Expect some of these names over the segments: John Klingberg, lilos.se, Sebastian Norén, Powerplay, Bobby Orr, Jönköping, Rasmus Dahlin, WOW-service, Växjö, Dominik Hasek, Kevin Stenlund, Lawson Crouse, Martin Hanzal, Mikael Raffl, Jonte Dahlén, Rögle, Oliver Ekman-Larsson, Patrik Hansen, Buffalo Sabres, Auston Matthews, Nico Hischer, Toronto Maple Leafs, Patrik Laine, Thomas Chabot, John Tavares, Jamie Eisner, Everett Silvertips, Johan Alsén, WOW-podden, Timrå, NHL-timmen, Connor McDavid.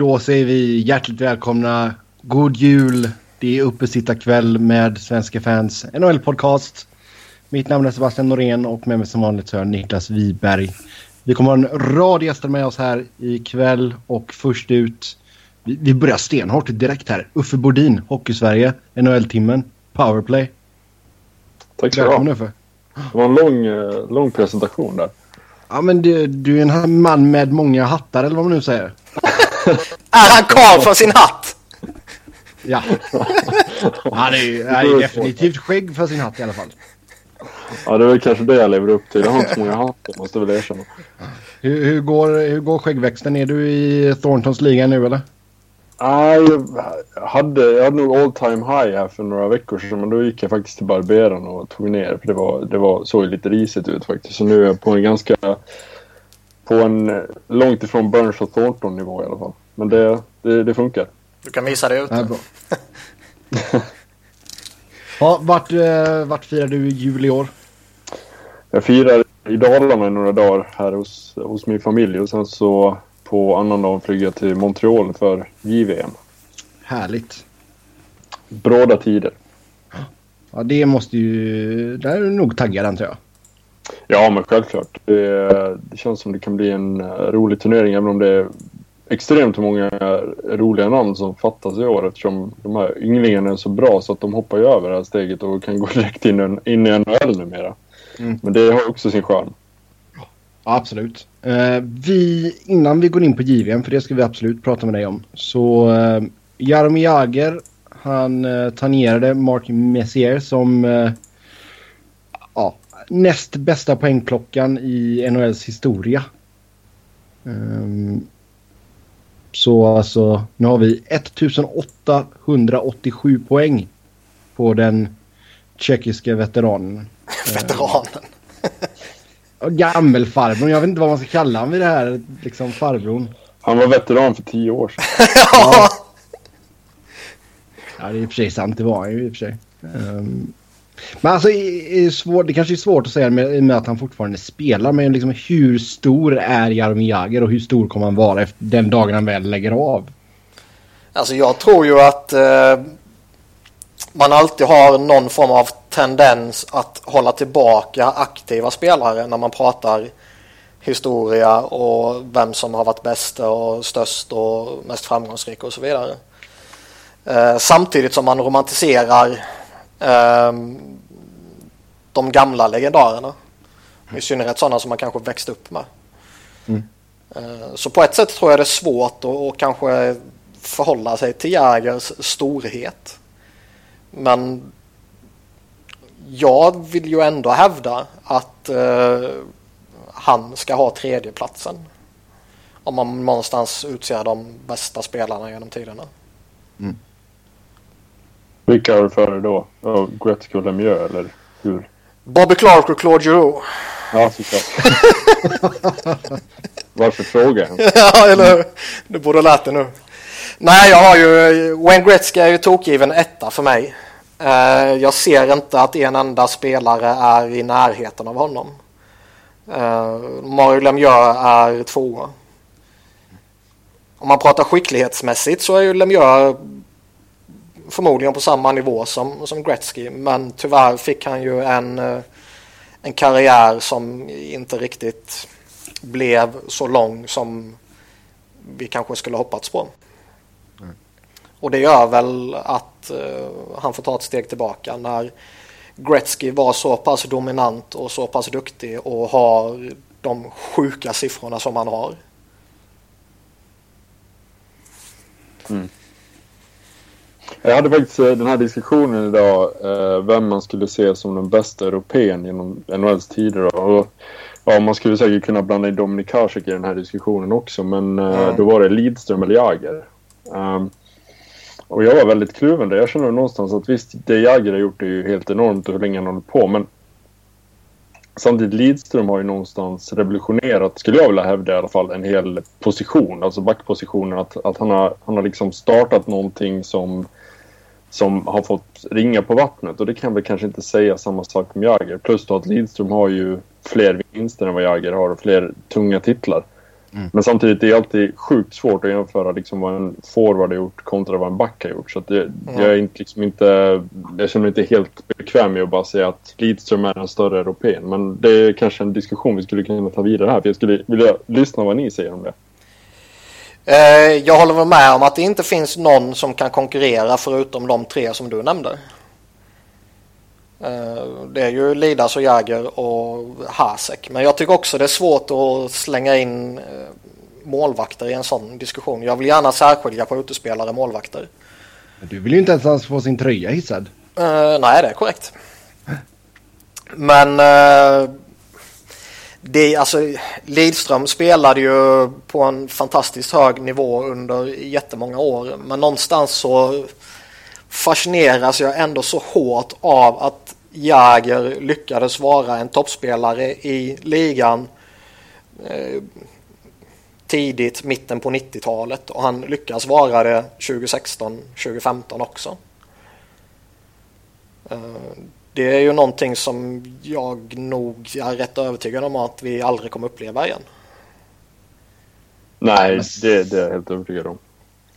Då säger vi hjärtligt välkomna. God jul. Det är uppesittarkväll med Svenska Fans NHL-podcast. Mitt namn är Sebastian Norén och med mig som vanligt så är Niklas Wiberg. Vi kommer ha en rad gäster med oss här ikväll och först ut, vi börjar stenhårt direkt här. Uffe Bordin, Hockey-Sverige, NHL-timmen, Powerplay. Tack så mycket. Det var en lång presentation där. Ja, men du är en man med många hattar, eller vad man nu säger. Är han Karl för sin hatt? Ja. Han är definitivt skägg för sin hatt i alla fall. Ja, det var kanske det jag lever upp till. Jag har inte så många hattar, måste väl erkänna. Hur går skäggväxten? Är du i Thorntons liga nu, eller? Jag hade nog all time high här för några veckor sedan, men då gick jag faktiskt till barberaren och tog ner, för det såg lite risigt ut faktiskt. Så nu är jag på en långt ifrån Burns och Thornton nivå i alla fall. Men det funkar. Du kan visa det ut. Ja, bra. Ja, vart firar du jul i år? Jag firar i Dalarna i några dagar här hos min familj och sen så på annan dag flyga till Montreal för JVM. Härligt. Bråda tider. Ja, det måste ju... Där är du nog taggad, antar jag. Ja, men självklart. Det känns som det kan bli en rolig turnering, även om det är extremt många roliga namn som fattas i år, eftersom de här ynglingarna är så bra så att de hoppar ju över det här steget och kan gå direkt in i NHL numera. Mm. Men det har också sin charm. Ja, absolut. Innan vi går in på JVM, för det ska vi absolut prata med dig om, så Jaromir Jagr, han tangerade Mark Messier som näst bästa poängplockan i NHLs historia. Så alltså, nu har vi 1887 poäng på den tjeckiska veteranen. Gammelfarbrorn, jag vet inte vad man ska kalla han vid det här, liksom farbrorn. Han var veteran för 10 år sedan. Ja. Ja, det är i och för sig sant, det var ju i och för sig. Men alltså, det kanske är svårt att säga med att han fortfarande spelar, men liksom, hur stor är Jaromir Jagr och hur stor kommer han vara efter den dagen han väl lägger av? Alltså, jag tror ju att man alltid har någon form av tendens att hålla tillbaka aktiva spelare när man pratar historia och vem som har varit bäst och störst och mest framgångsrik och så vidare. Samtidigt som man romantiserar de gamla legendarerna, i synnerhet sådana som man kanske växt upp med. Mm. Så på ett sätt tror jag det är svårt att kanske förhålla sig till Jagrs storhet, men jag vill ju ändå hävda att han ska ha 3:e platsen om man någonstans utser de bästa spelarna genom tiderna. Mm. Vilka har du före då? Gretzky och Lemieux, eller hur? Bobby Clark och Claude Giroux. Ja, såklart. Varför frågar jag? Ja, eller du borde ha lärt det nu. Nej, jag har ju... Wayne Gretzky är ju tokgiven etta för mig. Jag ser inte att en enda spelare är i närheten av honom. Mario Lemieux är 2. Om man pratar skicklighetsmässigt så är ju Lemieux förmodligen på samma nivå som Gretzky, men tyvärr fick han ju en karriär som inte riktigt blev så lång som vi kanske skulle hoppats på. Mm. Och det gör väl att han får ta ett steg tillbaka när Gretzky var så pass dominant och så pass duktig och har de sjuka siffrorna som han har. Mm. Jag hade faktiskt den här diskussionen idag, vem man skulle se som den bästa europeen genom NHLs tider. Och, ja, man skulle säkert kunna blanda in Dominik Hasek i den här diskussionen också, men då var det Lidström eller Jagr. Och jag var väldigt kluven där. Jag känner någonstans att visst, det Jagr har gjort är ju helt enormt och hur länge han håller på, men samtidigt Lidström har ju någonstans revolutionerat, skulle jag vilja hävda i alla fall, en hel position, alltså backpositionen, att han har liksom startat någonting som har fått ringa på vattnet, och det kan väl kanske inte säga samma sak om Jagr, plus då att Lidström har ju fler vinster än vad Jagr har och fler tunga titlar. Mm. Men samtidigt är det alltid sjukt svårt att jämföra liksom vad en forward har gjort kontra vad en back har gjort. Så att jag är inte, liksom inte, jag känner mig inte helt bekväm med att bara säga att Lidström är en större europén. Men det är kanske en diskussion vi skulle kunna ta vidare här. För jag skulle vilja lyssna vad ni säger om det. Jag håller med om att det inte finns någon som kan konkurrera förutom de tre som du nämnde. Det är ju Lidas och Jagr och Hasek. Men jag tycker också det är svårt att slänga in målvakter i en sån diskussion. Jag vill gärna särskilja på utespelare och målvakter. Men du vill ju inte ens få sin tröja hissad. Nej, det är korrekt. Men Lidström spelade ju på en fantastiskt hög nivå under jättemånga år. Men någonstans så fascineras jag ändå så hårt av att Jagr lyckades vara en toppspelare i ligan tidigt, mitten på 90-talet, och han lyckas vara det 2016-2015 också. Det är ju någonting som jag nog är rätt övertygad om att vi aldrig kommer uppleva igen. Nej, det är jag helt övertygad om.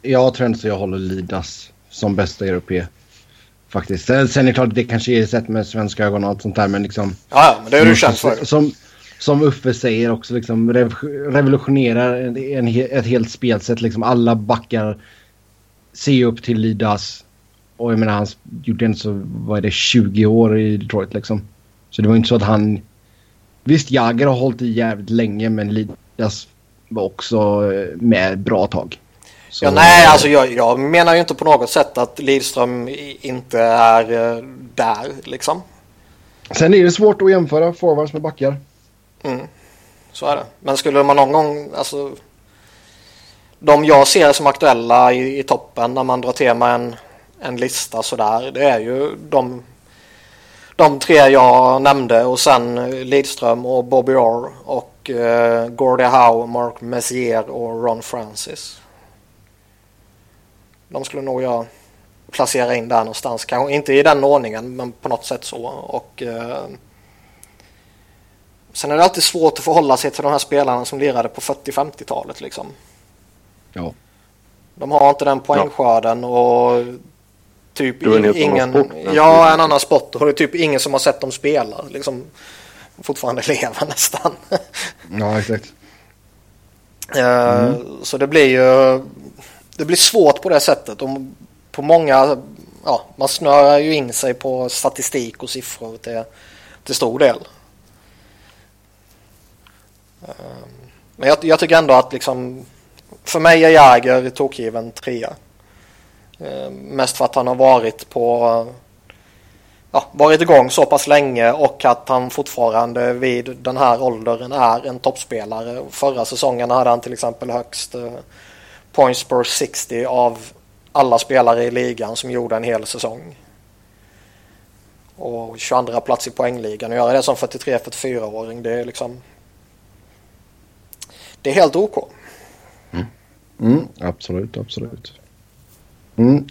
Jag tror inte jag håller Lidas som bästa europé faktiskt. Sen är det klart att det kanske är sett med svenska ögon och allt sånt där, men liksom men det är du känd för. Som Uffe säger också, liksom revolutionerar ett helt spelsätt, liksom alla backar ser upp till Lidas, och jag menar han gjorde inte så, vad är det, 20 år i Detroit liksom. Så det var inte så att han, visst Jagr har hållit i jävligt länge, men Lidas var också med bra tag. Så... Jag menar ju inte på något sätt att Lidström inte är där liksom. Sen är det svårt att jämföra forwards med backar. Mm. Så är det. Men skulle man någon gång, alltså de jag ser som aktuella i toppen när man drar till med en lista så där, det är ju de tre jag nämnde, och sen Lidström och Bobby Orr och Gordie Howe, Mark Messier och Ron Francis. De skulle nog jag placera in där någonstans. Kanske inte i den ordningen, men på något sätt så. Och sen är det alltid svårt att förhålla sig till de här spelarna som lirade på 40-50-talet. Liksom. Ja. De har inte den poängskörden och typ ingen... Ja, en annan sport. Och det är typ ingen som har sett dem spela. Liksom, fortfarande lever nästan. Ja, exakt. Så det blir ju... Det blir svårt på det sättet, och på många, man snörar ju in sig på statistik och siffror till stor del. Men jag tycker ändå att liksom, för mig är Jagr tokgiven trea. Mest för att han har varit varit igång så pass länge, och att han fortfarande vid den här åldern är en toppspelare. Förra säsongen hade han till exempel högst... points per 60 av alla spelare i ligan som gjorde en hel säsong. Och 22 plats i poängligan. Och göra det som 43-44-åring, det är liksom... Det är helt OK. Mm, absolut.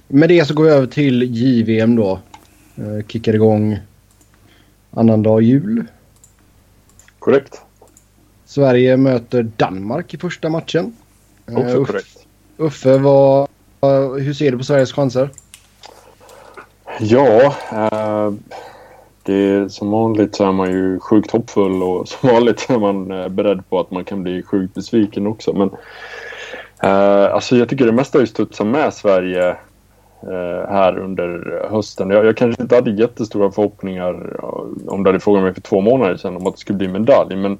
Med det så går jag över till JVM då. Kickar igång annandag jul. Korrekt. Sverige möter Danmark i första matchen. Korrekt. Uffe, hur ser du på Sveriges chanser? Ja, det är som vanligt så är man ju sjukt hoppfull, och som vanligt är man beredd på att man kan bli sjukt besviken också. Men jag tycker det mesta har ju studsat med Sverige här under hösten. Jag kanske inte hade jättestora förhoppningar om du hade frågat mig för 2 månader sedan om att det skulle bli medalj, men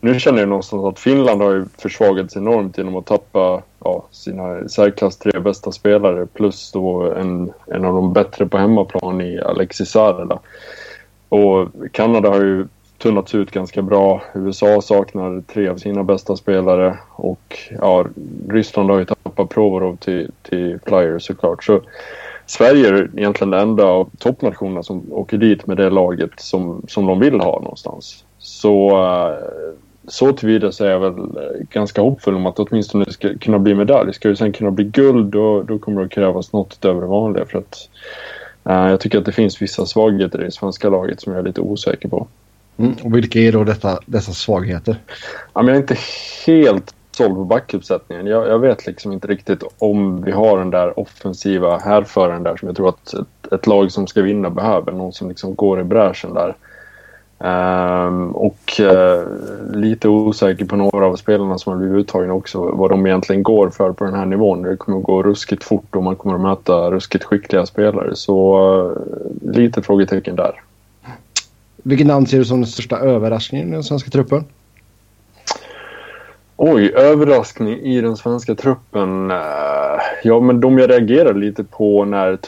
nu känner jag någonstans att Finland har ju försvagats enormt genom att tappa sina särklass 3 bästa spelare, plus då en av de bättre på hemmaplan i Alexis Sarela. Och Kanada har ju tunnats ut ganska bra. USA saknar 3 av sina bästa spelare, och Ryssland har ju tappat Provorov till Flyers såklart. Så Sverige är egentligen den enda av toppnationerna som åker dit med det laget som de vill ha någonstans. Så tillvida så är jag väl ganska hoppfull om att åtminstone ska kunna bli medalj. Ska ju sen kunna bli guld, då kommer det att krävas något över det vanliga, för att jag tycker att det finns vissa svagheter i det svenska laget som jag är lite osäker på. Och vilka är då dessa svagheter? Ja, men jag är inte helt Solvobackuppsättningen. Jag vet liksom inte riktigt om vi har den där offensiva härföraren där som jag tror att ett lag som ska vinna behöver. Någon som liksom går i bräschen där. Lite osäker på några av spelarna som har blivit uttagna också, vad de egentligen går för på den här nivån. Det kommer att gå ruskigt fort och man kommer att möta ruskigt skickliga spelare. Så lite frågetecken där. Vilken namn ser du som den största överraskningen i den svenska truppen? Oj, överraskning i den svenska truppen. Ja, men de jag reagerade lite på när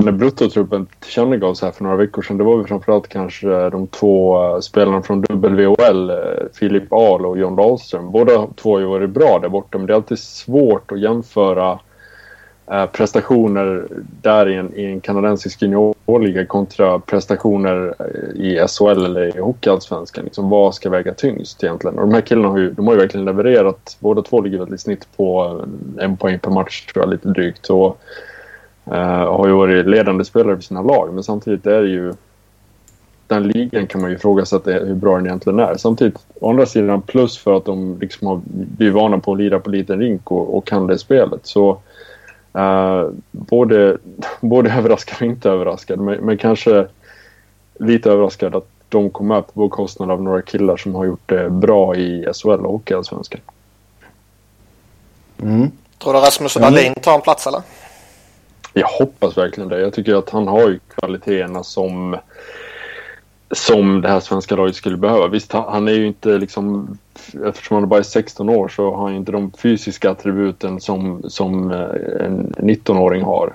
när bruttotruppen tillkännagavs här för några veckor sedan, det var ju framförallt kanske de två spelarna från WHL, Filip Ahl och John Dahlström. Båda två har ju varit bra där borta, men det är alltid svårt att jämföra prestationer där i en kanadensisk juniorliga kontra prestationer i SHL eller i hockeyallsvenskan. Liksom, vad ska väga tyngst egentligen? Och de här killarna har ju verkligen levererat. Båda två ligger väl i snitt på en poäng per match, tror jag, lite drygt. Och har ju varit ledande spelare för sina lag. Men samtidigt är det ju, den ligan kan man ju ifrågasätta hur bra den egentligen är. Samtidigt, å andra sidan, plus för att de liksom har blivit vana på att lira på liten rink och kan det spelet. Så både överraskad och inte överraskad, men kanske lite överraskad att de kom upp på kostnad av några killar som har gjort det bra i SHL och i allsvenskan. Tror du Rasmus Dahlén tar en plats, eller? Jag hoppas verkligen det. Jag tycker att han har ju kvaliteterna som det här svenska laget skulle behöva. Visst, han är ju inte liksom, eftersom han bara är 16 år så har han ju inte de fysiska attributen som en 19-åring har.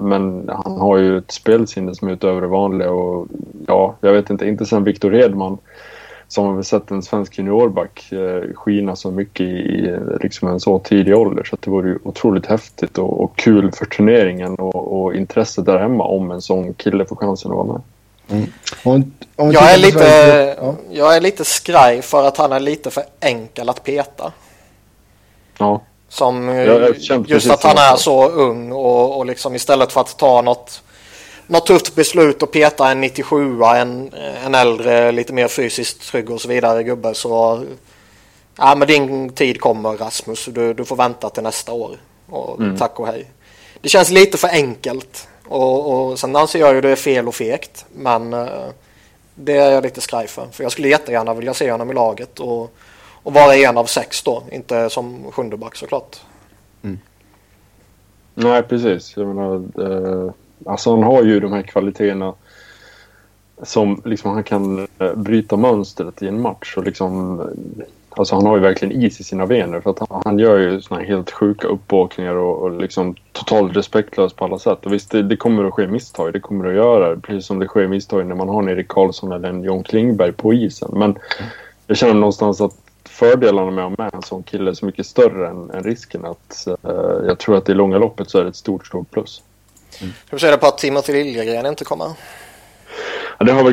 Men han har ju ett spelsinne som är utöver det vanliga, och ja, jag vet inte sen Viktor Hedman som har sett en svensk juniorback skina så mycket i liksom en så tidig ålder, så att det vore ju otroligt häftigt och kul för turneringen och intresset där hemma om en sån kille får chansen att vara med. Jag är lite skraj för att han är lite för enkel att peta. Ja. Just att han är så ung och liksom, istället för att ta något tufft beslut och peta en 97a, en äldre, lite mer fysiskt trygg och så vidare gubbe, så ja, men din tid kommer, Rasmus, du får vänta till nästa år. Och tack och hej. Det känns lite för enkelt. Och sen anser jag ju det är fel och fegt, men det är jag lite skraj för jag skulle jättegärna vilja se honom i laget och vara en av 6 då, inte som sjundeback såklart. Nej, precis. Jag menar, alltså han har ju de här kvaliteterna som liksom, han kan bryta mönstret i en match och liksom, alltså han har ju verkligen is i sina vener, för att han gör ju såna här helt sjuka uppåkningar och liksom totalt respektlös på alla sätt. Och visst, det kommer att ske misstag, det kommer att göra, precis som det sker misstag när man har en Erik Karlsson eller en John Klingberg på isen. Men jag känner någonstans att fördelarna med att ha med en sån kille är så mycket större än risken, att jag tror att i långa loppet så är det ett stort plus. Hur ser det på att Timothy Liljegren inte kommer? Ja, det har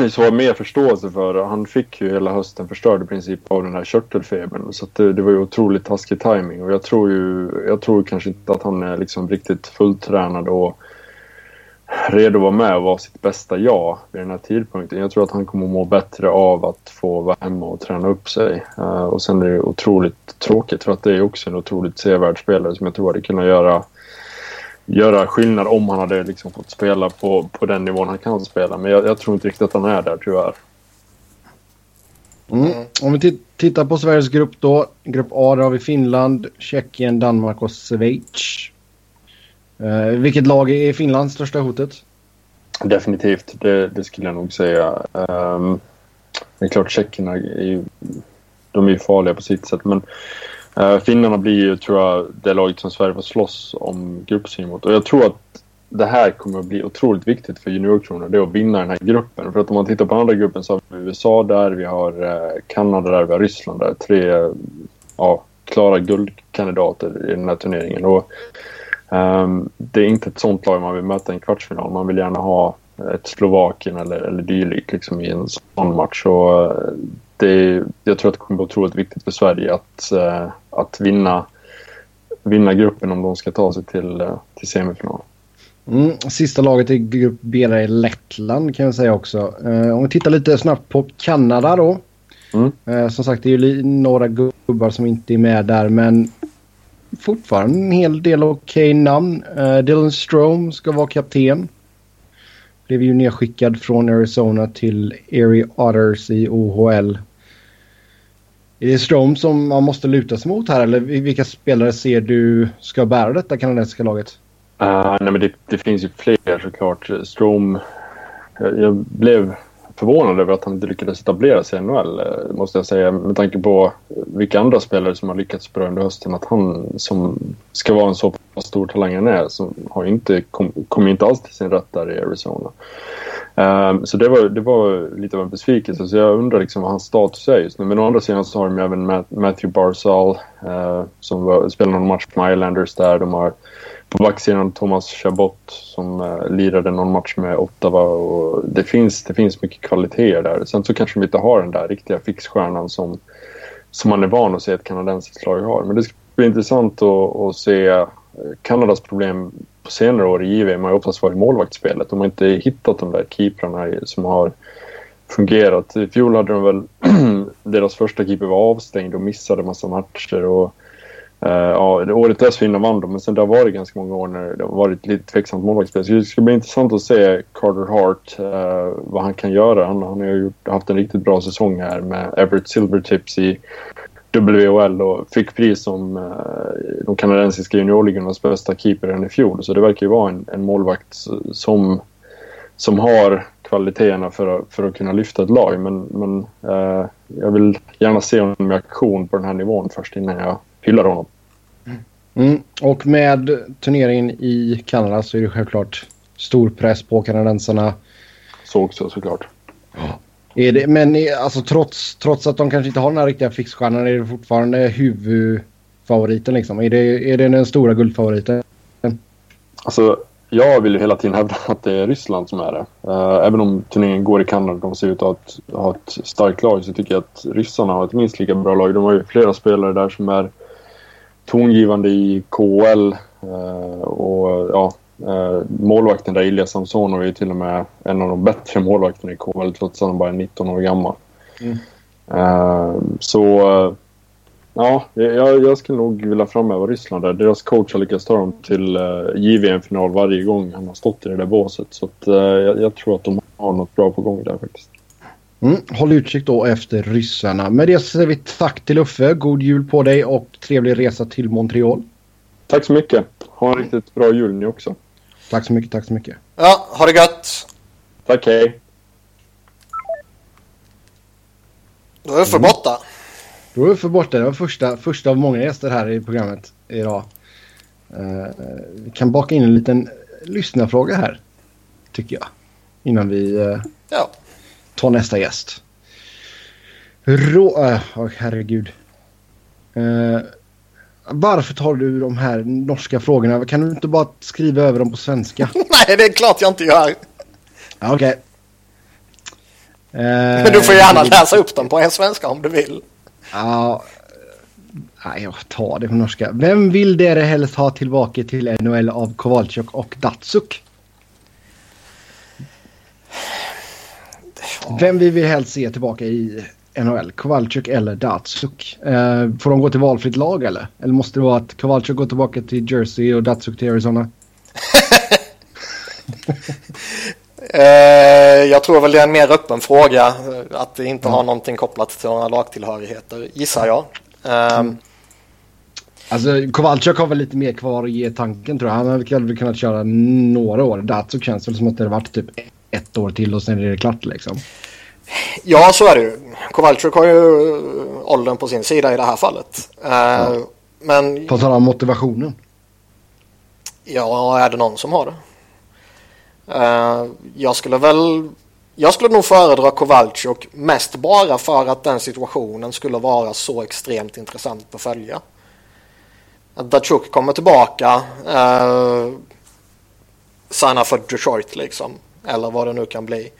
väl så mer förståelse för. Han fick ju hela hösten förstörd i princip av den här körtelfebern, så att det var ju otroligt taskig timing. Och jag tror kanske inte att han är liksom riktigt fulltränad och redo att vara med och vara sitt bästa jag vid den här tidpunkten. Jag tror att han kommer att må bättre av att få vara hemma och träna upp sig. Och sen är det otroligt tråkigt, för att det är också en otroligt sevärd spelare som jag tror hade kunnat göra skillnad om han hade liksom fått spela på den nivån han kan spela. Men jag tror inte riktigt att han är där, tyvärr. Om vi tittar på Sveriges grupp då. Grupp A, där har vi Finland, Tjeckien, Danmark och Schweiz. Vilket lag är Finlands största hotet? Definitivt, det skulle jag nog säga. Det är klart, Tjeckierna de är ju farliga på sitt sätt, men finnarna blir ju, tror jag, det laget som Sverige får slåss om gruppsyn mot. Och jag tror att det här kommer att bli otroligt viktigt för juniorkronorna, det är att vinna den här gruppen. För att om man tittar på andra gruppen så har vi USA där, vi har Kanada där, vi har Ryssland där. 3 klara guldkandidater i den här turneringen. Och det är inte ett sånt lag man vill möta i en kvartsfinal. Man vill gärna ha ett Slovakien eller dylik liksom i en sån match. Och jag tror att det kommer att bli otroligt viktigt för Sverige att vinna gruppen om de ska ta sig till semifinal. Sista laget i grupp B är Lettland, kan jag säga också. Om vi tittar lite snabbt på Kanada då. Som sagt, det är ju några gubbar som inte är med där, men fortfarande en hel del okej namn. Dylan Strome ska vara kapten. Blev ju nedskickad från Arizona till Erie Otters i OHL. Är det Strome som man måste luta sig mot här, eller vilka spelare ser du ska bära detta kanadensiska laget? Nej, men det finns ju fler såklart. Strome, jag blev förvånad över att han inte lyckades etablera sig i NHL, måste jag säga, med tanke på vilka andra spelare som har lyckats bra under hösten. Att han som ska vara en så pass stor talang han är, som har inte kom inte alls till sin rätt där i Arizona. Så det var lite av en besvikelse. Så jag undrar liksom vad hans status är just nu. Men å andra sidan så har de även Matthew Barzal, som spelade någon match med Islanders där. De har på backsidan Thomas Chabot som lirade någon match med Ottawa. Och det finns mycket kvaliteter där. Sen så kanske de inte har den där riktiga fixstjärnan som man är van att se ett kanadensiskt lag har. Men det ska bli intressant att se Kanadas problem på senare år i JVM har ju oftast varit målvaktsspelet. De har inte hittat de där keeprarna som har fungerat. I fjol hade de väl deras första keeper var avstängd och missade massa matcher. Och, året dessförinnan vann de, men sen där var det ganska många år när det har varit lite tveksamt målvaktsspel. Så det ska bli intressant att se Carter Hart, vad han kan göra. Han har ju haft en riktigt bra säsong här med Everett Silvertips i WHL och fick pris som de kanadensiska juniorligornas bästa keeper än i fjol. Så det verkar ju vara en målvakt som har kvaliteterna för att kunna lyfta ett lag. Men jag vill gärna se honom i aktion på den här nivån först innan jag hyllar honom. Och med turneringen i Kanada så är det självklart stor press på kanadensarna. Så också såklart. Ja. Är det, men alltså, trots att de kanske inte har den här riktiga fixstjärnan, är det fortfarande huvudfavoriten liksom? Är det den stora guldfavoriten? Alltså, jag vill ju hela tiden hävda att det är Ryssland som är det. Även om turneringen går i Kanada och de ser ut att ha ett starkt lag, så tycker jag att ryssarna har ett minst lika bra lag. De har ju flera spelare där som är tongivande i KHL och ja... målvakten där, Ilja Samsonov, är till och med en av de bättre målvakterna i KHL, trots att han bara är 19 år gammal. Jag skulle nog vilja framhäva Ryssland där. Deras coach har lyckats ta dem till JVM-final varje gång han har stått i det där båset. Så att, jag tror att de har något bra på gång där faktiskt. Håll utkik då efter ryssarna. Med det säger vi tack till Uffe, god jul på dig och trevlig resa till Montreal. Tack så mycket. Ha en riktigt bra jul ni också. Tack så mycket. Ja, ha det gött. Tack, hej. Då är Uffe borta. Det var första av många gäster här i programmet idag. Vi kan baka in en liten lyssnarfråga här, tycker jag, innan vi tar nästa gäst. Herregud. Varför tar du de här norska frågorna? Kan du inte bara skriva över dem på svenska? Nej, det är klart jag inte gör. Ja, okej. Men du får gärna läsa upp dem på en svenska om du vill. Ja, jag tar det på norska. Vem vill dere helst ha tillbaka till NHL av Kovalchuk och Datsuk? Vem vill vi helst se tillbaka i NHL, Kovalchuk eller Datsuk? Får de gå till valfritt lag eller? Eller måste det vara att Kovalchuk går tillbaka till Jersey och Datsuk till Arizona? Jag tror väl det är en mer öppen fråga, att det inte har någonting kopplat till några lagtillhörigheter, gissar jag. Alltså, Kovalchuk har väl lite mer kvar att ge tanken, tror jag. Han hade väl kunnat köra några år. Datsuk känns väl som att det har varit typ ett år till och sen är det klart liksom. Ja, så är det ju. Kovalchuk har ju åldern på sin sida i det här fallet. Men... på tal om motivationen. Ja, är det någon som har det? Jag skulle nog föredra Kovalchuk, mest bara för att den situationen skulle vara så extremt intressant att följa. Att Datsjuk kommer tillbaka, signa för Detroit liksom, eller vad det nu kan bli.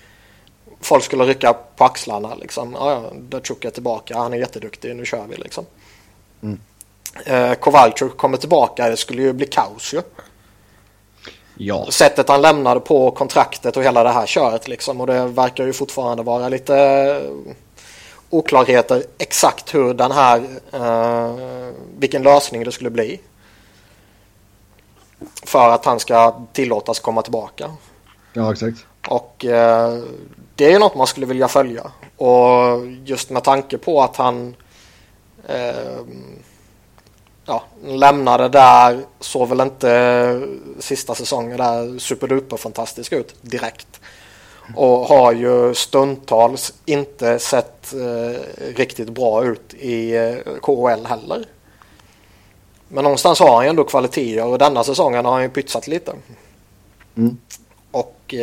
Folk skulle rycka på axlarna liksom. Ja, Datsjuk är tillbaka. Han är jätteduktig. Nu kör vi liksom. Kovalchuk kommer tillbaka. Det skulle ju bli kaos ju. Ja. Sättet han lämnade på, kontraktet och hela det här köret liksom. Och det verkar ju fortfarande vara lite oklarheter exakt hur den här vilken lösning det skulle bli för att han ska tillåtas komma tillbaka. Ja, exakt. Och det är ju något man skulle vilja följa, och just med tanke på att han lämnade där, såg väl inte sista säsongen där superduper fantastisk ut direkt, och har ju stundtals inte sett riktigt bra ut i KHL heller. Men någonstans har han ju ändå kvaliteter, och denna säsongen har han ju pytsat lite. Mm. Och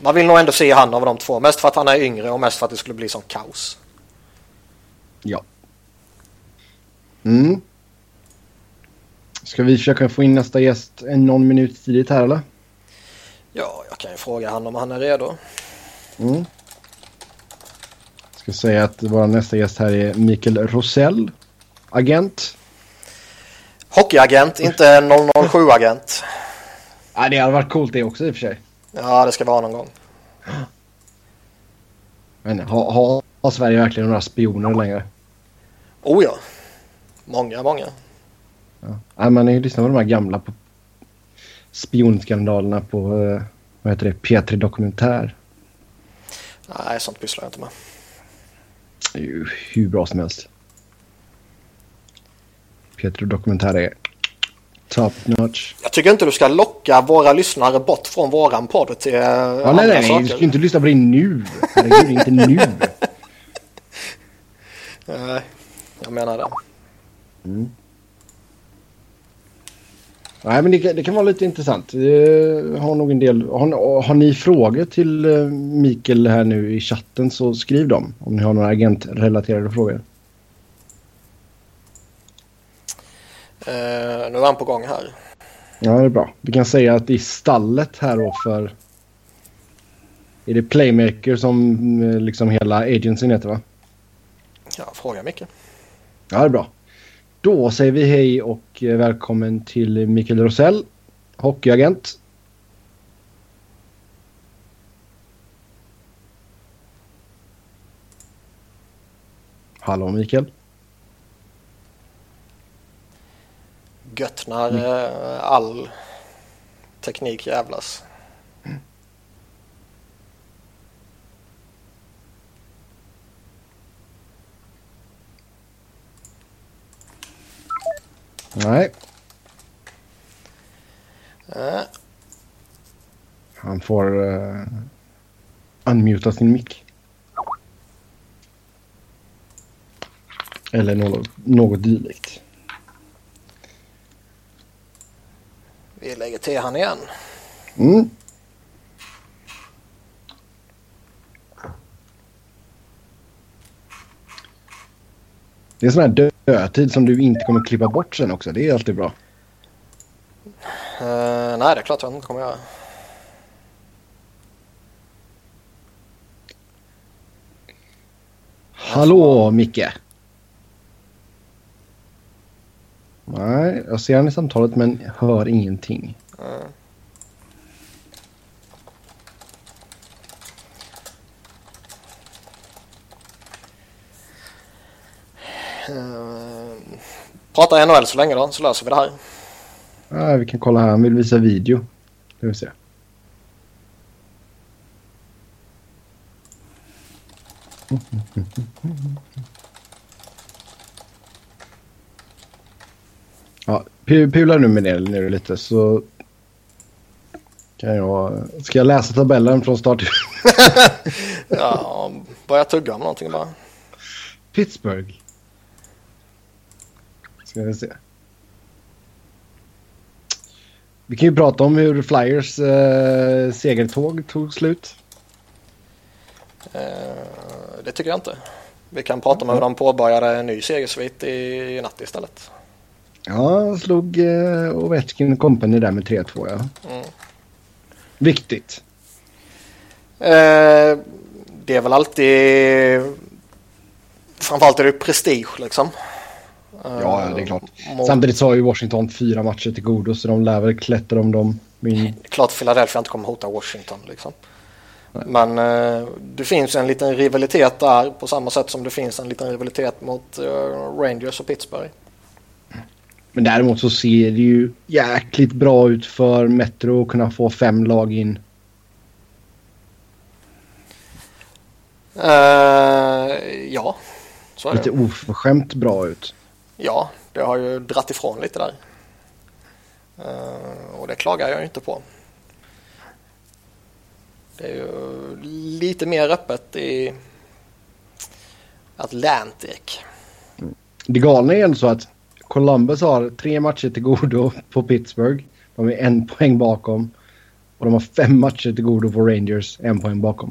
man vill nog ändå se han av de två, mest för att han är yngre och mest för att det skulle bli som kaos. Ja. Mm. Ska vi försöka få in nästa gäst någon minut tidigt här, eller? Ja, jag kan ju fråga han om han är redo. Mm. Jag ska säga att vår nästa gäst här är Mikael Rossell, agent. Hockeyagent, inte 007-agent. Ja, det har varit coolt det också i och för sig. Ja, det ska vara någon gång. Men har Sverige verkligen några spioner längre? Oh ja, många. Ja, man är ju lyssnat på de här gamla spionskandalerna på vad heter det, P3 Dokumentär. Nej, sånt pysslar jag inte med. Det är ju hur bra som helst. P3 Dokumentär är top notch. Jag tycker inte du ska locka våra lyssnare bort från våran podd till andra saker. Du ska inte lyssna på det nu. Det gör inte nu. Nej, jag menar det. Mm. Nej, men det kan vara lite intressant. Har nog en del. Har ni frågor till Mikael här nu i chatten, så skriv dem om ni har några agentrelaterade frågor. Nu är han på gång här. Ja, det är bra. Vi kan säga att i stallet här då för... Är det Playmaker som liksom hela agencyn heter, va? Ja, fråga mycket. Ja, det är bra. Då säger vi hej och välkommen till Mikael Rossell, hockeyagent. Hallå Mikael. Gött när all teknik jävlas. Nej. Han får unmuta sin mic. Eller något dylikt. Vi lägger till han igen. Mm. Det är sån här dödtid som du inte kommer klippa bort sen också. Det är alltid bra. Nej, det är klart jag inte kommer göra. Hallå, Micke. Nej, jag ser han i samtalet men hör ingenting. Mm. Prata NHL så länge då, så löser vi det här. Ja, vi kan kolla här. Han vill visa video. Det vill se. Ja, pula nu med det nu lite, så kan jag... Ska jag läsa tabellen från start? Ja, börja tugga om någonting bara. Pittsburgh. Ska vi se. Vi kan ju prata om hur Flyers segertåg tog slut. Det tycker jag inte. Vi kan prata om hur de påbörjade en ny segersvit i natt istället. Ja, slog Ovechkin Company där med 3-2, ja. Mm. Viktigt. Det är väl alltid... Framförallt är det prestige, liksom. Ja, det är klart. Samtidigt så har ju Washington 4 matcher till godo, så de lär väl klättra om dem. Det är klart Philadelphia inte kommer hota Washington, liksom. Men det finns en liten rivalitet där på samma sätt som det finns en liten rivalitet mot Rangers och Pittsburgh. Men däremot så ser det ju jäkligt bra ut för Metro att kunna få 5 lag in. Ja, så är det. Lite oförskämt bra ut. Ja, det har ju dratt ifrån lite där. Och det klagar jag inte på. Det är ju lite mer öppet i Atlantic. Det galna är så att Columbus har 3 matcher till godo på Pittsburgh. De är 1 poäng bakom. Och de har 5 matcher till godo på Rangers, 1 poäng bakom.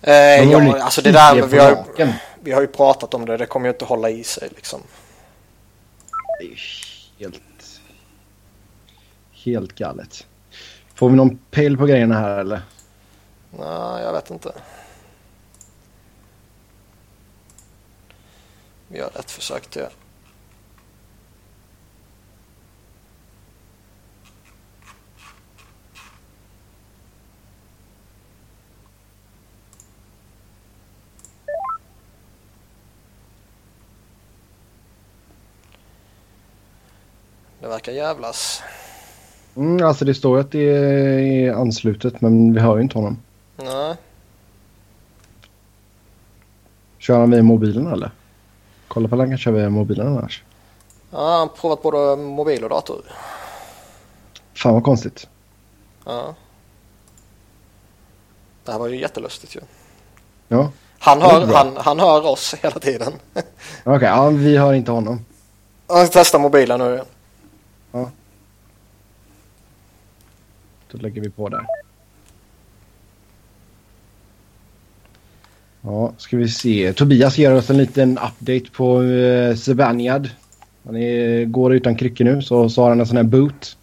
Ja, alltså det där, vi har ju pratat om det. Det kommer ju inte hålla i sig liksom. Det är helt galet. Får vi någon pejl på grejerna här eller? Nej, jag vet inte. Vi gör ett försök till. Det verkar jävlas. Alltså det står att det är anslutet, men vi hör ju inte honom. Nej. Kör han via mobilen eller? Kolla på hur länge han kör via mobilen annars. Ja, han provat både mobil och dator. Fan vad konstigt. Ja. Det här var ju jättelustigt ju. Ja. Han hör oss hela tiden. Okej, ja, vi hör inte honom. Jag testar mobilen nu. Ja. Då lägger vi på där. Ja, ska vi se. Tobias ger oss en liten update på Sebaniad. Han går utan kryckor nu, så har han en sån här boot.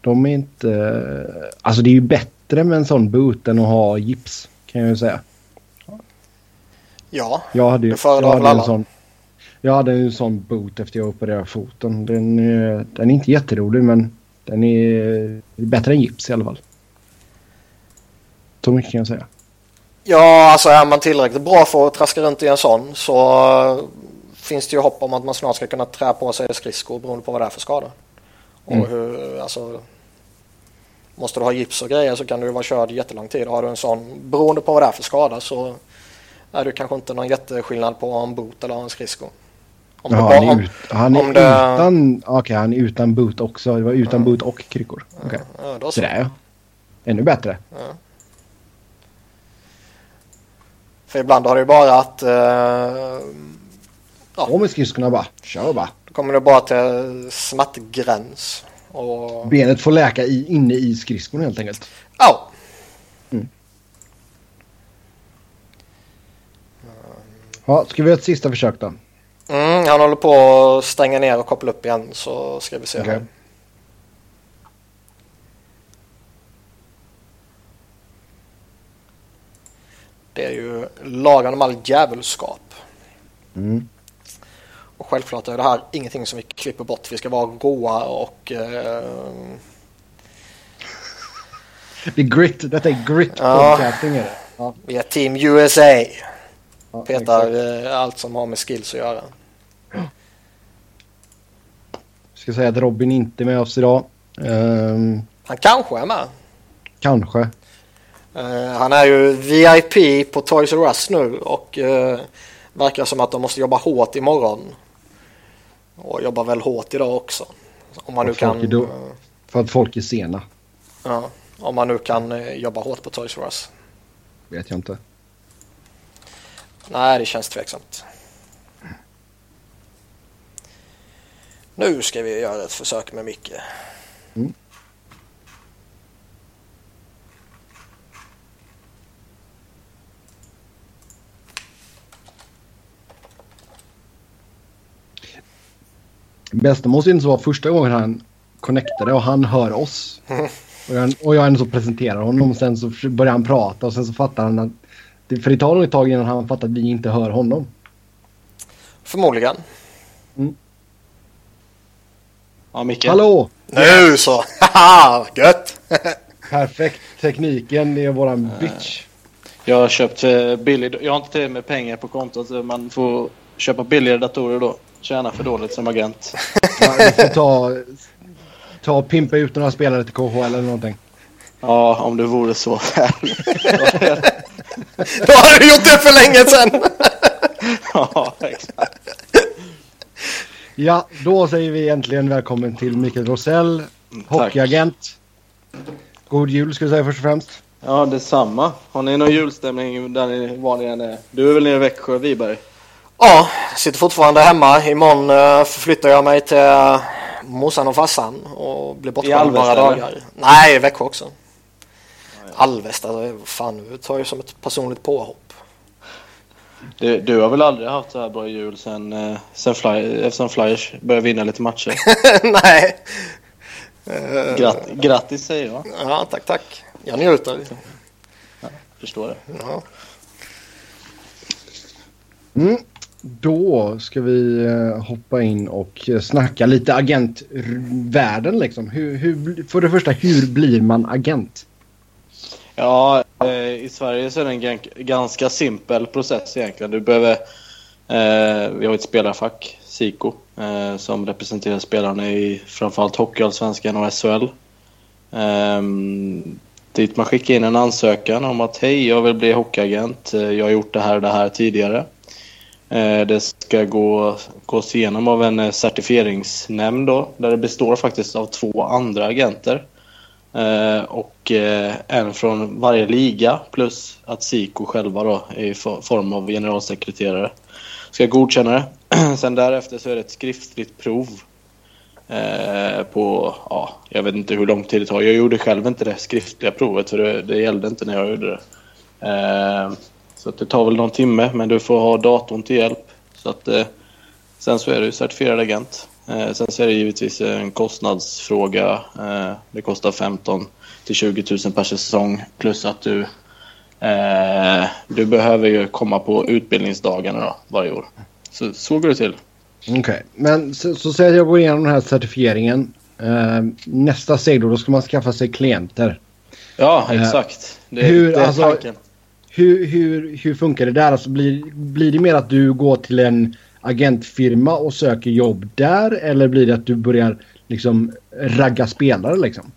De är inte... Alltså det är ju bättre med en sån boot än att ha gips, kan jag ju säga. Ja, det föredrar väl alla. Jag hade en sån boot efter jag opererade foten. Den är inte jätterolig, men den är bättre än gips i alla fall. Så mycket kan jag säga. Ja, alltså är man tillräckligt bra för att traska runt i en sån så finns det ju hopp om att man snart ska kunna trä på sig skridskor beroende på vad det är för skada. Och hur, alltså, måste du ha gips och grejer så kan du vara körd jättelång tid. Har du en sån, beroende på vad det är för skada så är det kanske inte någon jätteskillnad på en boot eller en skridskor. Om han är utan boot också. Det var utan boot och kryckor. Okay. Ja, då så. Det är ännu bättre. Ja. För ibland har det ju bara att... om vi skridskorna bara, kör bara. Då kommer det bara till smattgräns. Och... benet får läka inne i skridskorna helt enkelt. Ja. Ja, ska vi göra ett sista försök då? Han håller på att stänga ner och koppla upp igen, så ska vi se. Okay. Det är ju lagen om all djävulskap. Och självklart är det här ingenting som vi klipper bort. Vi ska vara goa och... det är grit. Detta är grit. Ja. Ja. Vi är Team USA. Ja, petar allt som har med skills att göra. Jag ska säga att Robin inte är med oss idag. Han kanske är med. Kanske. Han är ju VIP på Toys R Us nu och verkar som att de måste jobba hårt imorgon. Och jobbar väl hårt idag också. Om man nu kan, för att folk är sena. Ja, om man nu kan jobba hårt på Toys R Us. Vet jag inte. Nej, det känns tveksamt. Nu ska vi göra ett försök med Micke. Bästa måste inte vara första gången han connectade och han hör oss. Och jag ändå så presenterar honom och sen så börjar han prata och sen så fattar han att... För det tar nog ett tag innan han fattar att vi inte hör honom. Förmodligen. Ja, Micke. Hallå! Nu så! Haha, gött! Perfekt. Tekniken är våran bitch. Jag har köpt billig... Jag har inte till med pengar på kontot. Man får köpa billigare datorer då. Tjäna för dåligt som agent. Ja, du får ta och pimpa ut några spelare till KHL eller någonting. Ja, om det vore så. Då har du gjort det för länge sedan. Ja, exakt. Ja, då säger vi äntligen välkommen till Mikael Rossell, hockeyagent. God jul ska jag säga först och främst. Ja, detsamma. Har ni någon julstämning där ni vanligen är? Du är väl nere i Växjö, Viberg? Ja, sitter fortfarande hemma. Imorgon förflyttar jag mig till morsan och farsan och blir bortskämd några dagar. Nej, Växjö också. Ja. Alvesta, fan, det tar ju som ett personligt påhopp. Du har väl aldrig haft så här bra jul sen Flyers började vinna lite matcher? Nej. Grattis säger jag. Ja, tack. Jag njuter. Ja, förstår det. Ja. Då ska vi hoppa in och snacka lite agentvärlden liksom. Hur, för det första, hur blir man agent? Ja, i Sverige så är det en ganska simpel process egentligen. Du behöver, vi har ett spelarfack, SIKO, som representerar spelarna i framförallt hockeyallsvenskan och SHL. Dit man skickar in en ansökan om att hej, jag vill bli hockeyagent, jag har gjort det här tidigare. Det ska gås igenom av en certifieringsnämnd då, där det består faktiskt av 2 andra agenter. Och en från varje liga, plus att SIKO själva då, i form av generalsekreterare, ska godkänna det. Sen därefter så är det ett skriftligt prov på, ja, jag vet inte hur lång tid det tar. Jag gjorde själv inte det skriftliga provet, för det gällde inte när jag gjorde det. Så att det tar väl någon timme, men du får ha datorn till hjälp. Så att sen så är du certifierad agent. Sen så är det givetvis en kostnadsfråga. Det kostar 15 till 20 000 per säsong. Plus att du behöver ju komma på utbildningsdagarna då, varje år. Så går det till. Okej. Men så säger jag går igenom den här certifieringen. Nästa steg då ska man skaffa sig klienter. Ja, exakt. Det är alltså, tanken. Hur funkar det där? Alltså blir det mer att du går till en agentfirma och söker jobb där, eller blir det att du börjar liksom ragga spelare liksom?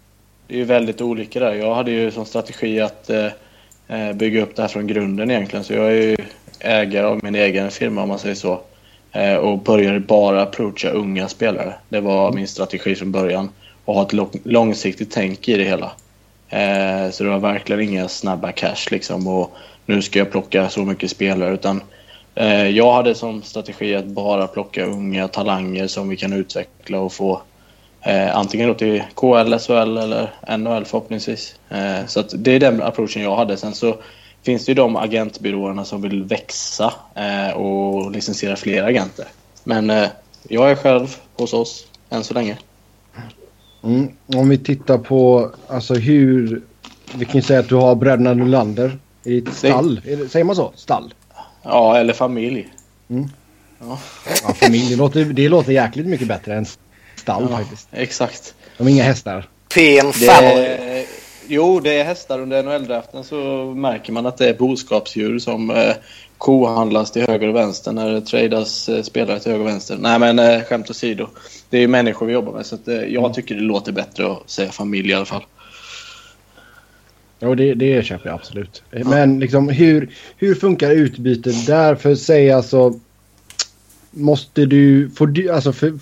Det är ju väldigt olika där. Jag hade ju som strategi att bygga upp det här från grunden egentligen. Så jag är ju ägare av min egen firma om man säger så. Och började bara approacha unga spelare. Det var min strategi från början. Och ha ett långsiktigt tänk i det hela. Så det var verkligen inga snabba cash liksom. Och nu ska jag plocka så mycket spelare, utan jag hade som strategi att bara plocka unga talanger som vi kan utveckla och få antingen då till KL, SHL eller NHL förhoppningsvis. Så att det är den approachen jag hade. Sen så finns det ju de agentbyråerna som vill växa och licensiera fler agenter. Men jag är själv hos oss än så länge. Om vi tittar på alltså hur... Vi kan ju säga att du har bröderna Nylander i ett stall. Säger man så? Stall? Ja, eller familj. Ja. Ja, familj. Det låter jäkligt mycket bättre än stall faktiskt. Exakt. De är inga hästar. Jo, det är hästar. Under NHL-draften så märker man att det är boskapsdjur som kohandlas till höger och vänster när det tradas spelare till höger och vänster. Nej, men skämt åsido. Det är ju människor vi jobbar med, så att, jag tycker det låter bättre att säga familj i alla fall. Ja, det köper jag absolut. Ja. Men liksom, hur funkar utbytet där? För säg alltså,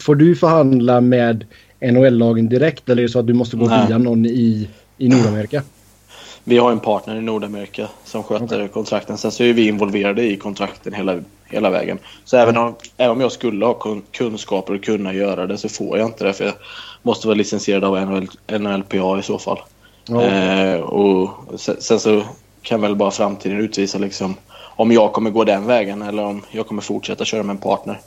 får du förhandla med NHL-lagen direkt, eller är det så att du måste gå via någon i Nordamerika? Vi har en partner i Nordamerika som sköter kontrakten. Sen så är vi involverade i kontrakten hela vägen. Så även om jag skulle ha kunskaper och kunna göra det, så får jag inte det. För jag måste vara licensierad av NHLPA i så fall. Och sen så kan väl bara framtiden utvisa liksom, om jag kommer gå den vägen eller om jag kommer fortsätta köra med en partner.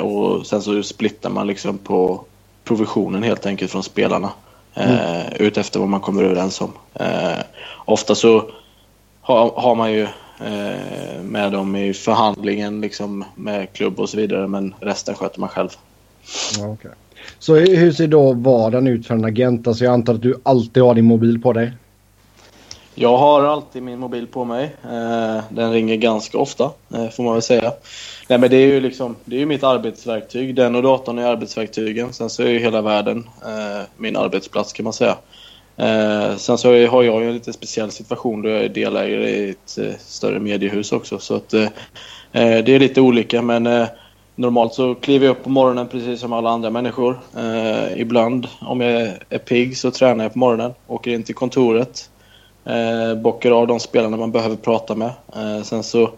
Och sen så splittar man liksom på provisionen helt enkelt från spelarna. Utefter vad man kommer överens om. Ofta så har man ju med dem i förhandlingen liksom, med klubb och så vidare, men resten sköter man själv. Ja, okay. Så hur ser då vardagen ut för en agent? Alltså jag antar att du alltid har din mobil på dig. Jag har alltid min mobil på mig. Den ringer ganska ofta, får man väl säga. Nej, men det är ju liksom, det är ju mitt arbetsverktyg. Den och datorn är arbetsverktygen. Sen så är ju hela världen min arbetsplats, kan man säga. Sen så har jag ju en lite speciell situation då jag är delägare i ett större mediehus också. Så att det är lite olika, men normalt så kliver jag upp på morgonen precis som alla andra människor. Ibland om jag är pigg så tränar jag på morgonen, åker in till kontoret, bockar av de spelarna man behöver prata med. Sen så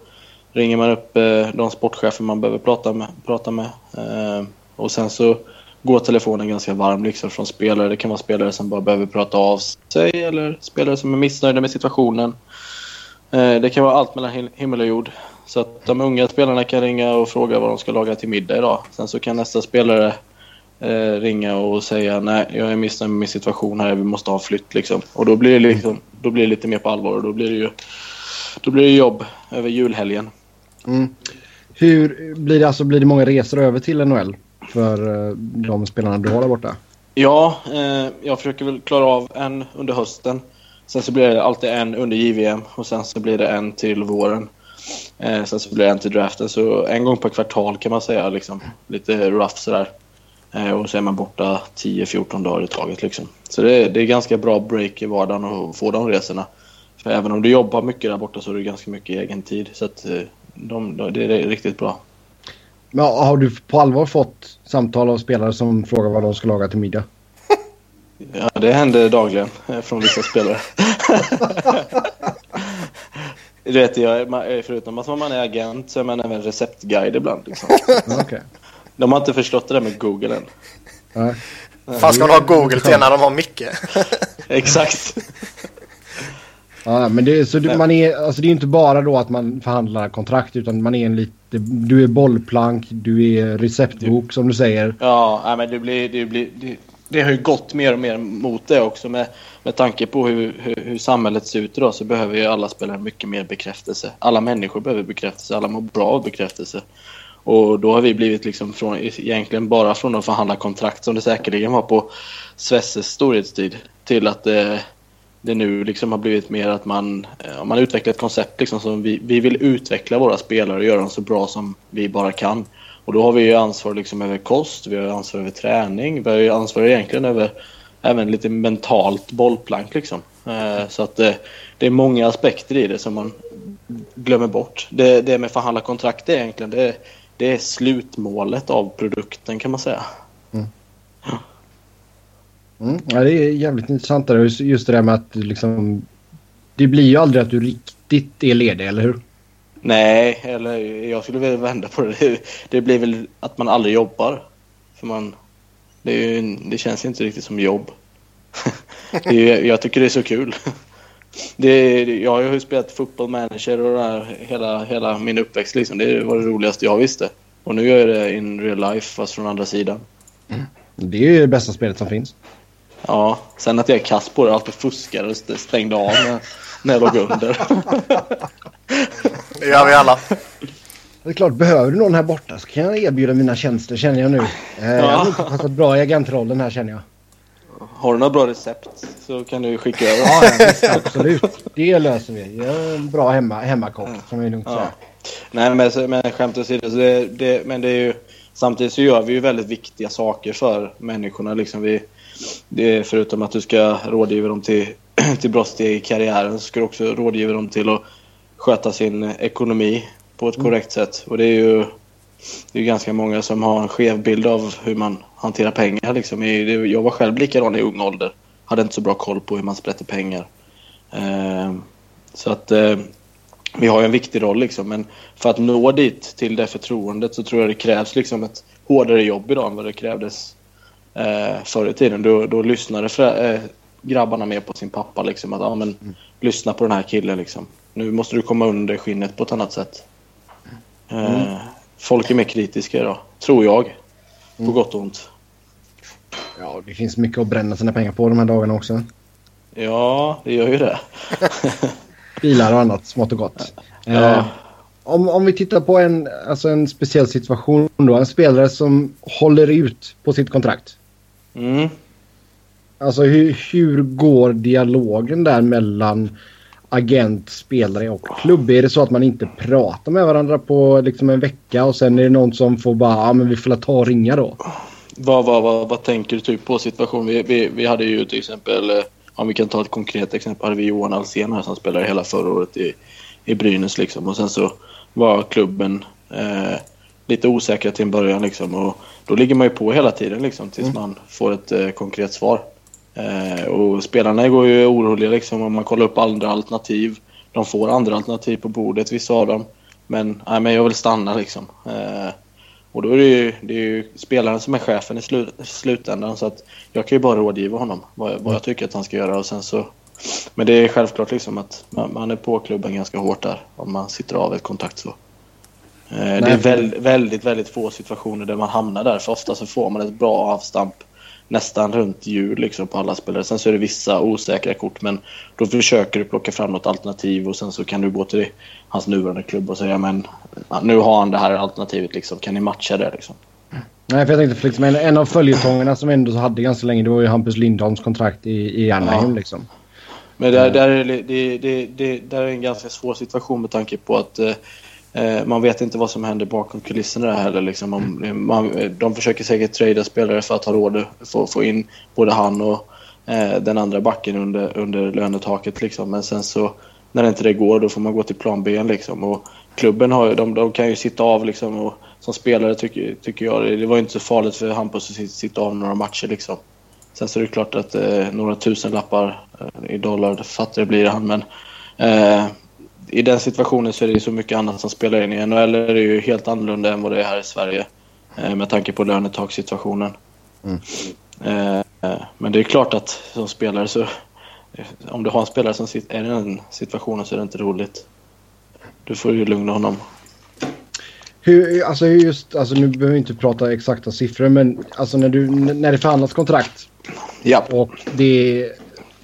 ringer man upp de sportchefer man behöver prata med. Och sen så går telefonen ganska varm liksom från spelare. Det kan vara spelare som bara behöver prata av sig eller spelare som är missnöjda med situationen. Det kan vara allt mellan himmel och jord. Så att de unga spelarna kan ringa och fråga vad de ska laga till middag idag. Sen så kan nästa spelare ringa och säga nej, jag är missnöjd med min situation här, vi måste ha flytt liksom. Och då blir det liksom, då blir det lite mer på allvar och då blir det jobb över julhelgen. Mm. Hur blir det, alltså blir det många resor över till NHL för de spelarna du har där borta? Ja, jag försöker väl klara av en under hösten. Sen så blir det alltid en under JVM och sen så blir det en till våren. Sen så blir det en till draften. Så en gång per kvartal kan man säga liksom, lite rough sådär. Och så är man borta 10-14 dagar i taget liksom. Så det är ganska bra break i vardagen att få de resorna. För även om du jobbar mycket där borta så är det ganska mycket egen tid. Så att det är riktigt bra. Men har du på allvar fått samtal av spelare som frågar vad de ska laga till middag? Ja, det händer dagligen från vissa spelare. Du vet, förutom att man är agent så är man även receptguide ibland liksom. Okay. De har inte förstått det där med Google än. Nej. Fan, ska de ha Google till när de har mycket? Exakt. Ja, men det, så man är, alltså det är inte bara då att man förhandlar kontrakt, utan man är en lite, du är bollplank, du är receptbok som du säger. Ja, men det har ju gått mer och mer mot det också med tanke på hur samhället ser ut idag, så behöver ju alla spelare mycket mer bekräftelse. Alla människor behöver bekräftelse, alla mår bra av bekräftelse. Och då har vi blivit liksom egentligen bara från att förhandla kontrakt som det säkerligen var på Svesses storhetstid till att det nu liksom har blivit mer att man utvecklar ett koncept liksom som vi vill utveckla våra spelare och göra dem så bra som vi bara kan. Och då har vi ju ansvar liksom över kost, vi har ansvar över träning, vi har ju ansvar egentligen över även lite mentalt bollplank liksom. Så att det är många aspekter i det som man glömmer bort. Det med förhandla kontrakt är egentligen det är slutmålet av produkten, kan man säga. Mm. Mm. Ja, det är jävligt intressant där. Just det där med att liksom, det blir ju aldrig att du riktigt är ledig, eller hur? Nej, eller jag skulle väl vända på det. Det blir väl att man aldrig jobbar. För det känns ju inte riktigt som jobb. Jag tycker det är så kul. Jag har ju spelat fotbollmanager och där, hela min uppväxt liksom. Det var det roligaste jag visste. Och nu gör jag det in real life, fast från andra sidan. Mm. Det är ju det bästa spelet som finns. Ja, sen att jag är kass på det, alltid fuskade och stängde av när jag låg under. Det gör vi alla. Det är klart, behöver du någon här borta så kan jag erbjuda mina tjänster, känner jag nu. Jag har inte passat bra i agentrollen här, känner jag. Har du några bra recept så kan du skicka över. Ja, absolut. Det löser vi. Jag är en bra hemmakock, som är lugnt så. Nej, men skämt åsido, men det är ju, samtidigt så gör vi ju väldigt viktiga saker för människorna liksom. Det är förutom att du ska rådgiva dem till bra steg i karriären, så ska du också rådgiva dem till att sköta sin ekonomi på ett korrekt sätt. Och det är ganska många som har en skev bild av hur man hanterar pengar liksom. Jag var själv likadan i ung ålder, hade inte så bra koll på hur man sprätter pengar. Så att vi har ju en viktig roll liksom, men för att nå dit till det förtroendet så tror jag det krävs liksom ett hårdare jobb idag än vad det krävdes förr i tiden. Då lyssnade grabbarna mer på sin pappa liksom, att lyssna på den här killen liksom. Nu måste du komma under skinnet på ett annat sätt. Folk är mer kritiska idag, tror jag. På gott och ont. Ja, det finns mycket att bränna sina pengar på de här dagarna också. Ja, det gör ju det. Bilar och annat, smått och gott. Ja. Om vi tittar på en speciell situation då. En spelare som håller ut på sitt kontrakt. Mm. Alltså hur går dialogen där mellan agent, spelare och klubb? Är det så att man inte pratar med varandra på liksom en vecka och sen är det någon som får bara, ja men vi får ta och ringa då? Vad tänker du typ på situation? Vi hade ju till exempel, om vi kan ta ett konkret exempel, hade vi Johan Alsen här som spelade hela förra året i Brynäs liksom, och sen så var klubben lite osäkra till en början liksom, och då ligger man ju på hela tiden liksom tills man får ett konkret svar. Och spelarna går ju oroliga liksom, om man kollar upp andra alternativ. De får andra alternativ på bordet, vissa av dem. Men nej, men jag vill stanna liksom. Och då är det är ju spelaren som är chefen i slutändan, så att jag kan ju bara rådgiva honom vad jag tycker att han ska göra, och sen så. Men det är självklart liksom att man är på klubben ganska hårt där om man sitter av ett kontrakt så. Det är väldigt, väldigt få situationer där man hamnar där, för ofta så får man ett bra avstamp nästan runt jul liksom på alla spelare. Sen så är det vissa osäkra kort, men då försöker du plocka fram något alternativ, och sen så kan du gå till hans nuvarande klubb och säga, men nu har han det här alternativet liksom, kan ni matcha det liksom? Nej, för jag tänkte liksom, en av följetongerna som ändå så hade ganska länge, det var ju Hampus Lindholms kontrakt i Anaheim liksom. Men där är en ganska svår situation med tanke på att man vet inte vad som händer bakom kulisserna där heller liksom. De försöker säkert trada spelare för att ha råd att få in både han och den andra backen under lönetaket liksom. Men sen så när inte det går, då får man gå till plan B liksom. Och klubben har, de kan ju sitta av liksom, och som spelare tycker jag det var inte så farligt för Hampus att sitta av några matcher liksom. Sen så är det klart att några tusen lappar i dollar fattigare blir han, men i den situationen så är det så mycket annat som spelar in i NHL. Är det ju helt annorlunda än vad det är här i Sverige med tanke på lönetakssituationen. Men det är klart att som spelare så, om du har en spelare som är i den situationen, så är det inte roligt. Du får ju lugna honom. Hur, nu behöver vi inte prata exakta siffror, men alltså när det förhandlas kontrakt. Ja. Och det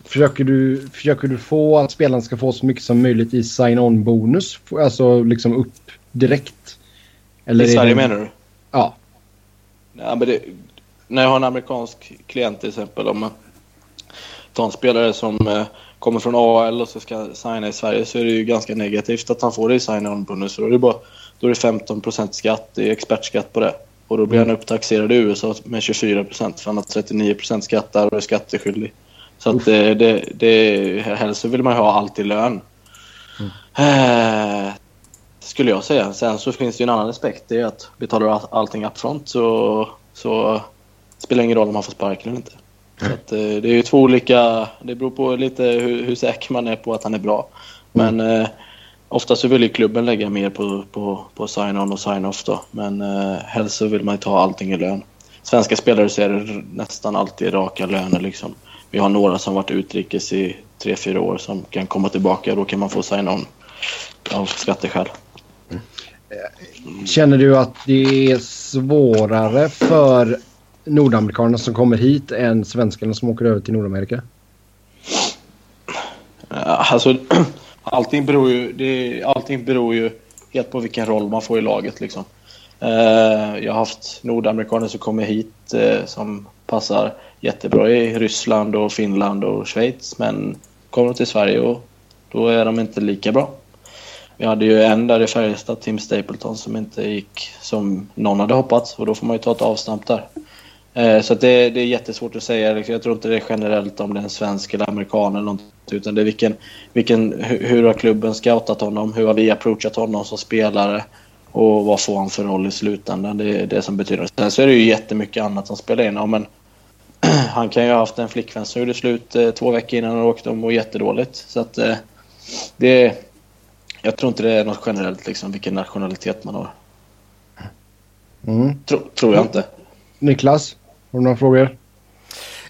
försöker du få att spelaren ska få så mycket som möjligt i sign-on bonus, alltså liksom upp direkt. Eller i Sverige menar du? Ja. Ja, men när jag har en amerikansk klient till exempel, om man tar en spelare som kommer från AL och så ska signa i Sverige, så är det ju ganska negativt att han får det i sign-on bonus. Då är det bara, då är det 15% skatt, det är expertskatt på det. Och då blir han upptaxerad i USA med 24%, för han har 39% skatt där och är skatteskyldig. Så att helst så vill man ha allt i lön. Skulle jag säga. Sen så finns det ju en annan aspekt, det är att betalar allting upfront så spelar det ingen roll om man får sparken eller inte. Så att, det är ju två olika, det beror på lite hur säker man är på att han är bra. Men ofta så vill ju klubben lägga mer på sign-on och sign-off då. Men helst så vill man ta allting i lön. Svenska spelare så är det nästan alltid raka löner liksom. Vi har några som varit utrikes i 3-4 år som kan komma tillbaka. Då kan man få sign-on av skatteskäl. Känner du att det är svårare för nordamerikanerna som kommer hit än svenskarna som åker över till Nordamerika? Alltså, allting beror ju helt på vilken roll man får i laget liksom. Jag har haft nordamerikaner som kommer hit som passar jättebra i Ryssland och Finland och Schweiz, men kommer till Sverige och då är de inte lika bra. Vi hade ju en där i Färjestad, Tim Stapleton, som inte gick som någon hade hoppats, och då får man ju ta ett avstamp där. Så att det är jättesvårt att säga. Jag tror inte det är generellt om det är en svensk eller amerikan eller något, utan det är hur har klubben scoutat honom, hur har vi approachat honom som spelare, och vad får han för roll i slutändan. Det är det som betyder. Sen så är det ju jättemycket annat som spelar in. Ja, men han kan ju ha haft en flickvän som gjorde slut 2 veckor innan han åkte om och jättedåligt. Så att jag tror inte det är något generellt liksom, vilken nationalitet man har. Tror jag inte. Niklas, har du några frågor?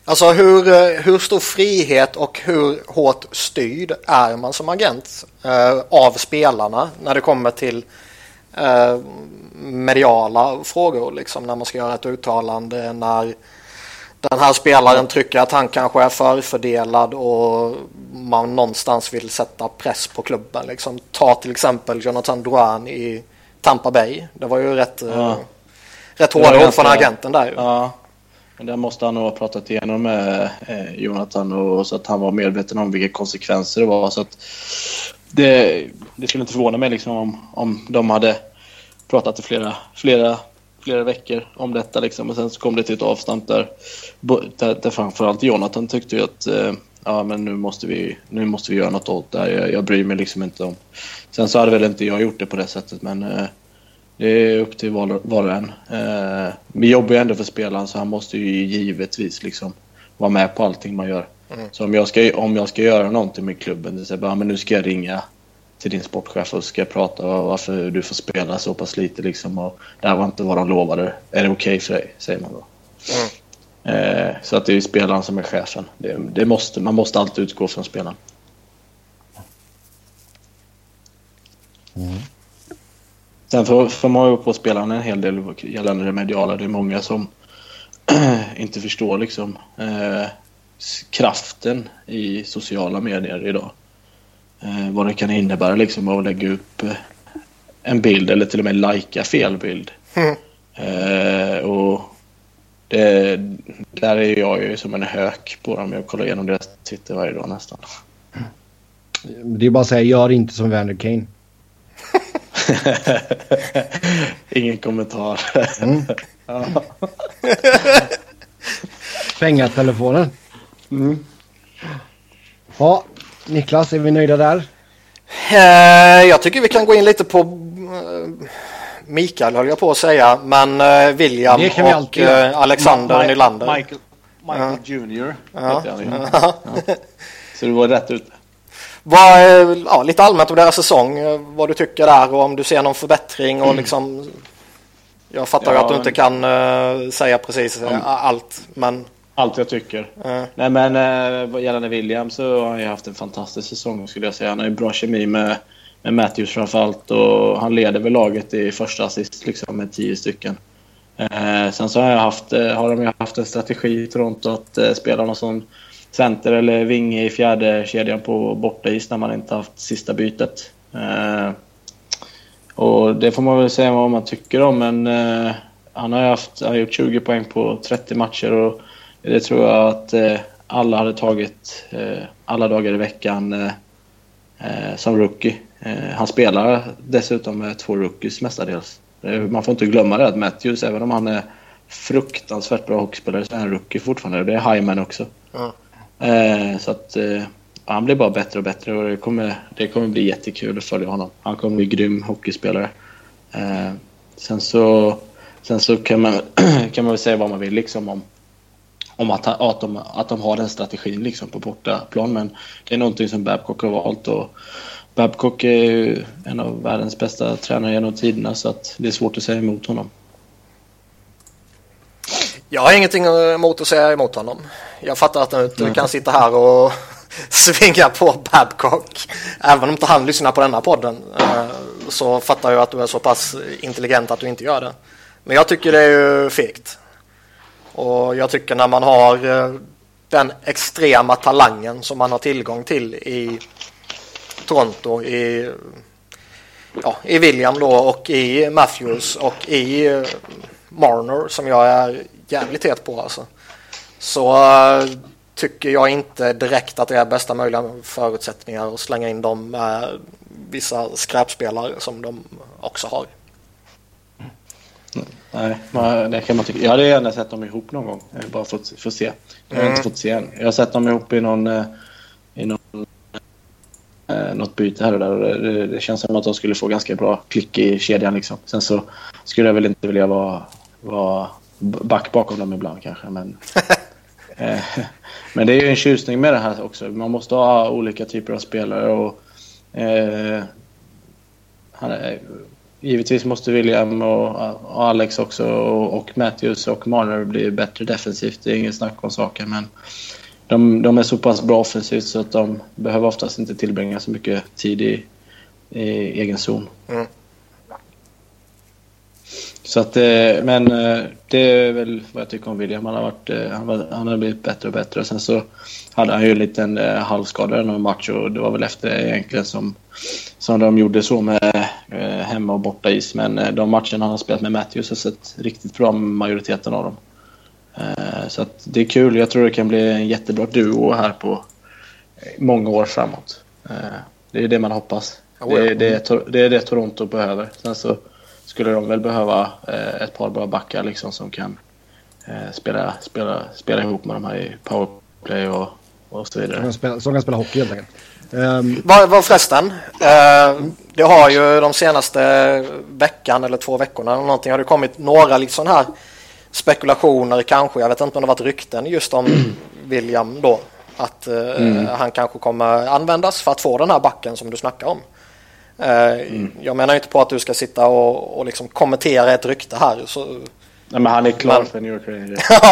Alltså hur stor frihet och hur hårt styrd är man som agent av spelarna när det kommer till mediala frågor liksom, när man ska göra ett uttalande, när den här spelaren tycker att han kanske är förfördelad och man någonstans vill sätta press på klubben. Liksom, ta till exempel Jonathan Drouin i Tampa Bay. Det var ju rätt hård från agenten där. Ja. Men där måste han nog ha pratat igenom med Jonathan och så att han var medveten om vilka konsekvenser det var. Så att det skulle inte förvåna mig liksom om de hade pratat i flera veckor om detta liksom. Och sen så kom det till ett avstamp där framförallt Jonathan tyckte ju att men nu måste vi göra något åt det här. Jag bryr mig liksom inte om. Sen så hade väl inte jag gjort det på det sättet, men det är upp till var och en. Vi jobbar ju ändå för spelaren, så han måste ju givetvis liksom vara med på allting man gör. Mm. Så om jag ska göra någonting med klubben, det säger men nu ska jag ringa till din sportchef och ska prata varför du får spela så pass lite liksom, och det här var inte vad de lovade. Är det okej för dig, säger man då. Mm. Så att det är spelaren som är chefen. Man måste alltid utgå från spelaren. Mm. Sen får man ju på spelarna en hel del gällande det mediala. Det är många som inte förstår liksom kraften i sociala medier idag. Vad det kan innebära liksom, att lägga upp en bild eller till och med likea fel bild. Mm. Och där är jag ju som en hök på dem. Jag kollar igenom deras Twitter varje dag nästan. Det är bara att säga, gör inte som Vander Kane. Ingen kommentar. Mm. Fänga telefonen. Mm. Ja, Niklas, är vi nöjda där? Jag tycker vi kan gå in lite på Mikael, höll jag på att säga. Men William och Alexander Nylander. Michael Junior. Ja. Så du var rätt ute. Lite allmänt om deras säsong, vad du tycker där och om du ser någon förbättring och liksom, jag fattar att du inte kan säga precis allt, men allt jag tycker. Nej, men vad gällande William så har jag haft en fantastisk säsong, skulle jag säga. Han har ju bra kemi med Matthews framförallt, och han leder väl laget i första assist liksom med 10 stycken. Sen så har de haft en strategi i Toronto att spela någon sån center eller ving i fjärde kedjan på bortais när man inte haft sista bytet. Och det får man väl säga vad man tycker om, men han har gjort 20 poäng på 30 matcher, och det tror jag att alla hade tagit alla dagar i veckan som rookie. Han spelar dessutom med 2 rookies mestadels. Man får inte glömma det, att Matthews, även om han är fruktansvärt bra hockeyspelare, så är han rookie fortfarande, och det är Hyman också. Ja. Så att han blir bara bättre och bättre, och det kommer bli jättekul att följa honom. Han kommer bli grym hockeyspelare. Sen så kan man väl säga vad man vill liksom om att de har den strategin liksom på bortaplan, men det är någonting som Babcock har valt, och Babcock är ju en av världens bästa tränare genom tiderna, så att det är svårt att säga emot honom. Jag har ingenting emot att säga emot honom. Jag fattar att han inte kan sitta här och svinga på Babcock. Även om inte han lyssnar på den här podden, så fattar jag att du är så pass intelligent att du inte gör det. Men jag tycker det är ju fegt. Och jag tycker när man har den extrema talangen som man har tillgång till i Toronto, i William då, och i Matthews och i Marner, som jag är jävligt het på alltså. Så tycker jag inte direkt att det är bästa möjliga förutsättningar att slänga in de vissa skräpspelare som de också har. Nej, det kan man tycka. Jag hade gärna sett dem ihop någon gång. Jag har bara fått se. Jag har inte fått se än. Jag har sett dem ihop något byte här och där, och det känns som att de skulle få ganska bra klick i kedjan liksom. Sen så skulle jag väl inte vilja vara back bakom dem ibland kanske, men men det är ju en tjusning med det här också. Man måste ha olika typer av spelare, och givetvis måste William och Alex också och Matthews och Marner bli bättre defensivt, det är ingen snack om saker, men de är så pass bra offensivt så att de behöver oftast inte tillbringa så mycket tid i egen zon. Mm. Så att, men det är väl vad jag tycker om William. Han har blivit bättre och bättre. Och sen så hade han ju en liten halvskada i någon match. Och det var väl efter egentligen som de gjorde så med hemma och borta is. Men de matcherna han har spelat med Matthews har sett riktigt bra med majoriteten av dem. Så att det är kul. Jag tror det kan bli en jättebra duo här på många år framåt. Det är det man hoppas. Det är det Toronto behöver. Sen så skulle de väl behöva ett par bra backar liksom, som kan spela ihop med de här i powerplay och så vidare. Som kan spela hockey helt enkelt. Var förresten. Det har ju de senaste veckan eller 2 veckorna eller någonting har det kommit några liksom här spekulationer kanske. Jag vet inte om det har varit rykten just om William då. Att han kanske kommer användas för att få den här backen som du snackar om. Jag menar inte på att du ska sitta och liksom kommentera ett rykte här. Så... Nej, men han är klar för New York Rangers.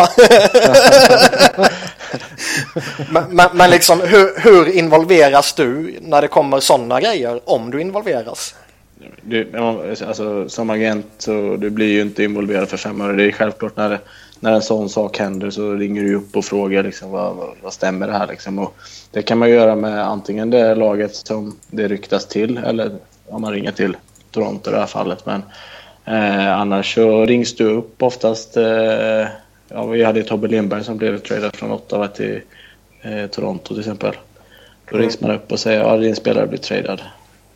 men liksom, hur involveras du när det kommer sådana grejer, om du involveras? Alltså, som agent så du blir ju inte involverad för 5 öre. Det är självklart när en sån sak händer så ringer du upp och frågar liksom, vad stämmer det här liksom. Och det kan man göra med antingen det laget som det ryktas till eller om man ringer till Toronto i det här fallet. Men annars så rings du upp oftast. Vi hade Tobbe Lindberg som blev tradad från Ottawa till Toronto till exempel. Då rings man upp och säger att din spelare blir tradad.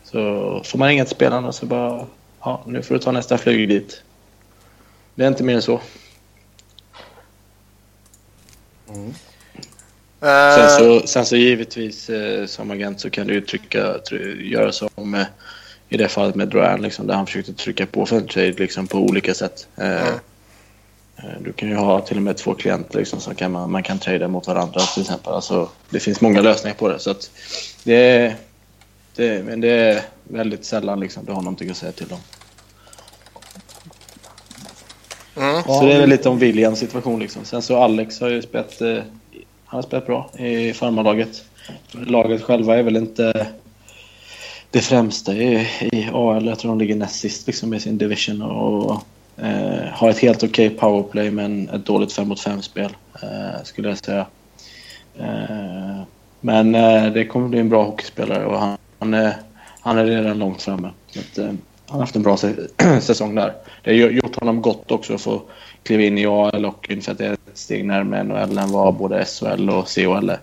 Så får man inget spelarna så bara, ja, nu får du ta nästa flyg dit. Det är inte mer än så. Sen så givetvis som agent så kan du ju göra som i det fallet med Drouin liksom, där han försökte trycka på för en trade liksom, på olika sätt. Du kan ju ha till och med 2 klienter liksom, som man kan trada mot varandra till exempel. Alltså, det finns många lösningar på det. Så att men det är väldigt sällan liksom, du har någonting att säga till dem. Så det är lite om Williams situation liksom. Sen så Alex har ju spelat bra i farmarlaget. Laget själva är väl inte det främsta i AL. Jag tror de ligger näst sist liksom, i sin division. Och har ett helt okej powerplay men ett dåligt 5-mot-5-spel skulle jag säga. Men det kommer bli en bra hockeyspelare. Och han är redan långt framme. Så att, han har haft en bra säsong där. Det har gjort honom gott också att få kliva in i AL och för att det är ett steg närmare NHL än vad både SHL och CHL är.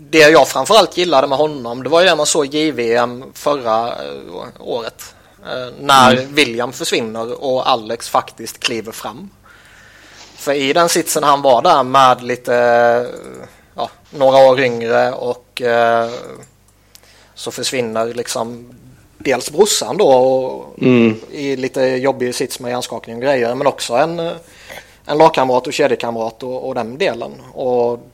Det jag framförallt gillade med honom, det var ju det man såg JVM förra året. När William försvinner och Alex faktiskt kliver fram. För i den sitsen han var där med lite... några år yngre och så försvinner liksom dels brorsan då och i lite jobbig sits med anskakning och grejer, men också en lagkamrat och kedjekamrat och den delen och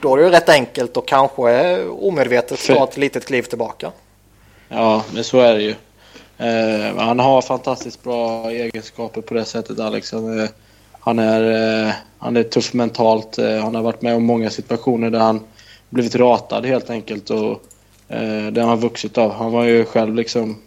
då är det ju rätt enkelt och kanske omedvetet ta ett litet kliv tillbaka. Ja, men så är det ju. Han har fantastiskt bra egenskaper på det sättet, Alex. Han är tuff mentalt. Han har varit med om många situationer där han blivit ratad helt enkelt och där han har vuxit av. Han var ju själv liksom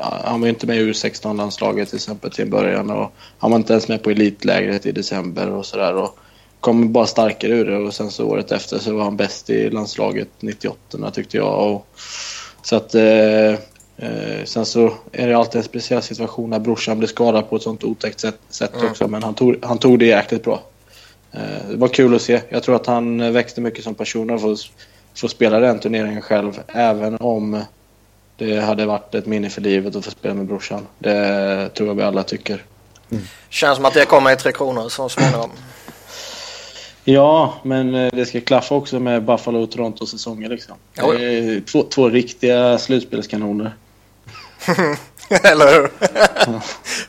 han var inte med i U16-landslaget till exempel till början och han var inte ens med på elitlägret i december och sådär och kom bara starkare ur det och sen så året efter så var han bäst i landslaget 98 tyckte jag och, så att sen så är det alltid en speciell situation när brorsan blir skadad på ett sånt otäckt sätt också, men han tog det jäkligt bra. Det var kul att se. Jag tror att han växte mycket som person och få spela den turneringen själv, även om det hade varit ett minne för livet att få spela med brorsan. Det tror jag vi alla tycker. Känns som att det kommer i 3 kronor så småningom. Ja, men det ska klaffa också med Buffalo och Toronto säsonger liksom. Det är 2 riktiga slutspelskanoner. Eller hur?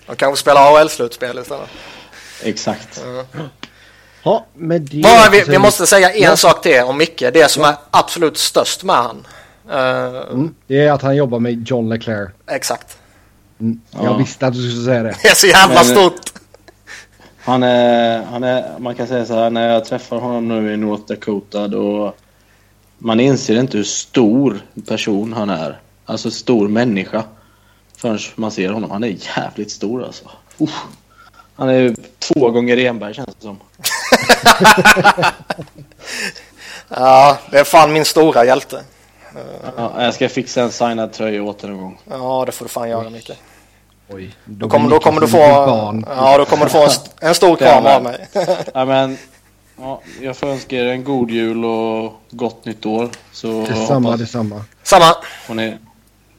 De kanske spelar AL-slutspel istället. Exakt. Ja, men det... Bara, vi måste säga en sak till om Micke. Det som är absolut störst med han. Det är att han jobbar med John Leclerc. Exakt. Jag visste att du skulle säga det. Det är så jävla stort. Han är, man kan säga så här, när jag träffar honom nu i North Dakota då man inser inte hur stor person han är. Alltså stor människa. Förrän man ser honom. Han är jävligt stor alltså. Han är 2 gånger Renberg känns det som. Ja, det är fan min stora hjälte. Ja, jag ska fixa en signad tröja åt en gång. Ja, det får du fan göra mycket. Oj, då kommer du få barn. Ja, då kommer du få en stor kram av mig. Ja, men ja, jag får önska er en god jul och gott nytt år. Så detsamma. Samma. Och ni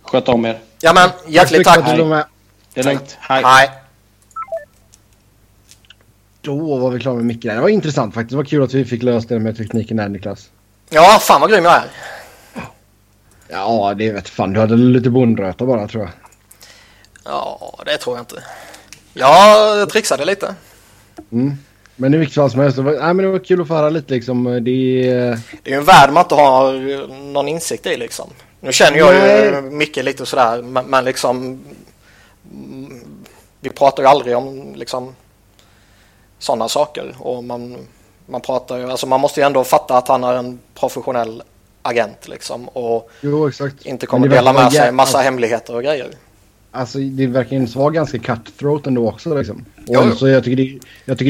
sköt om er. Ja men, hjärtligt tack. Det är lugnt. Hej. Då var vi klara med Micke. Det var intressant faktiskt. Det var kul att vi fick lösa det med tekniken där, Niklas. Ja, fan vad grym jag är. Ja, det vet fan. Du hade lite bondröta bara, tror jag. Ja, det tror jag inte. Jag trixade lite. Mm. Men i vilket fall som helst, det var kul att föra lite liksom. Det är ju en värld man inte har någon insikt i liksom. Nu känner jag ju Micke lite sådär, men liksom vi pratar ju aldrig om liksom sådana saker. Och man pratar ju, alltså man måste ju ändå fatta att han är en professionell agent liksom. Och inte kommer dela med sig massa hemligheter och grejer. Alltså det verkar vara ganska cutthroat ändå också liksom. Och så jag tycker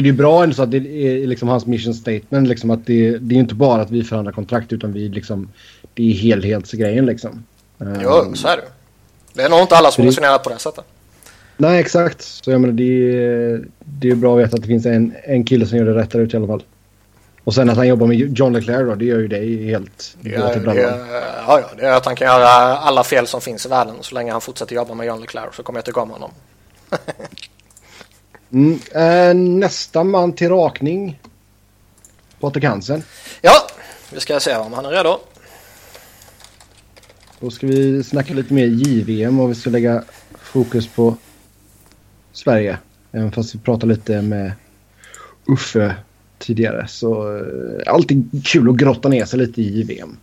det är bra ändå så att det är liksom hans mission statement liksom, att det är inte bara att vi förhandlar kontrakt utan vi liksom, det är helhetsgrejen liksom. Jo, så är det. Det är nog inte alla som resonerar på det sättet. Nej, exakt. Så jag menar det är bra att veta att det finns en kille som gör det rättare ut i alla fall. Och sen att han jobbar med John LeClaire då, det gör ju det helt... det är att han kan göra alla fel som finns i världen. Och så länge han fortsätter jobba med John LeClaire så kommer jag tycka om honom. Nästa man till rakning. Patrik Hansen. Ja, vi ska se om han är redo. Då ska vi snacka lite mer JVM och vi ska lägga fokus på Sverige. Även fast vi pratar lite med Uffe tidigare, så alltid kul att grotta ner sig lite i VM.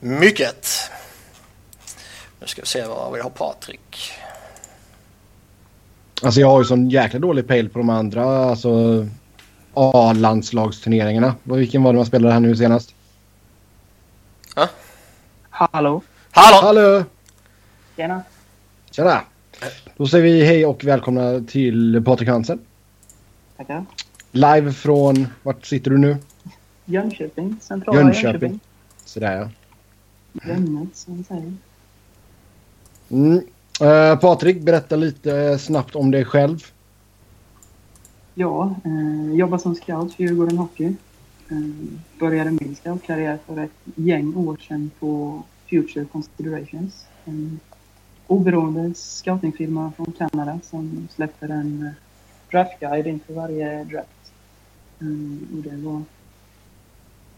Mycket. Nu ska vi se vad vi har Patrik. Alltså jag har ju sån jäkla dålig pejl på de andra, alltså A-landslagsturneringarna. Vilken var det man spelade här nu senast? Ja. Hallå. Tjena. Då säger vi hej och välkomna till Patrik Hansen. Tackar. Live från, vart sitter du nu? Jönköping, centrala Jönköping. Sådär ja. Römmet, som säger. Patrik, berätta lite snabbt om dig själv. Ja, jobbar som scout för Djurgården Hockey. Började min scoutkarriär för ett gäng år sedan på Future Considerations. En oberoende scoutingfirma från Kanada som släppte en draftguide inför varje draft. Och det var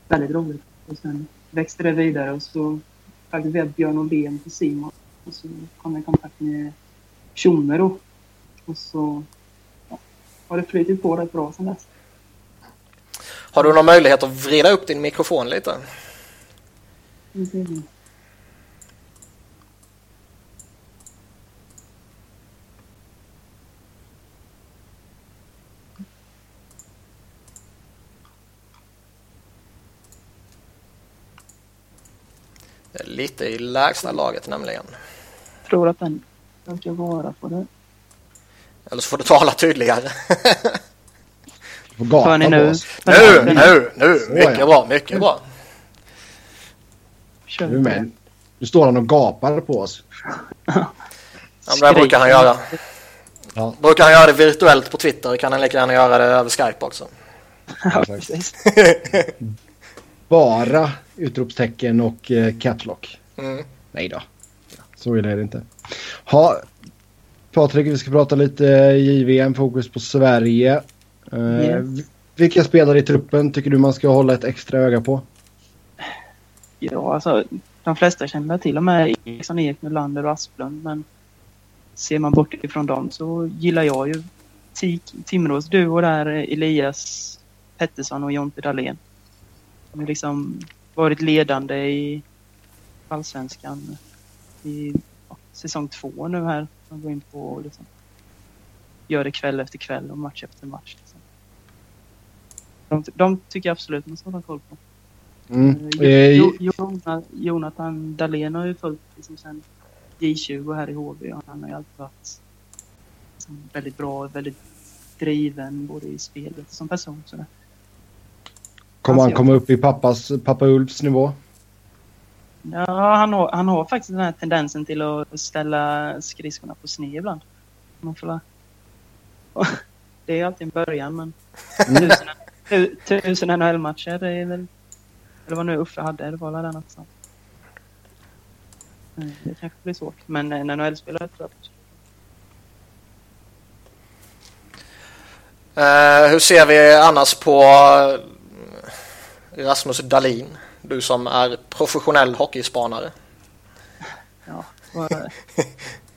väldigt roligt. Och sen växte det vidare och så faktiskt blev Björn Olén till Simon. Och så kom jag i kontakt med Tjonero. Och så har det flyttat på rätt bra sedan dess. Har du någon möjlighet att vrida upp din mikrofon lite? Mm. Lite i lägsta laget nämligen. Jag tror att den ska vara på det. Eller så får du tala tydligare. Hör ni nu? Nu. Mycket bra. Nu står han och gapar på oss. Det brukar han göra. Ja. Brukar han göra det virtuellt på Twitter kan han lika gärna göra det över Skype också. Ja, precis. Bara utropstecken och catlock. Nej då. Så är det inte. Patrik, vi ska prata lite JVM, fokus på Sverige. Vilka spelare i truppen tycker du man ska hålla ett extra öga på? Ja, alltså de flesta känner till, och med Eriksson, Ek, Nylander och Asplund. Men ser man bort ifrån dem så gillar jag ju Timrås duo där, Elias Pettersson och Jonte Dahlén. De har liksom varit ledande i allsvenskan i säsong 2 nu här. De går in på och liksom gör det kväll efter kväll och match efter match. Liksom. De tycker jag absolut man ska ha koll på. Jonathan Dahlén har ju följt liksom sen J20 här i HV, och han har ju alltid varit liksom väldigt bra, väldigt driven både i spelet som person. Sådär. Kommer han komma upp i pappa Ulfs nivå? Ja, han har faktiskt den här tendensen till att ställa skridskorna på sned ibland. Man får det är alltid en början, men tusen NHL-matcher, det är väl, eller vad nu Uffe hade, det var väl annat sånt. Det kanske blir svårt, men en NHL-spelare tror jag. Hur ser vi annars på Rasmus Dahlin? Du som är professionell hockeyspanare. Ja,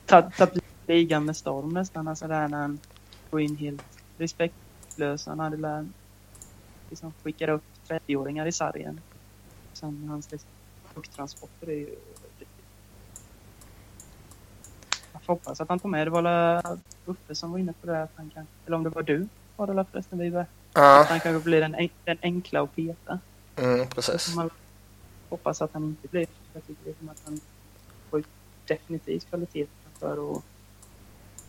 tagit ligan med storm nästan. Alltså där när han går in helt respektlös. Han hade lär, liksom skickade upp 30-åringar i sargen. Sen hans hocktransporter är ju... Jag hoppas att han tog med. Det var Uffe som var inne på det här. Eller om det var du, var det förresten Viber. Att han kanske blir den enkla och peta. Mm, precis. Man hoppas att han inte blir. Jag tycker att han får definitivt kvalitet för att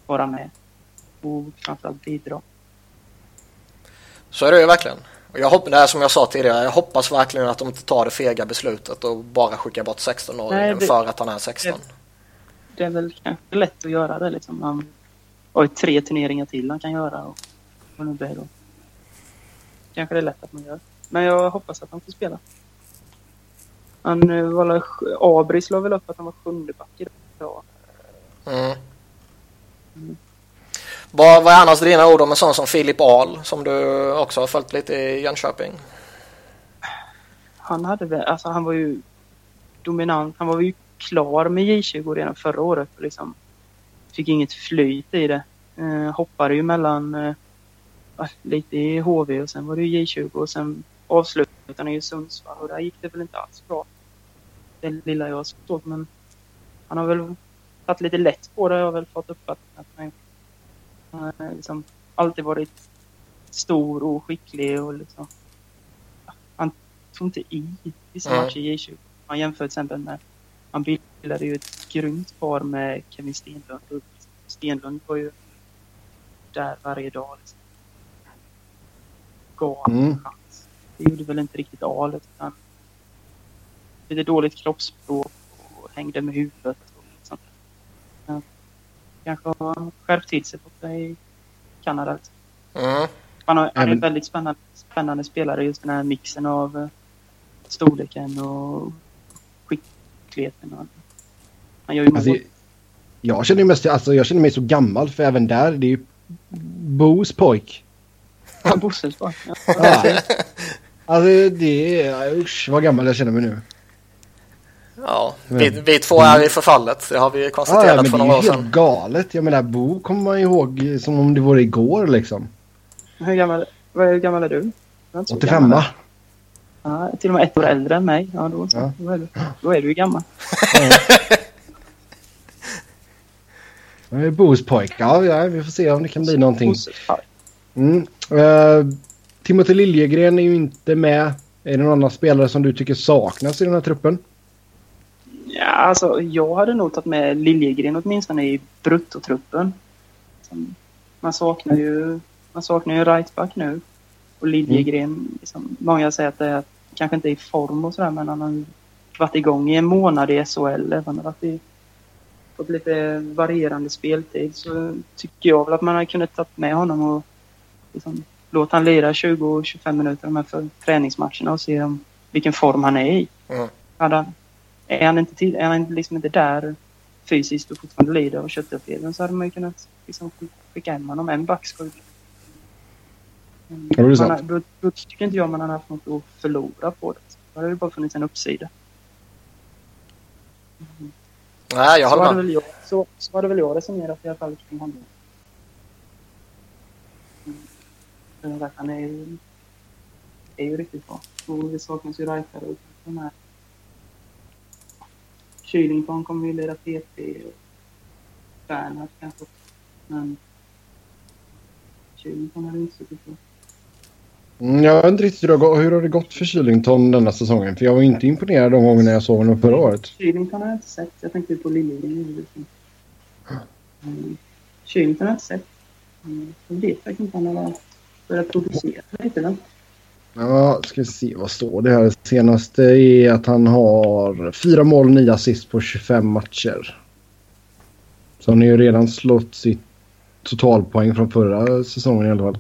vara med och framförallt bidra. Så är det ju verkligen. Jag hoppas, det här som jag sa tidigare, jag hoppas verkligen att de inte tar det fega beslutet och bara skickar bort 16-åringen för att han är 16. Det är väl kanske lätt att göra det liksom. Han har 3 turneringar till han kan göra och nu blir det. Kanske det är lätt att man gör. Men jag hoppas att han får spela. Han var Abri slår väl upp att han var 7:e back i dag. Vad är annars dina ord om en sån som Filip Ahl, som du också har följt lite i Jönköping? Han hade väl, alltså han var ju dominant. Han var ju klar med J20 redan förra året och liksom fick inget flyt i det. Hoppade ju mellan lite i HV och sen var det ju J20 och sen avslutade han i Sundsvall och där gick det väl inte alls bra. Det lilla jag såg, men han har väl tagit lite lätt på det. Jag har väl fått uppfattning att han liksom alltid varit stor och skicklig och liksom, han tog inte i vissa matcher i J20. Han jämför till exempel med, han bildade ju ett grymt par med Kevin Stenlund och Stenlund var ju där varje dag liksom. Det gjorde väl inte riktigt Alet, utan lite dåligt kroppsspråk och hängde med huvudet och sånt. Men kanske har skärpt till sig på i Kanada. Han är en väldigt spännande spelare, just den här mixen av storleken och skickligheten och allt. Han gör ju alltså, jag känner mig så gammal, för även där det är ju Boos pojk. Ja, Bossels var. Ja. Alltså det är... Usch, vad gammal jag känner mig nu. Ja, vi två är i förfallet. Det har vi konstaterat för några år sedan. Det är helt galet. Jag menar, Bo kommer man ihåg som om det var igår liksom. Hur gammal är du? 85. Ja, till och med 1 år äldre än mig. Ja, då är du gammal. Ja. Bos pojk. Ja, vi får se om det kan bli någonting. Timothy Liljegren är ju inte med. Är det någon annan spelare som du tycker saknas i den här truppen? Ja, alltså jag hade nog tagit med Liljegren åtminstone i bruttotruppen. Man saknar ju right back nu. Och Liljegren, liksom, många säger att det är, kanske inte är i form och sådär, men han har varit igång i en månad i SHL. Han har varit fått lite varierande speltid, så tycker jag väl att man hade kunnat tagit med honom och liksom, låt han lira 20-25 minuter de här för träningsmatcherna och se vilken form han är i. Är han liksom inte där fysiskt och fortfarande lider och köttfelen, så hade man ju kunnat liksom, skicka hem honom en backskog. Då tycker inte jag man hade haft något att förlora på det. Då hade det bara funnits en uppsida. Nej, jag håller med. Så var det väl jag resonerat i alla fall kring honom. Han är ju riktigt bra. Och det saknas ju rajkare och de här. Kylington kommer ju leda PT och Bernhardt kanske. Men Kylington har det inte så mycket. Jag vet inte riktigt hur har det gått för Kylington denna säsongen? För jag var inte imponerad de gångerna jag såg honom förra året. Kylington har jag inte sett. Jag tänkte på Liljegren. Kylington har jag inte sett. Jag vet faktiskt inte om han har börjat producera lite väl. Ja, ska vi se vad står det här. Senaste är att han har 4 mål, 9 assist på 25 matcher. Så han har ju redan slått sitt totalpoäng från förra säsongen i alla fall.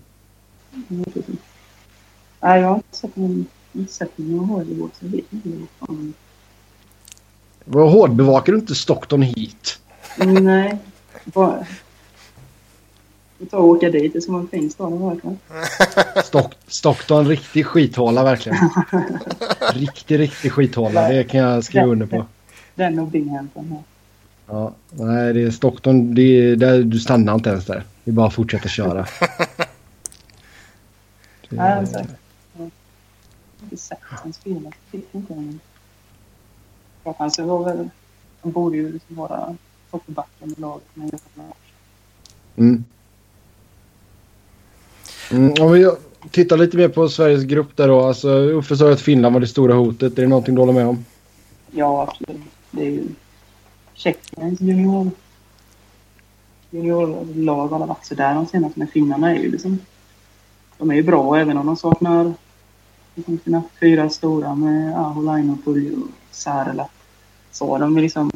Nej, jag har inte sett någon hårdbevakare. Jag vet inte vad. Hårdbevakar du inte Stockton hit? Nej, bara... Jag tar och åka dit, det är som en fängstående verkligen. Stockton, riktig skithåla verkligen. Riktig skithåla, det kan jag skriva under på. Den och Binghämten här. Ja, nej, det är Stockton, du stannar inte ens där. Vi bara fortsätter köra. Det är alltså. Det sätt han spelar. Han borde ju vara toppbacken i laget när jag gör det. Om vi tittar lite mer på Sveriges grupp där då. Alltså, Uffe sa att Finland var det stora hotet. Är det någonting du håller med om? Ja, absolut. Det är ju Tjeckiens juniorlag har varit så där de senaste. Men finnarna är ju liksom... De är ju bra även om de saknar sina 4 stora med Aholain och Puljo och Sarla. Så de är liksom...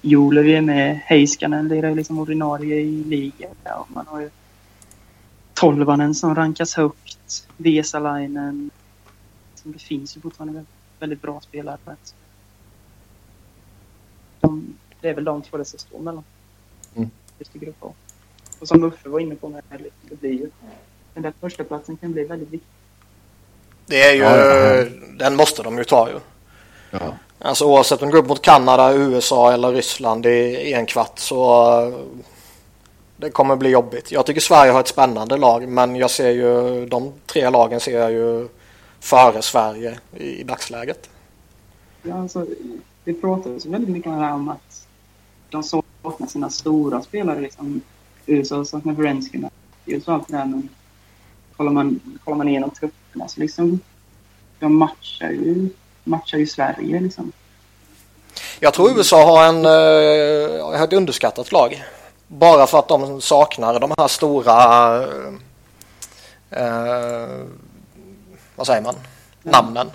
Julevi är med, Heiskanen, det är liksom ordinarie i ligan. Ja, man har ju 12:an som rankas högt, Vesalainen, som det finns ju fortfarande väldigt bra spelare. Det är väl de 2 det ska stå mellan. Just i gruppen. Och som Uffe var inne på här, det blir ju den där första platsen kan bli väldigt viktig. Det är ju, den måste de ju ta ju. Ja. Alltså oavsett om de går upp mot Kanada, USA eller Ryssland i en kvart så... Det kommer bli jobbigt. Jag tycker Sverige har ett spännande lag, men jag ser ju de 3 lagen ser jag ju före Sverige i dagsläget. Ja, alltså, vi pratade så väldigt mycket om att de saknar sina stora spelare, liksom USA saknar Verenskyna, USA allt det där, men kollar man igenom trupperna så liksom de matchar ju Sverige liksom. Jag tror USA har ett underskattat lag. Bara för att de saknar de här stora vad säger man? Namnen.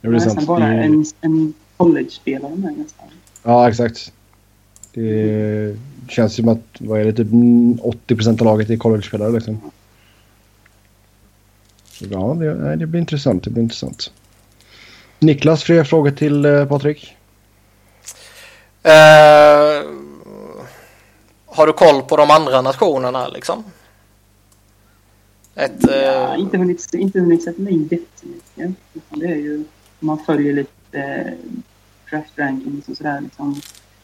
Det är nästan bara en college-spelare där nästan. Ja, exakt. Det känns som att vad är det, typ 80% av laget är college-spelare liksom. Så ja, det blir intressant. Niklas, fler frågor till Patrik? Har du koll på de andra nationerna liksom? Ja, inte hunnit sätta mig in jättemycket. Det är ju om man följer lite draft rankings och sådär liksom.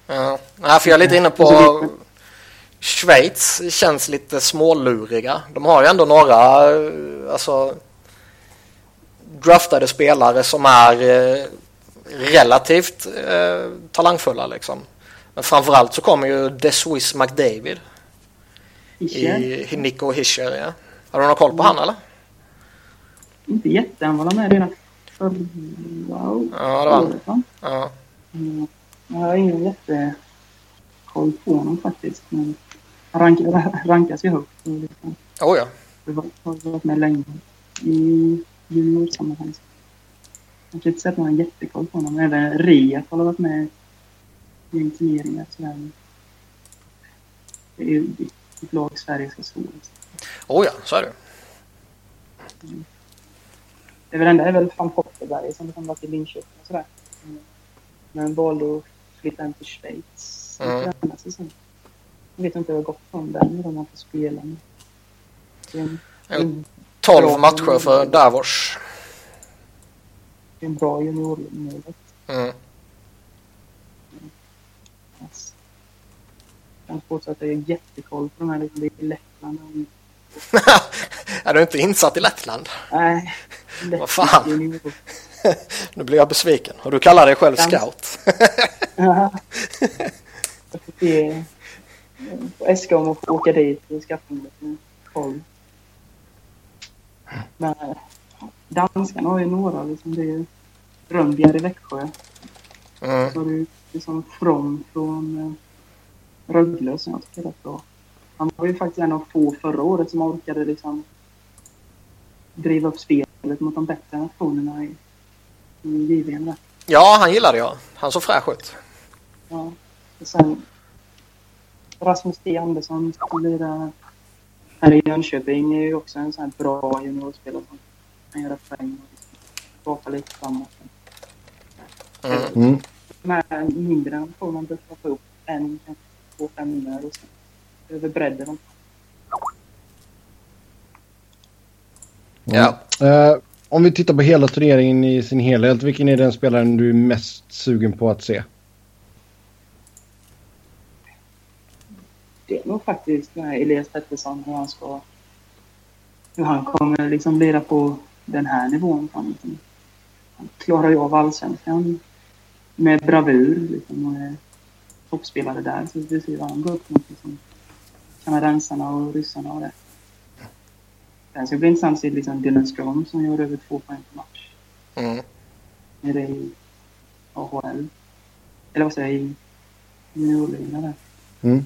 Ja, för jag är lite inne på Schweiz känns lite småluriga. De har ju ändå några alltså draftade spelare som är relativt talangfulla liksom. Men framförallt så kommer ju The Swiss McDavid i Nico Hischer, ja. Har du någon koll på han eller? Inte jätte, han var med redan ja, det var han. Ja. Jag har ingen jätte koll på honom faktiskt, men rankas ju högt liksom. Oh, ja. Det har varit med länge i juniorsammanhang. Jag kan inte säga att man har jättekoll på honom. Även Riet har varit med i en turnering. Det är ju ett lag Sverige ska slå. Åja, så är det. Det är väl enda, fan Popperberg som har varit i Linköping och sådär. Men Baldo flyttade hem till Schweiz. Jag vet inte hur det har gått om den när de har fått spela. 12 matcher för Davos. En bra juniormålet. Jag tror att jag är jättekoll på de här lite i Lettland. Är du inte insatt i Lettland? Nej. Vad fan? Nu blir jag besviken. Och du kallar dig själv scout. Ja. Jag får äska om att åka dit och skaffa mig lite koll. Men danskarna har ju några, liksom, det är Rönnbjer i Växjö. Så det är liksom från Rögle som jag tycker är rätt bra. Han var ju faktiskt en av få förra året som orkade liksom driva upp spelet mot de bättre nationerna i JVM. Ja, han gillade jag. Han såg fräsch ut. Ja, och sen Rasmus D. Andersson som lirar här i Jönköping är ju också en sån här bra juniorspelare som kan göra poäng och liksom skapa lite framåt. Med mindre än får man brukar få upp en, kanske två, fem där och sen över bredden. Ja. Om vi tittar på hela turneringen i sin helhet, vilken är den spelaren du är mest sugen på att se? Det är nog faktiskt Elias Pettersson, hur han kommer liksom lira på den här nivån. Han klarar ju av allsvenskan med bravur liksom, och är toppspelare där. Så vi ser vad han går upp mot liksom, kanadensarna och ryssarna och det. Sen så blir det intressant att se liksom Dylan Strome som gör över 2 poäng per match. Är det i AHL? Eller vad säger jag, i New Orleans där.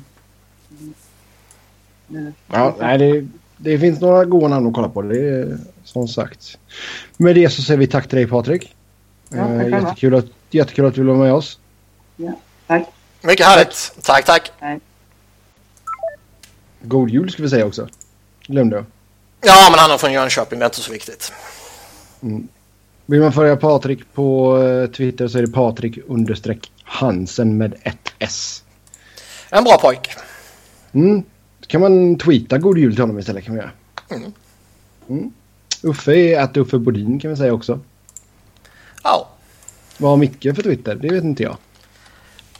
Ja, nej, det finns några goda namn att kolla på, det är som sagt. Med det så säger vi tack till dig, Patrik. Ja, jättekul att du vill vara med oss. Ja, tack. Mycket härligt. Tack. God jul ska vi säga också. Glömde jag. Ja, men han är från Jönköping, det är inte så viktigt. Vill man följa Patrik på Twitter så är det Patrik_Hansen med ett S. En bra pojk. Kan man tweeta god jul till honom istället, kan man göra. Uffe är att Uffe Bodin, kan vi säga också. Ja. Vad har Micke för Twitter? Det vet inte jag.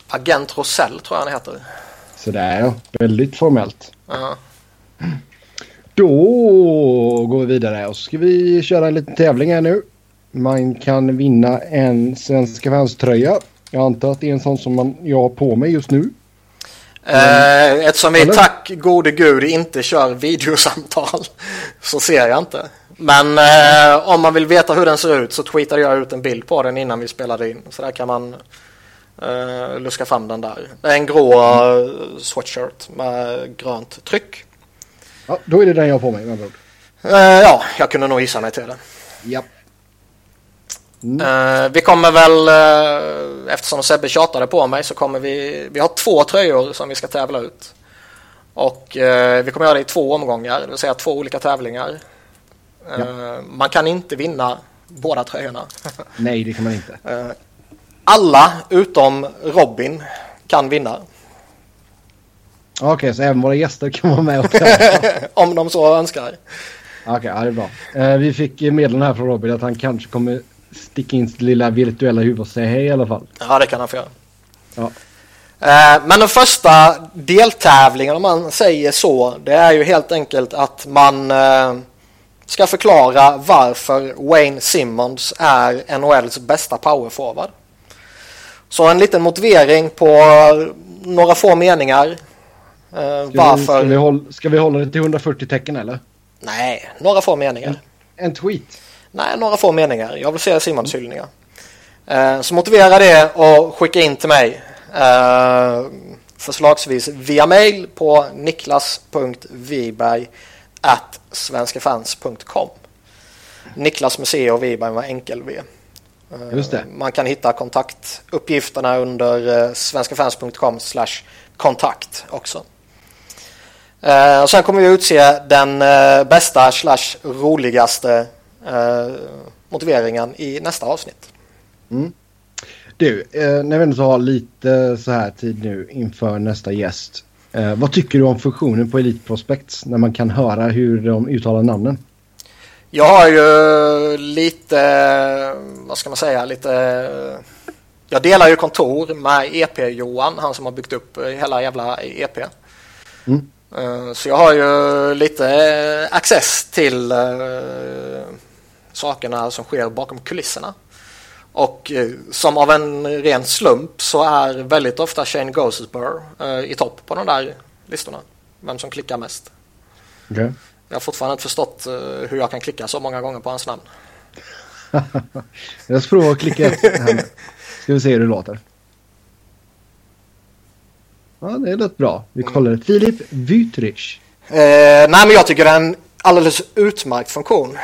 Agent Rossell tror jag han heter. Sådär, ja. Väldigt formellt. Då går vi vidare och ska vi köra en liten tävling här nu. Man kan vinna en Svenska Fans-tröja. Jag antar att det är en sån som jag har på mig just nu. Eftersom vi, tack gode gud, inte kör videosamtal så ser jag inte. Men om man vill veta hur den ser ut så tweetade jag ut en bild på den innan vi spelade in. Så där kan man luska fram den där. Det är en grå sweatshirt med grönt tryck. Ja, då är det den jag har på mig. Ja, jag kunde nog gissa mig till det. Japp. Vi kommer väl, eftersom Sebbe tjatade på mig, så kommer vi har 2 tröjor som vi ska tävla ut. Och vi kommer göra det i 2 omgångar, det vill säga 2 olika tävlingar. Man kan inte vinna båda tröjorna. Nej, det kan man inte. Alla utom Robin kan vinna. Okej, så även våra gäster kan vara med och om de så önskar. Okej, ja, det är bra. Vi fick medlen här från Robin att han kanske kommer sticka in sitt lilla virtuella huvud och säga hej i alla fall. Ja, det kan han få göra. Ja. Men den första deltävlingen, om man säger så, det är ju helt enkelt att man ska förklara varför Wayne Simmonds är NHLs bästa powerforward. Så en liten motivering på några få meningar. Varför? Ska vi hålla det till 140 tecken eller? Nej, några få meningar. En tweet? Nej, några få meningar. Jag vill se Simons hyllningar. Så motivera det och skicka in till mig. Förslagsvis via mail på niklas.viberg@svenskafans.com. Niklas Messier och Viberg med enkel V. Just det. Man kan hitta kontaktuppgifterna under svenskafans.com/kontakt också. Och sen kommer vi utse den bästa / roligaste motiveringen i nästa avsnitt. Du, när vi ändå har lite så här tid nu inför nästa gäst. Vad tycker du om funktionen på Elite Prospects när man kan höra hur de uttalar namnen? Jag har ju lite, vad ska man säga, lite... Jag delar ju kontor med EP-Johan, han som har byggt upp hela jävla EP. Så jag har ju lite access till sakerna som sker bakom kulisserna. Och som av en ren slump så är väldigt ofta Shane Gostisbehere i topp på de där listorna. Vem som klickar mest. Okay. Jag har fortfarande inte förstått hur jag kan klicka så många gånger på hans namn. Jag ska prova att klicka efter här. Ska vi se hur det låter. Ja, det låter bra. Vi kollar det. Filip Wüthrich. Nej, men jag tycker det är en alldeles utmärkt funktion.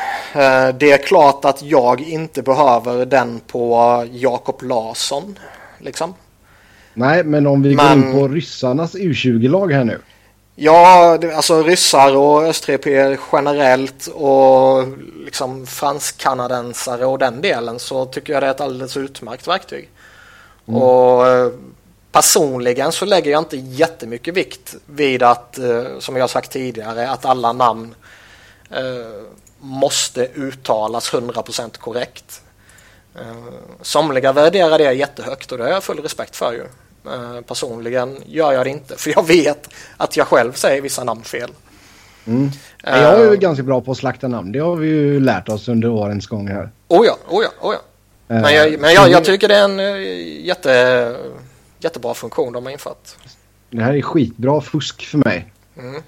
Det är klart att jag inte behöver den på Jakob Larsson. Liksom. Nej, men om vi går in på ryssarnas U20-lag här nu. Ja, alltså ryssar och östeuropéer generellt och liksom fransk-kanadensare och den delen, så tycker jag det är ett alldeles utmärkt verktyg. Mm. Och personligen så lägger jag inte jättemycket vikt vid att, som jag sagt tidigare, att alla namn måste uttalas 100% korrekt. Somliga värderar det jättehögt och det har jag full respekt för ju. Personligen gör jag det inte, för jag vet att jag själv säger vissa namn fel. Mm. Jag är ju ganska bra på att slakta namn. Det har vi ju lärt oss under årens gång här. Oja. Men jag tycker det är en jättebra funktion de har infört. Det här är skitbra fusk för mig. Mm.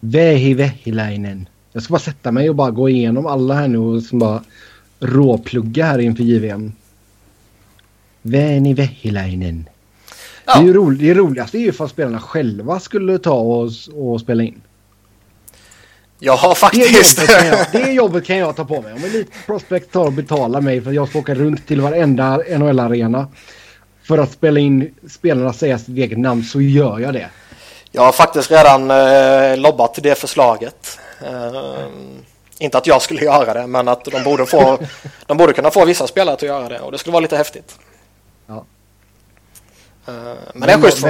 Vähiläinen. Jag ska bara sätta mig och bara gå igenom alla här nu och som bara råplugga här inför JVM. Väni Vähiläinen. Ja. Det roligaste är ju för att spelarna själva skulle ta och spela in. Ja, faktiskt. Det jobbet kan jag ta på mig. Om en prospect tar och betalar mig för att jag ska åka runt till varenda NHL-arena för att spela in spelarna säga sitt eget namn, så gör jag det. Jag har faktiskt redan lobbat till det förslaget. Inte att jag skulle göra det, men att de borde kunna få vissa spelare att göra det, och det skulle vara lite häftigt. Ja. Men det är schysst.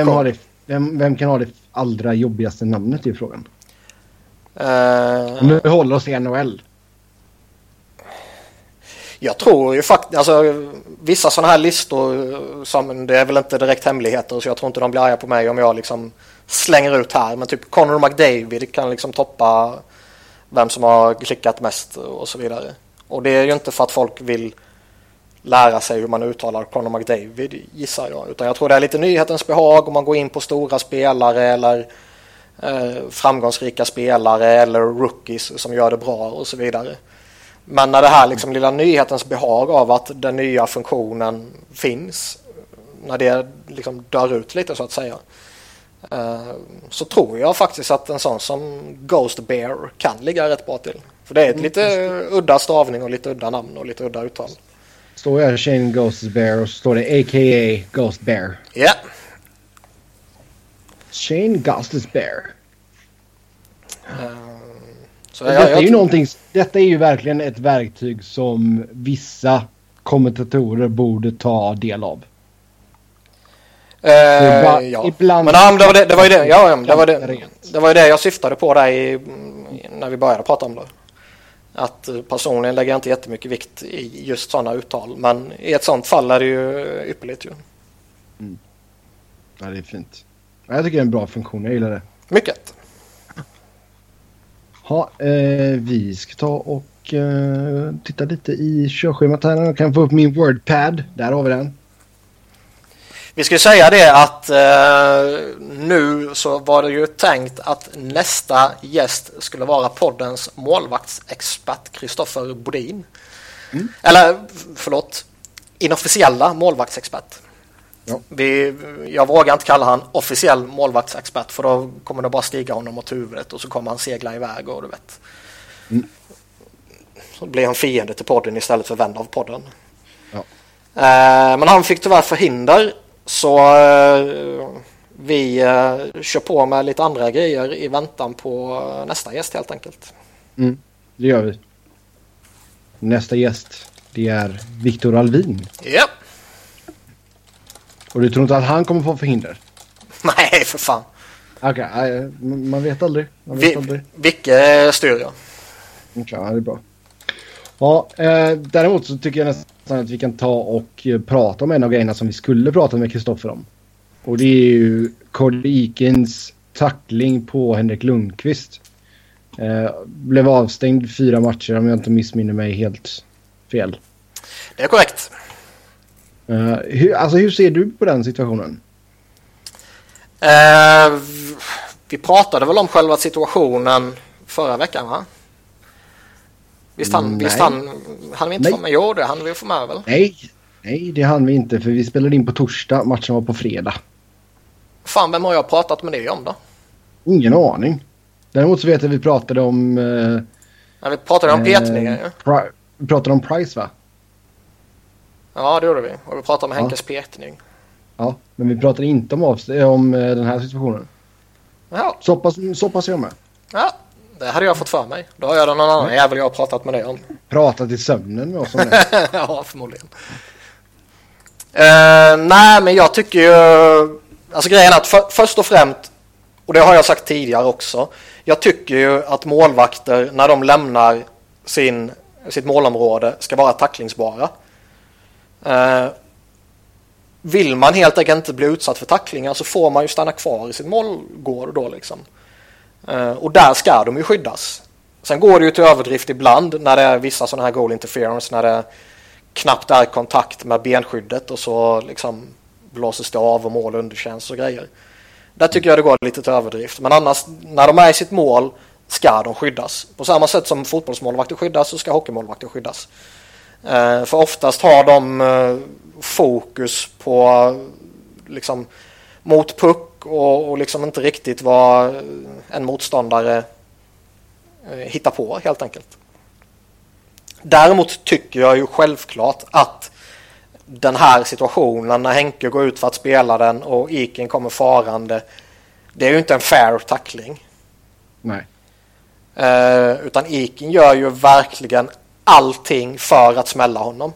Vem kan ha det allra jobbigaste namnet i frågan? Nu håller oss i NHL. Jag tror ju faktiskt, alltså, vissa sådana här listor som, det är väl inte direkt hemligheter, så jag tror inte de blir arga på mig om jag liksom slänger ut här, men typ Connor McDavid kan liksom toppa vem som har klickat mest och så vidare. Och det är ju inte för att folk vill lära sig hur man uttalar Connor McDavid, gissar jag, utan jag tror det är lite nyhetens behag om man går in på stora spelare eller framgångsrika spelare eller rookies som gör det bra och så vidare. Men när det här liksom lilla nyhetens behag av att den nya funktionen finns, när det liksom dör ut lite så att säga, så tror jag faktiskt att en sån som Ghost Bear kan ligga rätt bra till. För det är ett lite udda stavning och lite udda namn och lite udda uttal. Står jag Shane Ghost Bear och står det a.k.a. Ghost Bear. Ja. Yeah. Shane Ghost Bear. Så detta är ju verkligen ett verktyg som vissa kommentatorer borde ta del av. Det var ju det jag syftade på där när vi började prata om det. Att personligen lägger jag inte jättemycket vikt i just sådana uttal, men i ett sånt fall är det ju ypperligt ju. Mm. Ja, det är fint. Jag tycker det är en bra funktion, jag gillar det. Mycket. Ja, vi ska ta och titta lite i körschemat här. Jag kan få upp min WordPad, där har vi den. Vi ska säga det att nu så var det ju tänkt att nästa gäst skulle vara poddens målvaktsexpert Kristoffer Bodin. Mm. Eller, förlåt, inofficiella målvaktsexpert. Ja. Jag vågar inte kalla han officiell målvaktsexpert, för då kommer det bara stiga honom åt huvudet och så kommer han segla iväg och du vet. Mm. Så blir han fiende till podden istället för vän av podden. Ja. Men han fick tyvärr förhinder, så vi kör på med lite andra grejer i väntan på nästa gäst helt enkelt. Mm, det gör vi. Nästa gäst, det är Viktor Alvin. Ja. Och du tror inte att han kommer få förhinder? Nej, för fan. Okej, man vet aldrig. Vilket styr jag. Okej, det är bra. Ja, däremot så tycker jag nästan att vi kan ta och prata om en av grejerna som vi skulle prata med Kristoffer om. Och det är ju Cody Eakins tackling på Henrik Lundqvist. Blev avstängd 4 matcher om jag inte missminner mig helt fel. Det är korrekt. Hur ser du på den situationen? Vi pratade väl om själva situationen förra veckan, va? Visst han vi inte få med? Jo, det hann vi få med väl? Nej, det hann vi inte, för vi spelade in på torsdag, matchen var på fredag. Fan, vem har jag pratat med dig om då? Ingen aning. Däremot så vet jag att vi pratade om... vi pratade om petningar ju. Vi pratade om Price, va? Ja, det gjorde vi. Och vi pratade om Henkes petning. Ja, men vi pratade inte om den här situationen. Ja. Så pass jag med. Ja, det hade jag fått för mig. Då har jag någon annan jävel jag har pratat med dig om. Pratat i sömnen med oss om det. Ja, förmodligen. Nej, men jag tycker ju... Alltså grejen är att först och främst, och det har jag sagt tidigare också, jag tycker ju att målvakter när de lämnar sitt målområde ska vara tacklingsbara. Vill man helt enkelt inte bli utsatt för tacklingar så får man ju stanna kvar i sitt målgård då liksom. Och där ska de ju skyddas. Sen går det ju till överdrift ibland när det är vissa sådana här goal interference, när det knappt är kontakt med benskyddet och så liksom blåses det av och mål underkänns och grejer. Där tycker jag det går lite till överdrift. Men annars, när de är i sitt mål ska de skyddas. På samma sätt som fotbollsmålvakter skyddas så ska hockeymålvakter skyddas. För oftast har de fokus på liksom mot puck och liksom inte riktigt vad en motståndare hittar på helt enkelt. Däremot tycker jag ju självklart att den här situationen när Henke går ut för att spela den och Iken kommer farande, det är ju inte en fair tackling. Nej. Utan Iken gör ju verkligen allting för att smälla honom.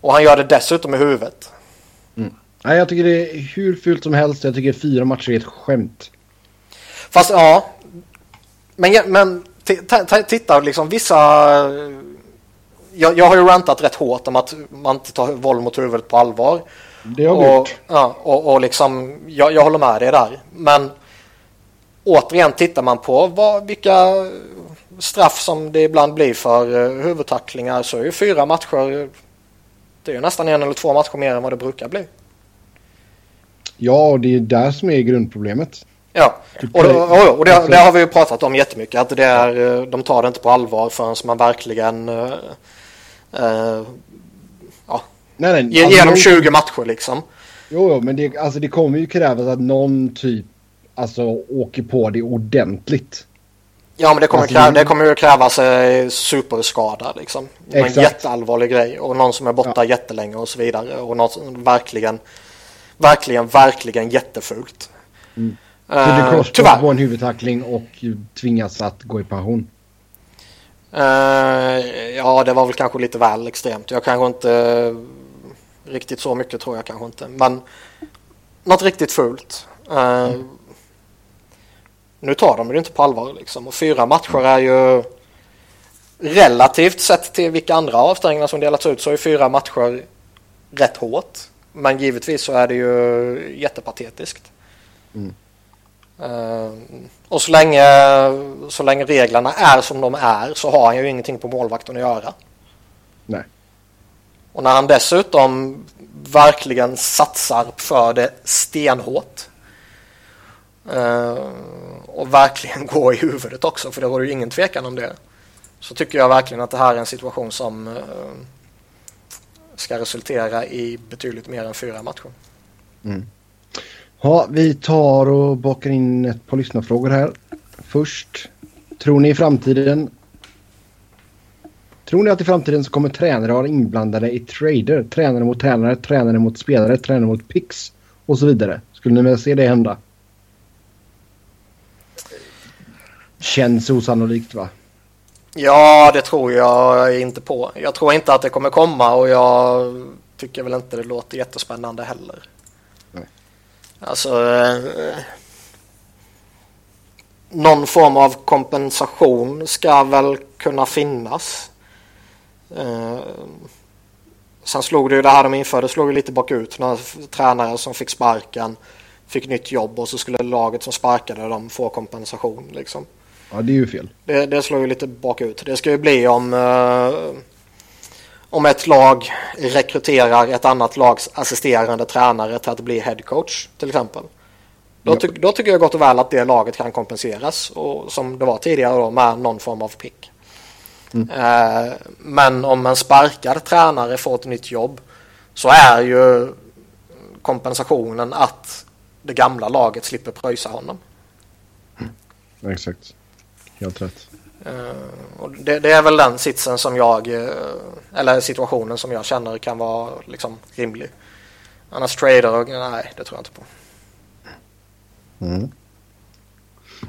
Och han gör det dessutom i huvudet. Mm. Nej, jag tycker det är hur fult som helst. Jag tycker 4 matcher är ett skämt. Fast ja. Men titta liksom vissa... Jag har ju rantat rätt hårt om att man inte tar våld mot huvudet på allvar. Det har jag gjort. Ja, och liksom, jag håller med dig där. Men återigen tittar man på vilka straff som det ibland blir för huvudtacklingar, så är ju 4 matcher, det är ju nästan 1 eller 2 matcher mer än vad det brukar bli. Ja, och det är där som är grundproblemet. Ja, och det har vi ju pratat om jättemycket, att det är, de tar det inte på allvar förrän man verkligen genom 20 matcher liksom. Jo, men det, alltså, det kommer ju krävas att någon typ alltså åker på det ordentligt. Ja, men det kommer ju krävas superskada liksom. En jätteallvarlig grej och någon som är borta jättelänge och så vidare, och något verkligen jättefult. Mm. Så det kostar på en huvudtackling och tvingas att gå i pension. Ja, det var väl kanske lite väl extremt. Jag kanske inte riktigt så mycket, tror jag kanske inte. Men något riktigt fult. Nu tar de det inte på allvar liksom. Och 4 matcher är ju relativt sett till vilka andra avstängningar som delats ut, så är 4 matcher rätt hårt. Men givetvis så är det ju jättepatetiskt. Mm. Och så länge reglerna är som de är, så har han ju ingenting på målvakten att göra. Nej. Och när han dessutom verkligen satsar för det stenhårt och verkligen går i huvudet också, för det var ju ingen tvekan om det, så tycker jag verkligen att det här är en situation som ska resultera i betydligt mer än 4 matcher. Mm. Ja, vi tar och bakar in ett par lyssnarfrågor här. Först, tror ni att i framtiden så kommer tränare vara inblandade i trader? Tränare mot tränare, tränare mot spelare, tränare mot picks och så vidare. Skulle ni vilja se det hända? Känns osannolikt, va? Ja, det tror jag inte på. Jag tror inte att det kommer komma, och jag tycker väl inte det låter jättespännande heller. Alltså någon form av kompensation ska väl kunna finnas. Sen slog det ju, det här de införde slog ju lite bakut. Några tränare som fick sparken fick nytt jobb, och så skulle laget som sparkade dem få kompensation liksom. Ja, det är ju fel. Det slog ju lite bakut. Det ska ju bli om ett lag rekryterar ett annat lags assisterande tränare till att bli head coach till exempel, Då tycker jag gott och väl att det laget kan kompenseras, och som det var tidigare då, med någon form av pick. Mm. Men om en sparkad tränare får ett nytt jobb, så är ju kompensationen att det gamla laget slipper pröjsa honom. Mm. Exakt, helt rätt. Och det är väl den sitsen som jag, eller situationen som jag känner kan vara liksom rimlig. Annars trader, och nej, det tror jag inte på. Mm.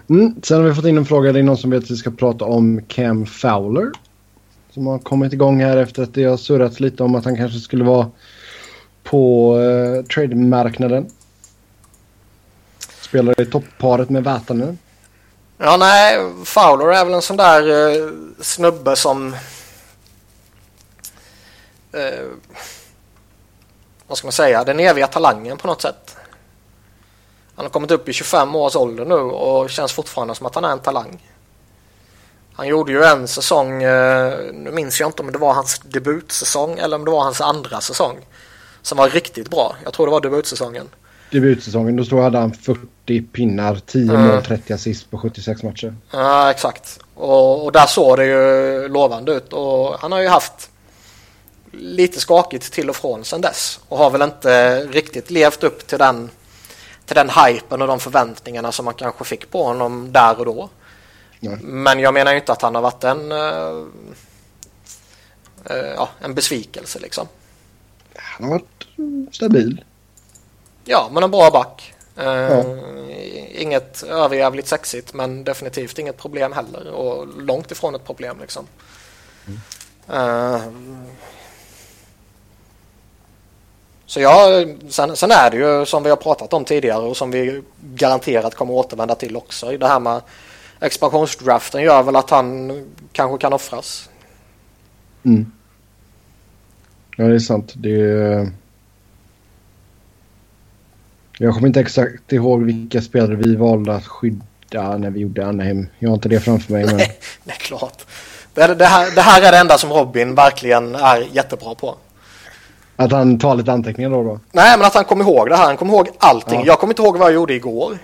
Mm. Sen har vi fått in en fråga. Det är någon som vet att vi ska prata om Cam Fowler, som har kommit igång här efter att det har surrats lite om att han kanske skulle vara på trade-marknaden. Spelar i toppparet med Vatanen. Ja, nej, Fowler är väl en sån där snubbe som vad ska man säga, den eviga talangen på något sätt. Han har kommit upp i 25 års ålder nu och känns fortfarande som att han är en talang. Han gjorde ju en säsong, nu minns jag inte om det var hans debutsäsong eller om det var hans andra säsong, som var riktigt bra. Jag tror det var debutsäsongen. Då tror jag hade han 40 pinnar, 10 mål, 30 assist på 76 matcher. Ja, exakt. Och där såg det ju lovande ut. Och han har ju haft lite skakigt till och från sedan dess. Och har väl inte riktigt levt upp till den hypen och de förväntningarna som man kanske fick på honom där och då. Nej. Men jag menar ju inte att han har varit en besvikelse liksom. Han har varit stabil. Ja, men en bra back. Inget överjävligt sexigt, men definitivt inget problem heller. Och långt ifrån ett problem liksom. Så ja, sen är det ju som vi har pratat om tidigare och som vi garanterat kommer återvända till också. Det här med expansionsdraften gör väl att han kanske kan offras. Mm. Ja, det är sant. Jag kommer inte exakt ihåg vilka spelare vi valde att skydda när vi gjorde Anaheim. Jag har inte det framför mig. Men... Nej, det är klart. Det här är det enda som Robin verkligen är jättebra på. Att han tar lite anteckningar då? Nej, men att han kommer ihåg det här. Han kommer ihåg allting. Ja. Jag kommer inte ihåg vad jag gjorde igår.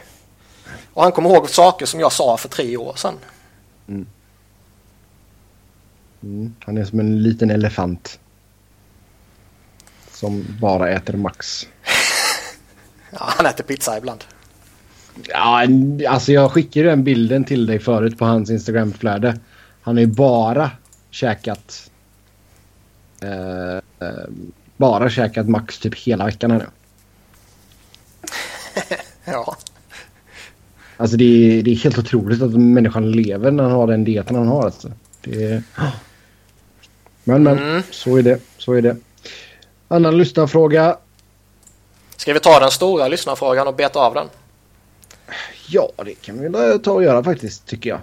Och han kommer ihåg saker som jag sa för 3 år sedan. Mm. Mm. Han är som en liten elefant. Som bara äter max. Ja, han äter pizza ibland. Ja, alltså jag skickade ju den bilden till dig förut på hans Instagram-flöde. Han har ju bara käkat max typ hela veckan här nu. Ja. Alltså det är helt otroligt att människan lever när han har den dieten han har. Alltså. Men så är det. Annan lyssnarfråga. Ska vi ta den stora lyssnarfrågan och beta av den? Ja, det kan vi ta och göra faktiskt, tycker jag.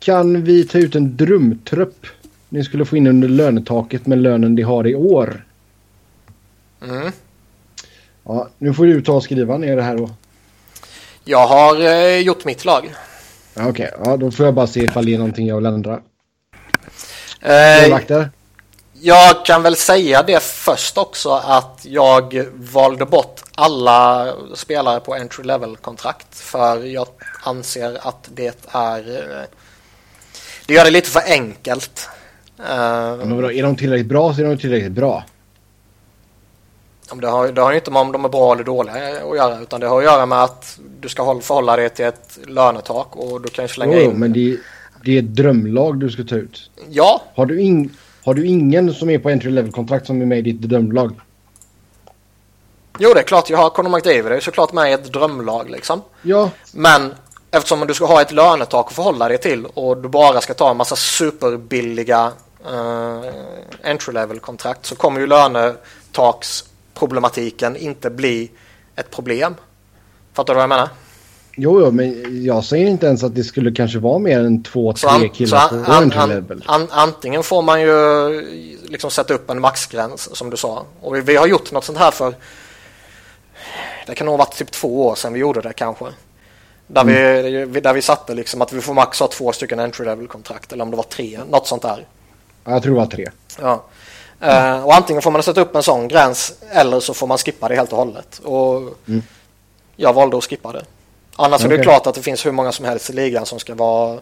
Kan vi ta ut en drömtrupp ni skulle få in under lönetaket med lönen de har i år? Mm. Ja, nu får du ta och skriva ner det här då. Jag har gjort mitt lag. Okej, ja, då får jag bara se ifall det är någonting jag vill ändra. Jag kan väl säga det först också, att jag valde bort alla spelare på entry level kontrakt, för jag anser att det gör det lite för enkelt. Men är de tillräckligt bra så är de tillräckligt bra. Det har ju inte med om de är bra eller dåliga att göra, utan det har att göra med att du ska förhålla dig till ett lönetak, och du kan ju slänga in. Men det är ett drömlag du ska ta ut. Ja. Har du ingen som är på entry-level-kontrakt som är med i ditt drömlag? Jo, det är klart. Jag har Conor McDavid. Det är såklart med i ett drömlag liksom. Ja. Men eftersom du ska ha ett lönetak att förhålla dig till, och du bara ska ta en massa superbilliga entry-level-kontrakt, så kommer ju lönetaksproblematiken inte bli ett problem. Fattar du vad jag menar? Jo, men jag säger inte ens att det skulle kanske vara mer än 2-3 killar på entry-level. Antingen får man ju liksom sätta upp en maxgräns, som du sa. Och vi har gjort något sånt här för... Det kan nog ha varit typ 2 år sedan vi gjorde det kanske. Där vi satte liksom att vi får max ha 2 stycken entry-level-kontrakt. Eller om det var 3, något sånt där. Ja, jag tror det var 3. Ja. Mm. Och antingen får man sätta upp en sån gräns, eller så får man skippa det helt och hållet. Och... Mm. Jag valde att skippa det. Annars är det klart att det finns hur många som helst i ligan som ska vara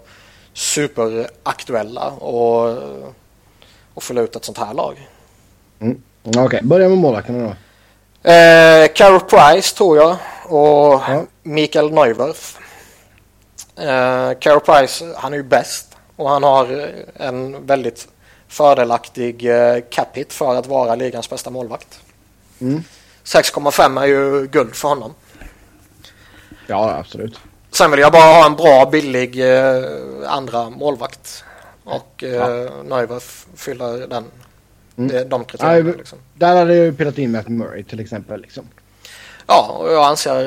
superaktuella och fylla ut ett sånt här lag. Mm. Okej, börja med målvakterna då. Carey Price tror jag och Mikael Neuwirth. Carey Price, han är ju bäst och han har en väldigt fördelaktig cap hit för att vara ligans bästa målvakt. 6,5 är ju guld för honom. Ja, absolut. Sen vill jag bara ha en bra, billig andra målvakt. Och Neuwirth fyller den. De kriterierna liksom. Där hade jag ju pillat in Matt Murray till exempel liksom. Ja, och jag anser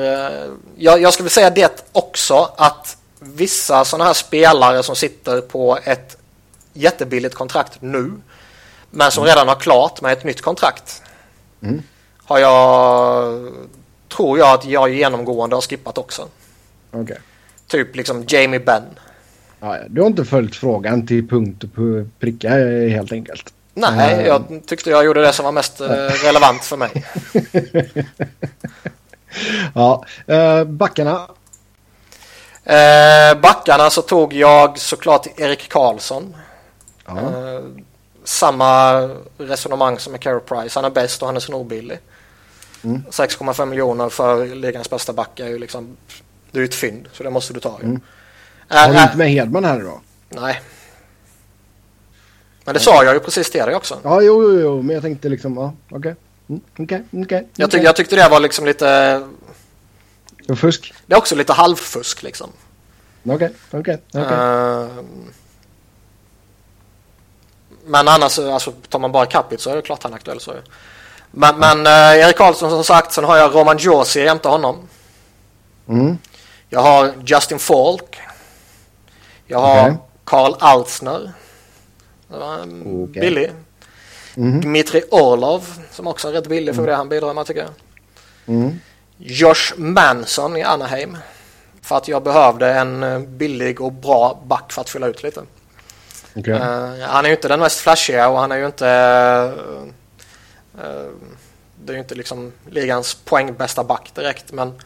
jag skulle säga det också, att vissa sådana här spelare som sitter på ett jättebilligt kontrakt nu men som redan har klart med ett nytt kontrakt tror jag att jag genomgående har skippat också. Okay. Typ liksom Jamie Benn. Ja, du har inte följt frågan till punkt och pricka helt enkelt. Nej, jag tyckte jag gjorde det som var mest relevant för mig. Ja, backarna. Backarna så tog jag såklart Erik Karlsson. Ja. Samma resonemang som med Carey Price. Han är bäst och han är snorbillig. 6,5 miljoner för ligans bästa back är ju liksom, det är ju ett fynd, så det måste du ta. Har du inte med Hedman här då? Nej. Men det sa jag ju precis till dig också. Ja, jo, men jag tänkte liksom, okej. Jag tyckte det var liksom lite... fusk? Det är också lite halvfusk liksom. Okej. Men annars, alltså, tar man bara kapit så är det klart han är aktuell. Så är det. Men Erik Karlsson som sagt, sen har jag Roman Josi jämte honom. Jag har Justin Falk. Jag har Karl Altsner. Billig. Dmitri Orlov, som också är rätt billig för det han bidrar med, tycker jag. Josh Manson i Anaheim, för att jag behövde en billig och bra back för att fylla ut lite. Han är ju inte den mest flashiga och han är ju inte det är ju inte liksom ligans poängbästa back direkt, men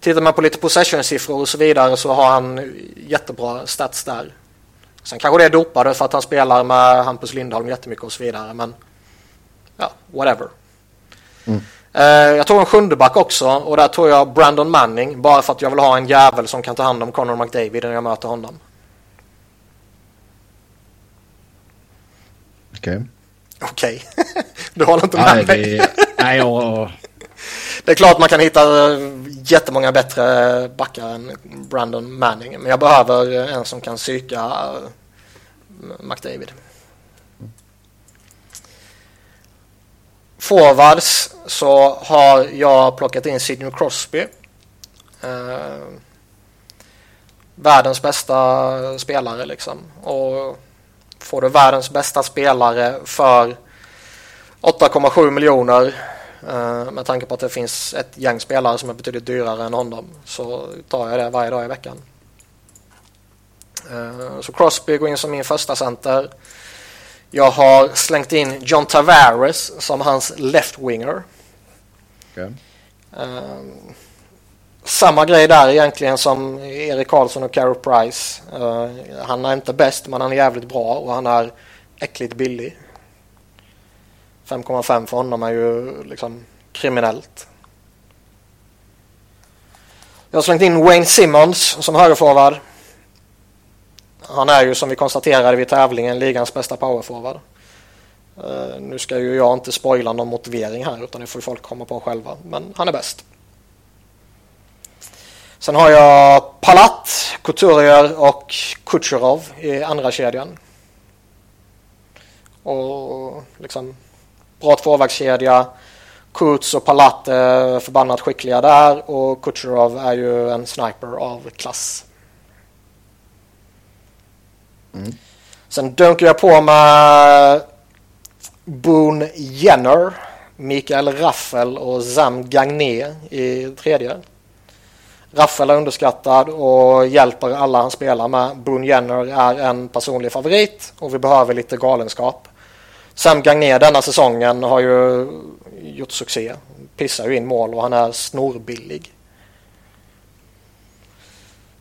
tittar man på lite possession-siffror och så vidare så har han jättebra stats där. Sen kanske det är dopade för att han spelar med Hampus Lindholm jättemycket och så vidare. Men ja, whatever. Jag tog en sjundeback också. Och där tog jag Brandon Manning. Bara för att jag vill ha en jävel som kan ta hand om Connor McDavid när jag möter honom. Okej. Du håller inte med mig. Det är klart man kan hitta jättemånga bättre backar än Brandon Manning. Men jag behöver en som kan psyka McDavid. Forwards så har jag plockat in Sidney Crosby. Världens bästa spelare liksom. Och får du världens bästa spelare för 8,7 miljoner... med tanke på att det finns ett gäng spelare som är betydligt dyrare än honom, så tar jag det varje dag i veckan. Så Crosby går in som min första center. Jag har slängt in John Tavares som hans left-winger. Samma grej där egentligen som Erik Karlsson och Carey Price. Han är inte bäst, men han är jävligt bra och han är äckligt billig. 5,5 för honom är ju liksom kriminellt. Jag har slängt in Wayne Simmons som högerforward. Han är ju, som vi konstaterade vid tävlingen, ligans bästa powerforward. Nu ska ju jag inte spoila någon motivering här, utan det får folk komma på själva. Men han är bäst. Sen har jag Palat, Couturier och Kucherov i andra kedjan. Och liksom bra tvåvägskedja. Kurtz och Palat är förbannat skickliga där, och Kucherov är ju en sniper av klass. Sen dunkar jag på med Boone Jenner, Mikael Raffel och Sam Gagné i tredje. Raffel är underskattad och hjälper alla han spelar med. Boone Jenner är en personlig favorit och vi behöver lite galenskap. Sam Gagné denna säsongen har ju gjort succé. Pissar ju in mål och han är snorbillig.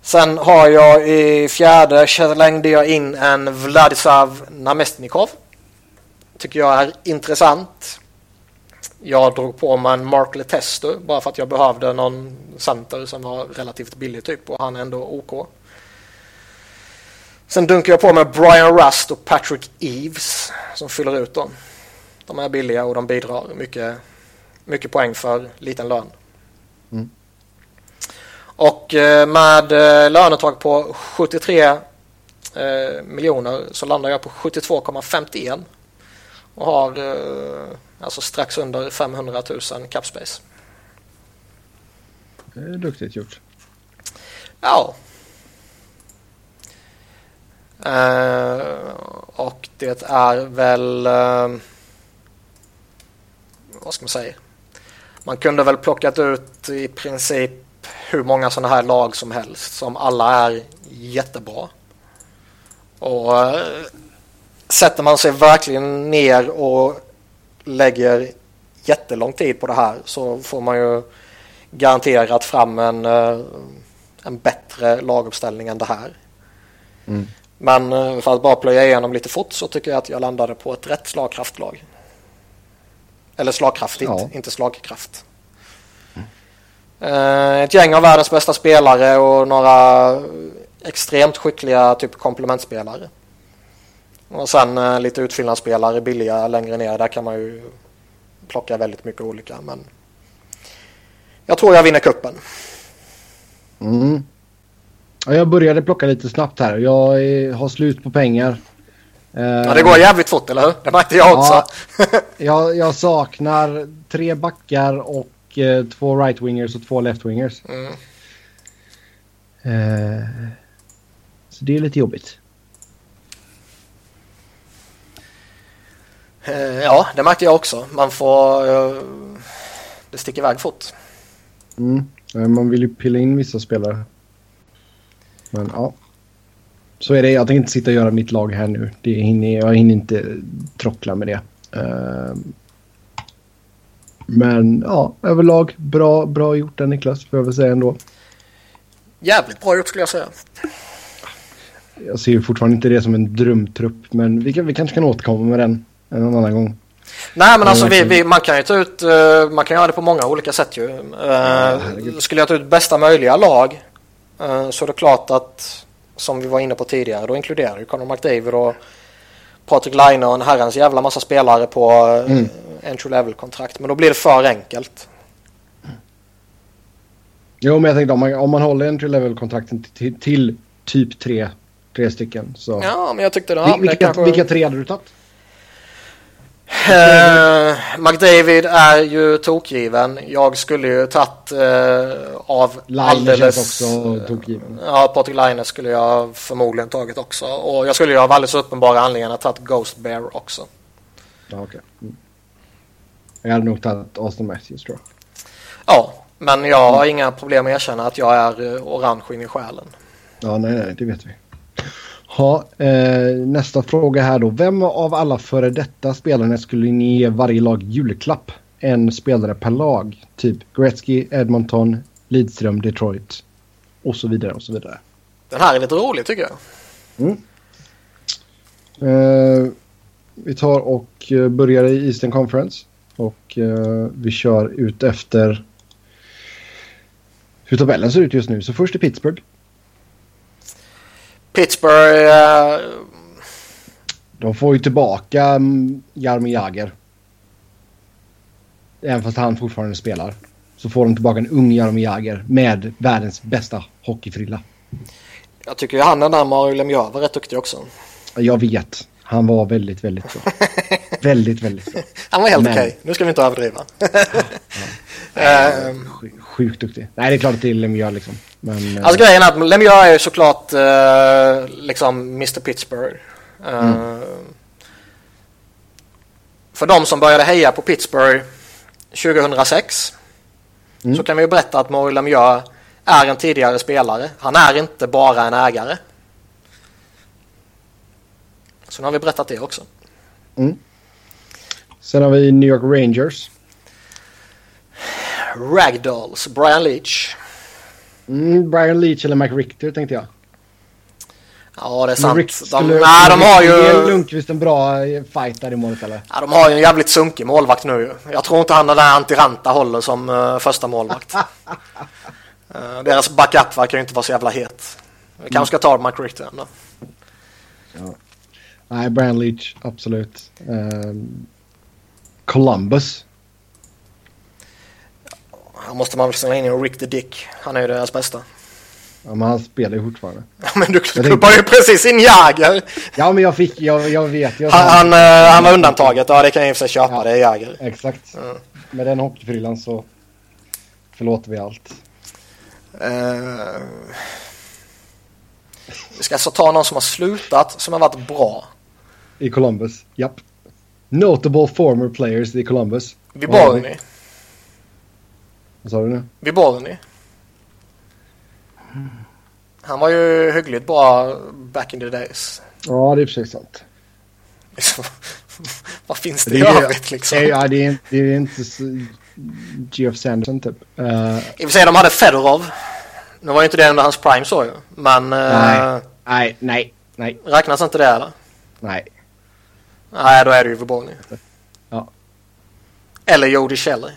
Sen har jag i fjärde slängde jag in en Vladislav Namestnikov. Tycker jag är intressant. Jag drog på mig en Mark Letestu bara för att jag behövde någon center som var relativt billig typ, och han är ändå OK. Sen dunkar jag på med Brian Rust och Patrick Eaves som fyller ut dem. De är billiga och de bidrar mycket, mycket poäng för liten lön. Mm. Och med lönetag på 73 miljoner så landar jag på 72,51 och har alltså strax under 500 000 capspace. Det är duktigt gjort. Ja. Och det är väl vad ska man säga? Man kunde väl plockat ut i princip hur många sådana här lag som helst som alla är jättebra. Och sätter man sig verkligen ner och lägger jättelång tid på det här så får man ju garanterat fram en bättre laguppställning än det här. Mm. Men för att bara plöja igenom lite fort så tycker jag att jag landade på ett rätt slagkraft lag. Eller slagkraftigt, ja. Inte slagkraft. Ett gäng av världens bästa spelare och några extremt skickliga typ komplementspelare. Och sen lite utfyllnadsspelare billiga längre ner. Där kan man ju plocka väldigt mycket olika. Men jag tror jag vinner kuppen. Mm. Jag började plocka lite snabbt här. Jag har slut på pengar. Ja, det går jävligt fort, eller hur? Det märkte jag också. Ja, jag saknar 3 backar och 2 right-wingers och 2 left-wingers. Mm. Så det är lite jobbigt. Ja, det märkte jag också. Man får... det sticker iväg fort. Mm. Man vill ju pilla in vissa spelare. Men ja. Så är det. Jag tänker inte sitta och göra mitt lag här nu. Jag hinner inte trockla med det. Men ja, överlag bra gjort där, Niklas, får jag väl säga ändå. Jävligt bra gjort skulle jag säga. Jag ser ju fortfarande inte det som en drömtrupp, men vi kanske kan återkomma med den en annan gång. Nej, men alltså man kan ju ta ut, man kan göra det på många olika sätt ju. Skulle jag ta ut bästa möjliga lag så är det klart att, som vi var inne på tidigare, då inkluderar ju Connor McDavid och Patrik Laine och en herrens jävla massa spelare på entry-level-kontrakt. Men då blir det för enkelt. Jo, men jag tänkte om man håller entry-level-kontrakten till typ 3 stycken. Så. Ja, men jag tyckte det. Vilka 3 hade du tagit? McDavid är ju tokgiven. Jag skulle ju tagit av Laine alldeles också tokgiven. Ja, Patrik Laine skulle jag förmodligen tagit också. Och jag skulle ju av alldeles uppenbara anledningar tagit Ghost Bear också. Ja, okej. Mm. Jag hade nog tagit Auston Matthews, tror jag. Ja, men jag har inga problem med att erkänna att jag är orange in i själen. Ja, nej, det vet vi. Ja, nästa fråga här då. Vem av alla före detta spelarna skulle ni ge varje lag julklapp? En spelare per lag. Typ Gretzky, Edmonton, Lidström, Detroit och så vidare och så vidare. Den här är lite rolig tycker jag. Mm. Vi tar och börjar i Eastern Conference och vi kör ut efter hur tabellen ser ut just nu. Så först är Pittsburgh. De får ju tillbaka Jaromir Jagr. Även fast han fortfarande spelar. Så får de tillbaka en ung Jaromir Jagr med världens bästa hockeyfrilla. Jag tycker ju han den där Mario Lemieux var rätt duktig också. Jag vet. Han var väldigt, väldigt bra. Väldigt, väldigt bra. Han var helt okej. Nu ska vi inte överdriva. Sjukt duktig. Nej, det är klart att det är Lemieux liksom. Men, alltså grejen är att Lemieux är ju såklart liksom Mr. Pittsburgh. För de som började heja på Pittsburgh 2006 så kan vi ju berätta att Mario Lemieux är en tidigare spelare. Han är inte bara en ägare. Så nu har vi berättat det också. Mm. Sen har vi New York Rangers. Ragdolls, Brian Leach. Brian Leach eller Mike Richter tänkte jag. Ja, det är sant. De har ju Lundqvist en bra fight där i målet eller? Ja, de har ju en jävligt sunkig målvakt nu ju. Jag tror inte han där Antiranta håller som första målvakt. Deras backup verkar ju inte vara så jävla het. Vi kanske ska ta Mike Richter ändå. Ja. Nej, Brian Leach, absolut. Columbus. Här måste man väl slänga in i Rick the Dick. Han är ju deras bästa. Ja, men han spelar ju fortfarande. Ja, men du kluppar ju precis in Jagr. Ja, men jag vet. Han var undantaget. Ja, det kan jag i och för sig köpa. Ja, det är Jagr. Exakt. Mm. Med den hockeyfrillan så förlåter vi allt. Vi ska alltså ta någon som har slutat, som har varit bra. I Columbus, japp. Notable former players i Columbus. Vi borrar ni. Vad sa du nu? Vi borrar ni. Han var ju hyggligt bra back in the days. Ja, det är precis sant. Vad finns det i övrigt liksom? Ja, det är inte Geoff Sanderson typ. I och för sig, de hade Fedorov. Nu var ju inte det under hans prime så ju. Men nej. Räknas inte det eller? Nej. Nej, då är det ju Viborg. Ja. Eller Jody Shelley.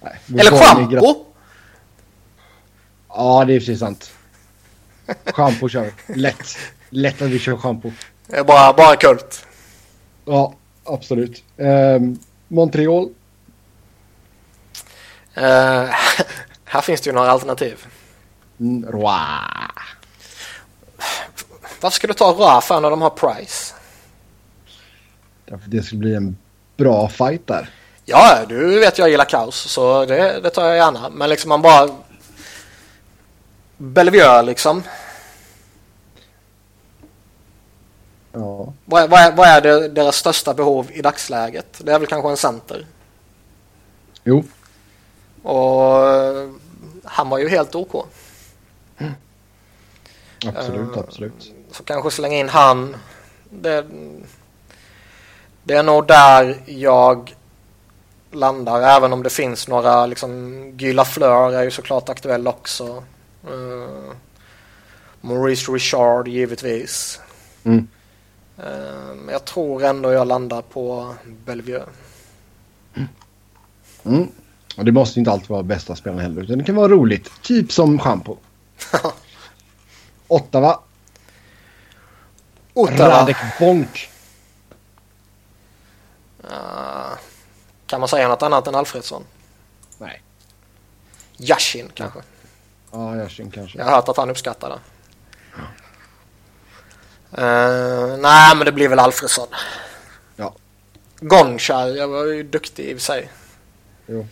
Nej, eller Schampo. Ja, det är precis sant. Schampo kör. Lätt att vi kör Schampo. Det är bara kult. Ja, absolut. Montreal. Här finns det ju några alternativ. Roa. Varför ska du ta Roa för när de har Price? Det skulle bli en bra fight där. Ja, du vet jag gillar kaos. Så det tar jag gärna. Men liksom man bara Bellevue liksom. Ja. Vad är det, deras största behov i dagsläget? Det är väl kanske en center. Jo. Och han var ju helt OK. Mm. Absolut. Så kanske slänga in han. Det är nog där jag landar. Även om det finns några liksom, Gila Fleur är ju såklart aktuell också. Maurice Richard givetvis. Mm. Jag tror ändå jag landar på Bellevue. Mm. Och det måste inte alltid vara bästa spelaren heller, utan det kan vara roligt. Typ som Shampoo. Ottawa. Radek Bonk. Kan man säga något annat än Alfredsson? Nej. Yashin kanske. Ja, Yashin kanske. Jag har hört att han uppskattar det. Ja. Nej, men det blir väl Alfredsson. Ja. Gonchar, jag var ju duktig i sig. Jo.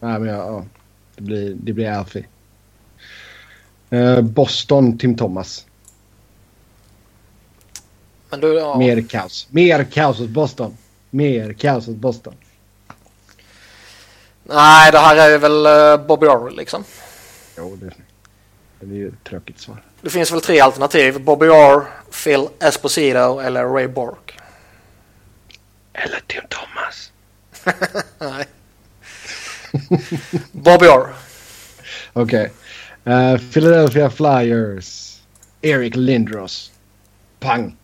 Nej, men ja. Det blir Alfie. Boston, Tim Thomas. Men du, ja. Mer kaos hos Boston. Nej, det här är väl Bobby Orr liksom. Jo, det är ju ett tråkigt svar. Det finns väl tre alternativ. Bobby Orr, Phil Esposito eller Ray Bork. Eller Tim Thomas. Nej. Bobby Orr. Okej. Philadelphia Flyers. Eric Lindros. Pang.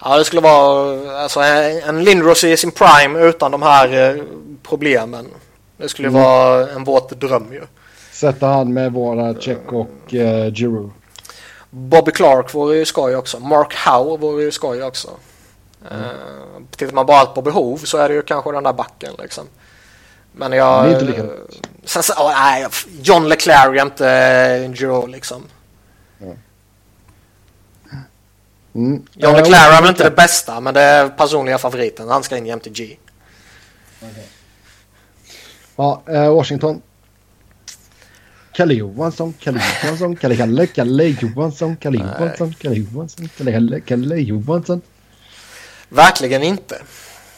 Ja, det skulle vara alltså, en Lindros i sin prime utan de här problemen. Det skulle vara en våt dröm ju. Sätta han med våra Check och Giroux. Bobby Clark vore ju skoj också. Mark Howe vore ju skoj också. Tittar man bara på behov så är det ju kanske den där backen liksom. Men jag... Det är inte sen, nej, John Leclerc jämte Giroux liksom. Mm. John Leclerc är väl inte det bästa, men det är personliga favoriten. Han ska in jämte G. Okay. Ja, Washington. Kalle Johansson. Verkligen inte.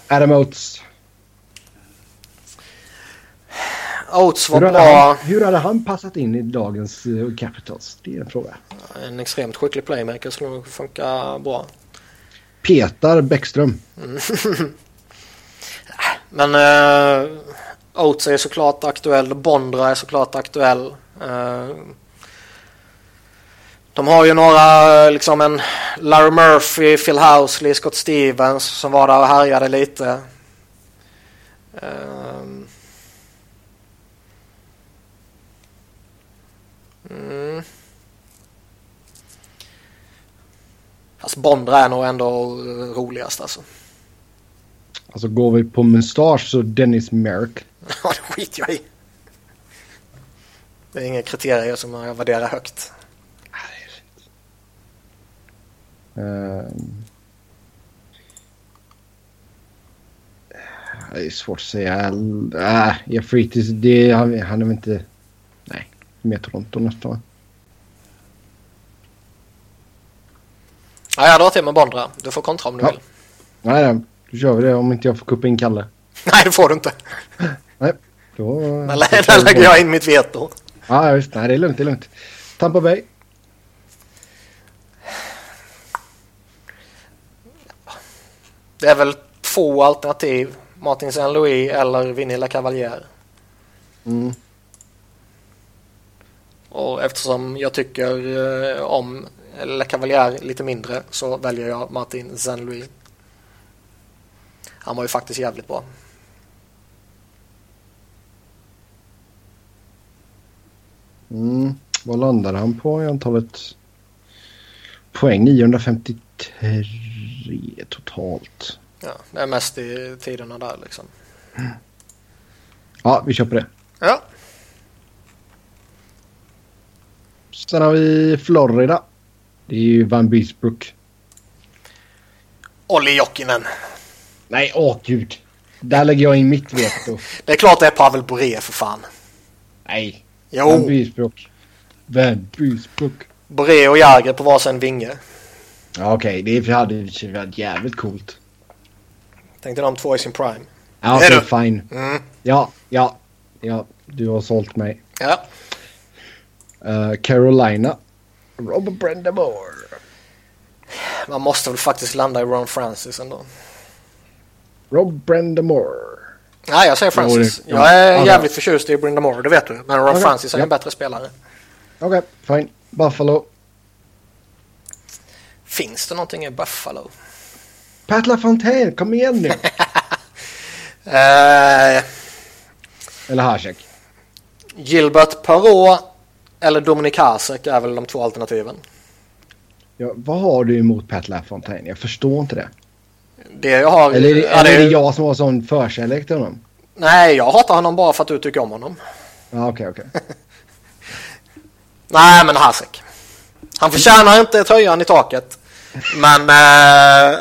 Adam Oates. Oates var bra. Hur hade han passat in i dagens Capitals? Det är en fråga. En extremt skicklig playmaker skulle funka bra. Peter Bäckström. Men Oates är såklart aktuell. Bondra är såklart aktuell. De har ju några, liksom en Larry Murphy, Phil Housley, Scott Stevens som var där och härjade lite. Alltså Bondra är nog ändå roligast alltså. Alltså går vi på mustasch så Dennis Merrick. Ja, det skiter jag i. Det är inga kriterier som jag värderar högt. Det är svårt att säga. Jeffritis, han är väl inte... Nej, med Toronto nästa år. Ja, jag drar till med Bondra. Du får kontra om du vill. Nej, då kör vi det om inte jag får kuppa in Kalle. Nej, det får du inte. Nej, då... Där lägger jag in mitt veto. Ja, just det. Nej, det är lugnt, det är lugnt. Tampa Bay. Det är väl två alternativ. Martin Saint-Louis eller Vinilla Cavalier. Mm. Och eftersom jag tycker om La Cavalier lite mindre så väljer jag Martin Saint-Louis. Han var ju faktiskt jävligt bra. Mm. Vad landade han på i antalet poäng? 953 totalt. Ja, det är mest i tiderna där liksom. Ja, vi köper det. Ja. Sen har vi Florida. Det är ju Van Biesbroek. Olli Jokinen. Nej, åh gud. Där lägger jag in mitt veto. Det är klart det är Pavel Bure för fan. Nej. Jo. Van Biesbroek. Van Biesbroek. Bure och Jagr på varsin vinge. Ja, okej. Det hade varit jävligt coolt. Tänkte de två i sin prime. Ja, det är fine. Mm. Ja. Du har sålt mig. Ja. Carolina. Robert Brendamore. Man måste väl faktiskt landa i Ron Francis ändå. Rob Brendamore. Nej, jag säger Francis. Jag är jävligt förtjust i Brendamore, det vet du. Men Ron Francis är en bättre spelare. Okej, fine. Buffalo. Finns det någonting i Buffalo? Pat LaFontaine, kom igen nu. Eller Hasek. Gilbert Perreault eller Dominik Hasek är väl de två alternativen. Ja, vad har du emot Pat LaFontaine? Jag förstår inte det. Det jag har... Eller är det jag som har sån förkärlek till honom? Nej, jag hatar honom bara för att du tycker om honom. Ja, okej. Nej, men Hasek. Han förtjänar inte tröjan i taket. Men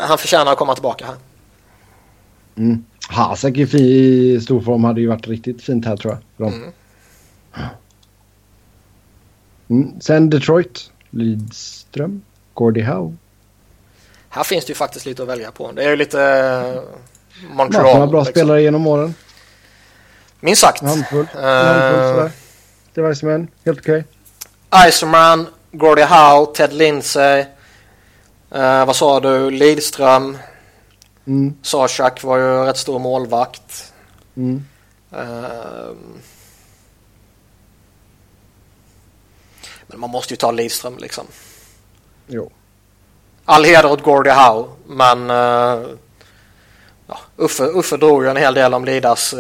han förtjänar att komma tillbaka här. Mm. Hasek i stor form hade ju varit riktigt fint här, tror jag. Sen Detroit. Lidström. Gordie Howe. Här finns det ju faktiskt lite att välja på. Det är ju lite Montreal. Han har bra spelare genom åren. Minst sagt. Handfull det var Iceman. Helt okej. Iceman, Gordie Howe, Ted Lindsay. Vad sa du? Lidström. Sarsak var ju rätt stor målvakt. Men man måste ju ta Lidström liksom. Jo. All heder åt Gordie Howe. Men Uffe drog ju en hel del om Lidas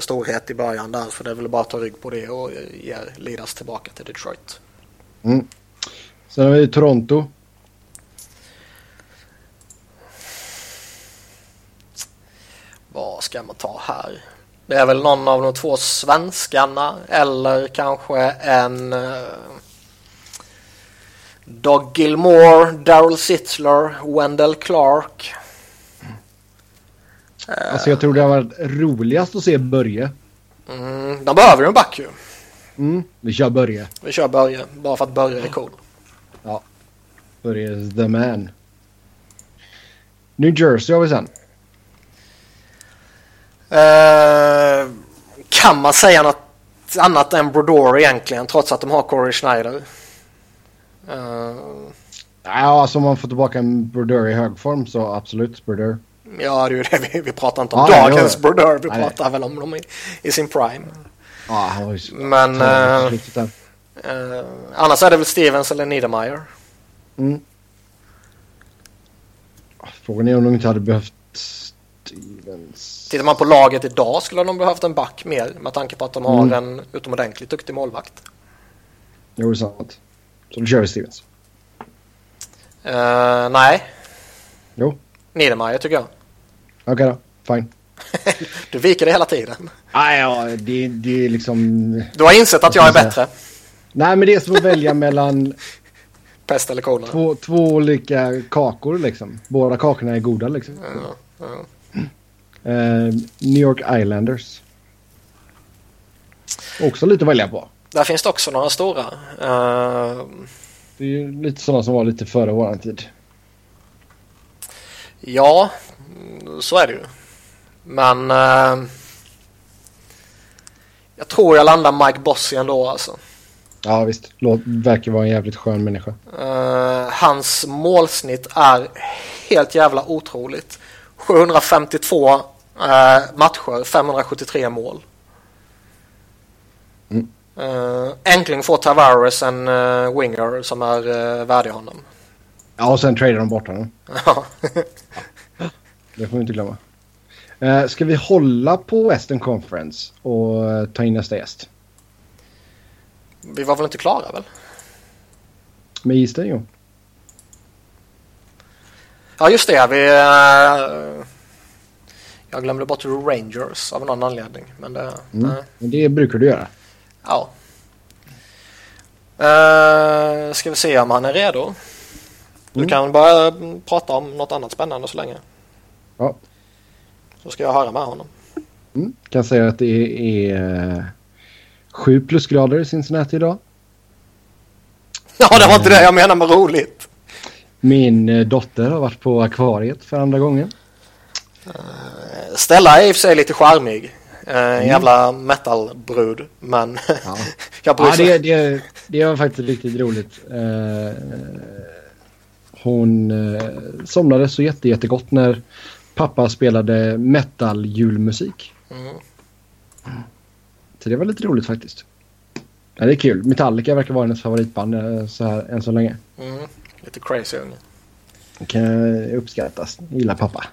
storhet i början där. Så det är väl bara att ta rygg på det och ge Lidas tillbaka till Detroit. Sen har vi Toronto. Vad ska man ta här? Det är väl någon av de två svenskarna. Eller kanske en... Doug Gilmore, Daryl Sitzler, Wendell Clark. Alltså jag tror det har varit roligast att se Börje. De behöver ju en back ju. Vi kör Börje. Bara för att Börje är cool. Ja. Börje is the man. New Jersey har vi sen. Kan man säga något annat än Brodeur egentligen, trots att de har Corey Schneider? Alltså om man får tillbaka en Brodeur i högform så absolut Brodeur. Ja, det är ju det vi pratar inte om dagens Brodeur, vi pratar väl om dem i sin prime. Ja, han var ju men Annars är det väl Stevens eller Niedermayer. Mm. Frågan är om de inte hade behövt Stevens. Tittar man på laget idag skulle de behövt en back mer, med tanke på att de har en utomordentligt duktig målvakt. Jo, det är sant. Så då kör vi Stevens. Nej. Jo. Niedermayer tycker jag. Okej då, fine. Du viker det hela tiden. Ah, ja, det är liksom... Du har insett att jag är bättre. Nej, men det är som att välja mellan pest eller kola. Två olika kakor liksom. Båda kakorna är goda liksom. New York Islanders. Också lite att välja på. Där finns det också några stora. Det är ju lite sådana som var lite före våran tid. Ja, så är det ju. Men jag tror jag landar Mike Bossy ändå alltså. Ja visst, verkar vara en jävligt skön människa. Hans målsnitt är helt jävla otroligt. 752 matcher, 573 mål. Äntligen får Tavares en winger som är värdig honom. Ja, och sen tradar de bort honom. Ja. Det får vi inte glömma. Ska vi hålla på Western Conference och ta in nästa gäst? Vi var väl inte klara väl? Med Eastern, jo. Ja, just det. Jag glömde bort Rangers av någon anledning. Men det brukar du göra. Ja. Ska vi se om han är redo? Du kan bara prata om något annat spännande så länge. Ja. Så ska jag höra med honom. Kan säga att det är 7 plusgrader i Cincinnati idag. Ja, det var inte det jag menar med roligt. Min dotter har varit på akvariet för andra gången. Stella är i och för sig lite charmig. Jävla metalbrud. Men ja. Jag bryr sig. Det var faktiskt riktigt roligt. Hon somnade så jättegott när pappa spelade metal-julmusik. Så det var lite roligt faktiskt. Ja, det är kul. Metallica verkar vara hennes favoritband så här, än så länge. Lite crazy unge. Kan uppskattas. Gillar pappa.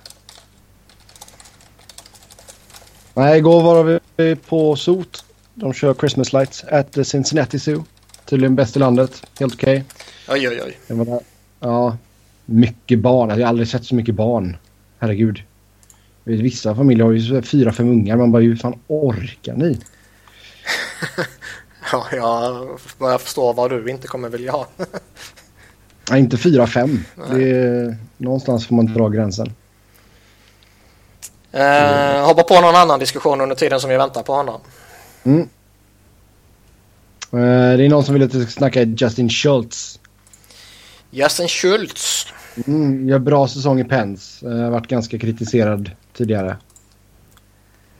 Nej, igår var vi på Sot. De kör Christmas Lights at the Cincinnati Zoo. Tydligen bäst i landet. Helt okej. Okay. Oj. Var där. Ja, mycket barn. Jag har aldrig sett så mycket barn. Herregud. Vissa familjer har ju 4-5 ungar. Man bara, hur fan orkar ni? Ja, jag förstår vad du inte kommer vilja ha. Nej, inte 4-5. Någonstans får man dra gränsen. Hoppa på någon annan diskussion under tiden som vi väntar på honom. Det är någon som vill att du ska snacka Justin Schultz. Gör bra säsong i Pens. Har varit ganska kritiserad tidigare.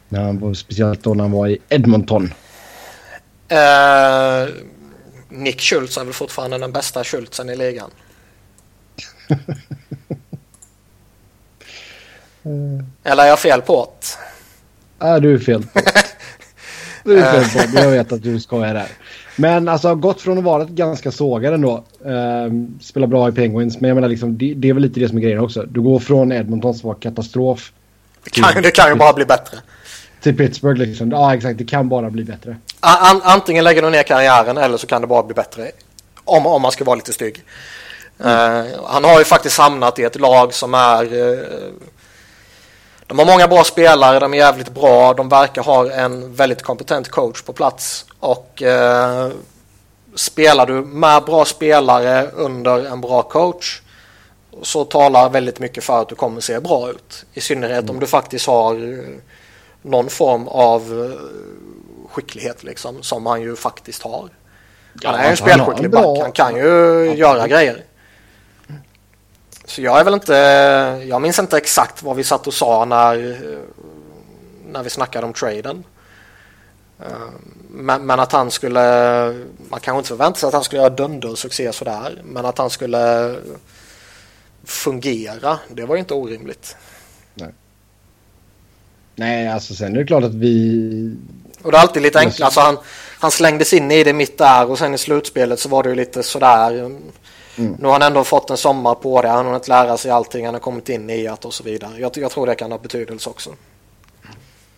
När han var, speciellt då när han var i Edmonton. Nick Schultz är väl fortfarande den bästa Schultzen i ligan. Eller är jag fel på åt? Ja, du är fel på åt. Jag vet att du skojar där. Men alltså har gått från att vara ganska sågad ändå. Spelar bra i Penguins. Men jag menar liksom, det är väl lite det som är grejen också. Du går från Edmonton som var katastrof. Det kan ju bara bli bättre. Till Pittsburgh liksom. Ja, exakt. Det kan bara bli bättre. Antingen lägger du ner karriären eller så kan det bara bli bättre. Om man ska vara lite stygg. Han har ju faktiskt hamnat i ett lag som är... de har många bra spelare, de är jävligt bra. De verkar ha en väldigt kompetent coach på plats. Och spelar du med bra spelare under en bra coach så talar väldigt mycket för att du kommer se bra ut. I synnerhet om du faktiskt har någon form av skicklighet liksom, som han ju faktiskt har. Han är ju en spelskicklig back, han kan ju göra grejer. Så jag är väl inte... Jag minns inte exakt vad vi satt och sa när vi snackade om traden. Men att han skulle... Man kanske inte förväntade sig att han skulle göra dundersuccé sådär. Men att han skulle fungera, det var ju inte orimligt. Nej, alltså sen är det klart att vi... Och det är alltid lite enklare. Alltså han, han slängdes in i det mitt där, och sen i slutspelet så var det ju lite sådär. Nu har han ändå fått en sommar på det, han har inte lära sig allting, han har kommit in i att och så vidare. Jag tror det kan ha betydelse också.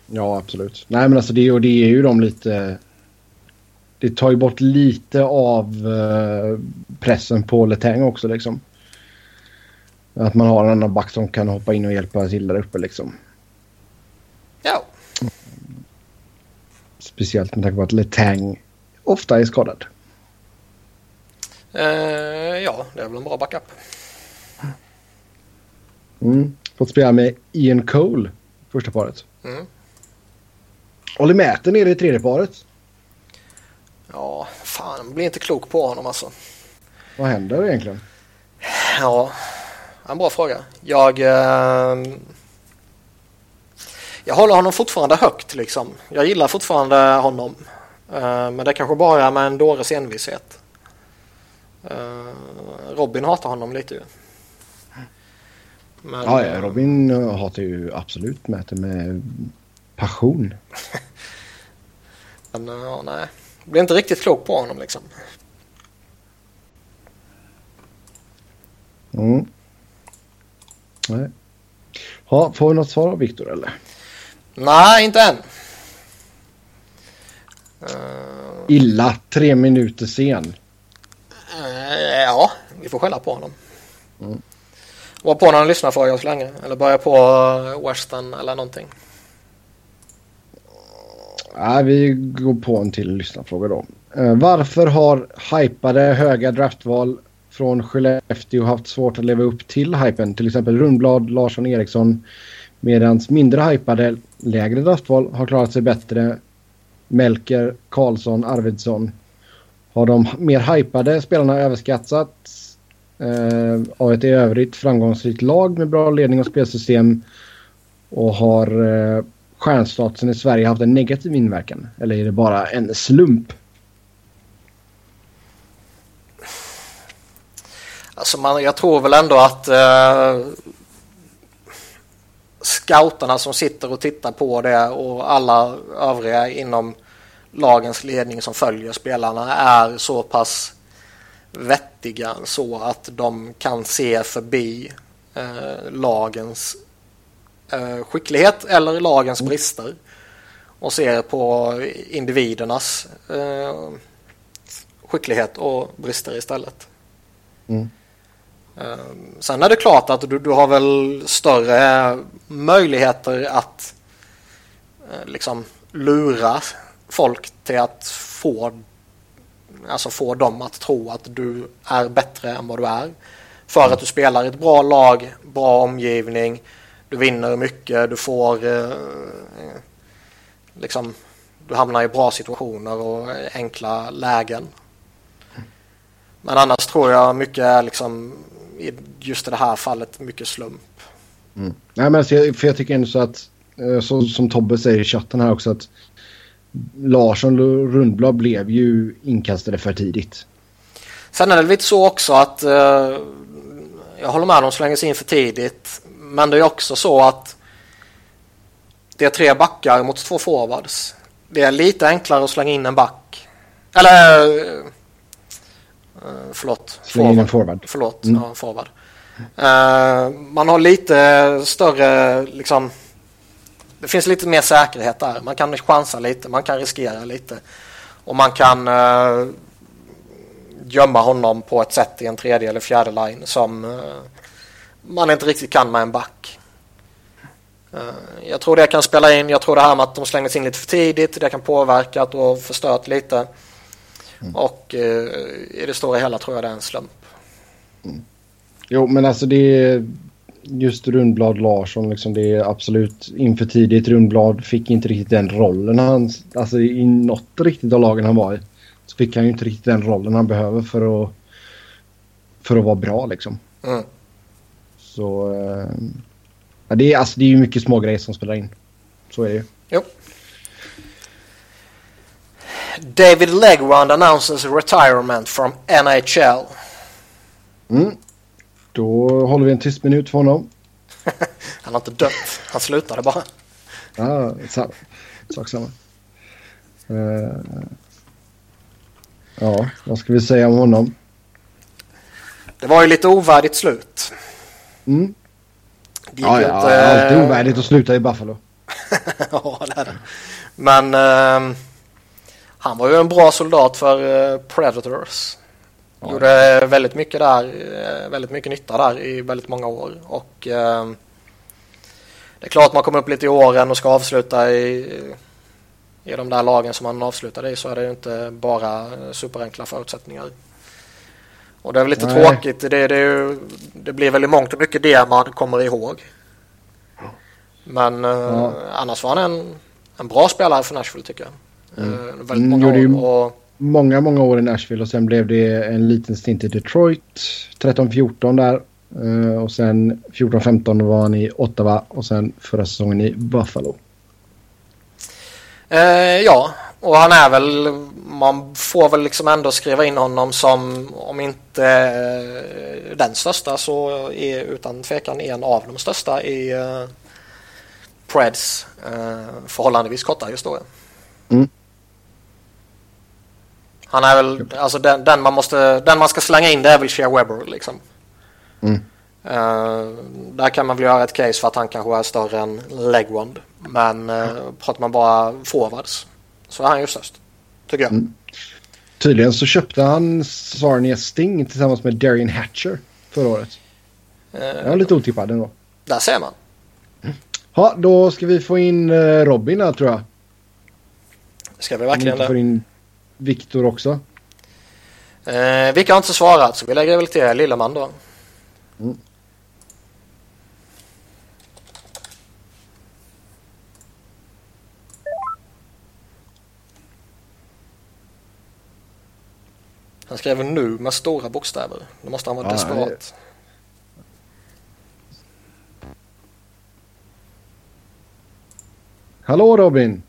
Ja, absolut. Nej, men alltså det är ju de lite... Det tar ju bort lite av pressen på Letang också liksom. Att man har en annan back som kan hoppa in och hjälpa till där uppe liksom. Ja. Speciellt med tanke på att Letang ofta är skadad. Ja, det är väl en bra backup. Fått spela med Ian Cole första paret. Olli Mäten är det i tredje paret. Ja, fan, man blir inte klok på honom alltså. Vad händer egentligen? Ja, en bra fråga. Jag håller honom fortfarande högt liksom. Jag gillar fortfarande honom. Men det kanske bara med en dåres envishet. Robin hatar honom lite ju. Men, ja, Robin hatar ju absolut Mäten med passion. Men ja, nej. Jag blir inte riktigt klok på honom liksom. Nej. Ja, får vi något svar av Viktor eller? Nej, inte än. Illa, 3 minuter sen. Ja, vi får skälla på honom. Var på när han lyssnar för oss länge. Eller börja på Western eller någonting. Ja, vi går på en till lyssnarfråga då. Varför har hypade höga draftval från Skellefteå haft svårt att leva upp till hypen? Till exempel Rundblad, Larsson, Eriksson. Medan mindre hypade, lägre draftval har klarat sig bättre. Melker, Karlsson, Arvidsson. Har de mer hypade spelarna överskattats av ett i övrigt framgångsrikt lag med bra ledning och spelsystem? Och har... stjärnstatusen i Sverige haft en negativ inverkan? Eller är det bara en slump? Alltså jag tror väl ändå att scoutarna som sitter och tittar på det och alla övriga inom lagens ledning som följer spelarna är så pass vettiga så att de kan se förbi lagens skicklighet eller lagens brister och ser på individernas skicklighet och brister istället. Sen är det klart att du har väl större möjligheter att liksom lura folk till att få dem att tro att du är bättre än vad du är för att du spelar ett bra lag, bra omgivning. Du vinner mycket, du får liksom, du hamnar i bra situationer och enkla lägen. Men annars tror jag mycket liksom, i just det här fallet, mycket slump. Nej, men för jag tycker ändå så att så, som Tobbe säger i chatten här också, att Larsson och Rundblad blev ju inkastade för tidigt. Sen är det lite så också att jag håller med, de slängs in för tidigt. Men det är också så att det är 3 backar mot 2 forwards. Det är lite enklare att slänga in en back. Eller förlåt, forward. Förlåt, ja, forward. Man har lite större liksom, det finns lite mer säkerhet där. Man kan chansa lite, man kan riskera lite. Och man kan gömma honom på ett sätt i en tredje eller fjärde line som man inte riktigt kan med en back. Jag tror det kan spela in. Jag tror det här med att de slängdes in lite för tidigt, det kan påverka och förstört lite. Och i det stora hela tror jag det är en slump. Jo, men alltså det är just Rundblad, Larsson liksom, det är absolut in för tidigt. Rundblad fick inte riktigt den rollen han, alltså i något riktigt av lagen han var i, så fick han ju inte riktigt den rollen han behöver för att vara bra liksom. Så ja, det är ju mycket små grejer som spelar in. Så är det ju. Jo. David Legrand announces retirement from NHL. Då håller vi en tyst minut för honom. Han har inte dött. Han slutade bara. Ja, samma. Ja, vad ska vi säga om honom? Det var ju lite ovärdigt slut. Mm. Alltid ovärdigt att sluta i Buffalo. Ja, det är det. Men han var ju en bra soldat för Predators. Gjorde väldigt mycket där, väldigt mycket nytta där i väldigt många år. Och det är klart man kommer upp lite i åren och ska avsluta i de där lagen som man avslutade i, så är det ju inte bara superenkla förutsättningar. Och det är väl lite tråkigt. Det blir väldigt mångt och mycket det man kommer ihåg. Men annars var han en bra spelare för Nashville, tycker jag. Väldigt många år. Många år i Nashville, och sen blev det en liten stint i Detroit 13-14 där, och sen 14-15 var han i Ottawa och sen förra säsongen i Buffalo. Och han är väl, man får väl liksom ändå skriva in honom som, om inte den största, så är utan tvekan en av de största i Preds förhållandevis korta historia. Mm. Han är väl, alltså den man ska slänga in, det är väl Shea Weber liksom. Mm. Där kan man väl göra ett case för att han kanske är större än Legwand, men pratar man bara forwards så är han ju störst, tycker jag. Mm. Tydligen så köpte han Sarnia Sting tillsammans med Darren Hatcher förra året. Jag är lite otippad ändå. Där ser man. Mm. Ja, då ska vi få in Robin här, tror jag. Ska vi verkligen det? Få in Viktor också. Vilka har inte svarat, så vi lägger väl till Lilleman då. Mm. Han skrev nu med stora bokstäver. Då måste han vara desperat. Hallå Robin.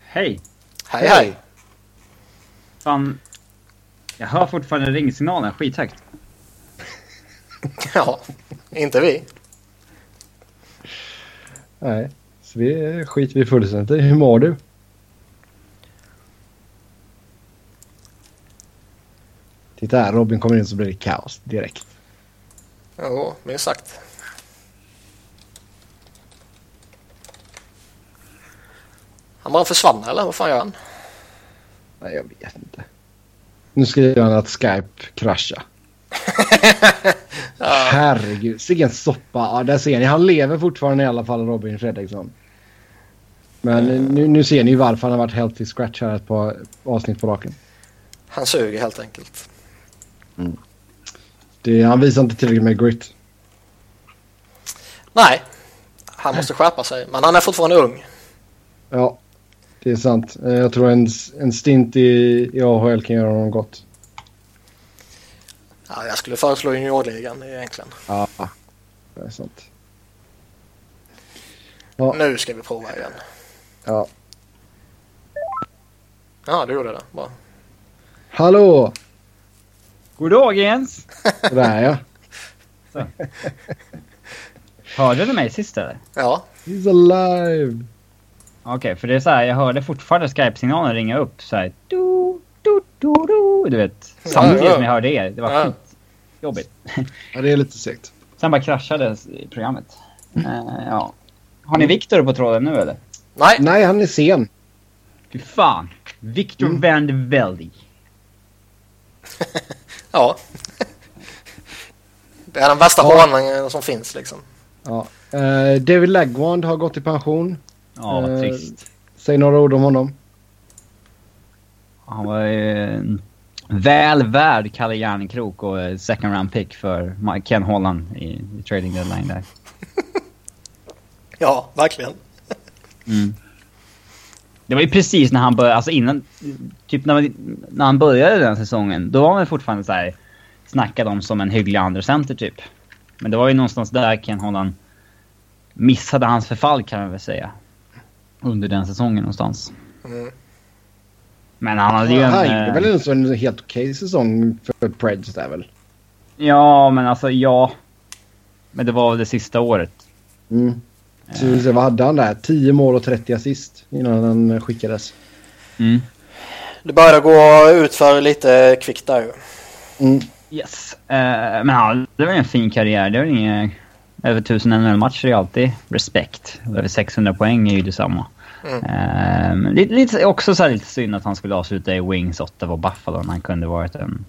Hej. Hej. Fan. Jag hör fortfarande ringsignalen skithögt. Ja, inte vi. Nej, så vi skiter vi fullständigt. Hur mår du? Titta här, Robin kommer in så blir det kaos direkt. Ja, men sagt. Han bara försvann, eller vad fan gör han? Nej, jag vet inte. Nu skriver han att Skype kraschar. Ja. Herregud, sicken soppa. Ja, där ser ni, han lever fortfarande i alla fall, Robin Fredriksson. Men nu ser ni ju varför han har varit healthy scratch här ett par avsnitt på raken. Han suger helt enkelt. Mm. Han visar inte tillräckligt med grit. Nej, han måste skärpa sig. Men han är fortfarande ung. Ja, det är sant. Jag tror en stint i AHL kan göra honom gott. Ja, jag skulle föreslå juniorligan egentligen. Ja, det är sant. Ja. Nu ska vi prova igen. Ja. Ja, du gjorde det. Bra. Hallå! God dag, Jens! Där, ja. Så. Hörde du mig sist, eller? Ja. He's alive! Okej, för det är så här, jag hörde fortfarande Skype-signalen ringa upp så här. Du vet, samtidigt som jag hörde er. Det var skitjobbigt. Ja, det är lite segt. Sen bara kraschade i programmet. Ja. Har ni Viktor på tråden nu, eller? Nej, han är sen. Fy fan. Viktor van de Velde. Ja. Det är den värsta hånningen som finns, liksom. Ja. David Legwand har gått i pension. Ja, vad trist. Säg några ord om honom. Han var väl värd Kalle Järnkrok och second round pick för Ken Holland i trading deadline där. Ja, verkligen. Mm. Det var ju precis när han började, alltså innan, typ när han började den säsongen, då var han fortfarande så här, snackade om som en hygglig andra center typ. Men det var ju någonstans där Ken Holland missade hans förfall, kan man väl säga. Under den säsongen någonstans. Mm. Men han hade ju det var väl en helt okej säsong för Preds där väl? Ja, men alltså men det var det sista året. Mm. Så vad hade han där? 10 mål och 30 assist innan han skickades. Mm. Det började gå ut för lite kvickt där ju. Mm. Yes. Men ja, det var en fin karriär. Det var inga över 1000 NHL-matcher är alltid respekt. Över 600 poäng är ju detsamma. Mm. Lite, också så här lite synd att han skulle avsluta i Wings 8 på Buffalo. Han kunde varit en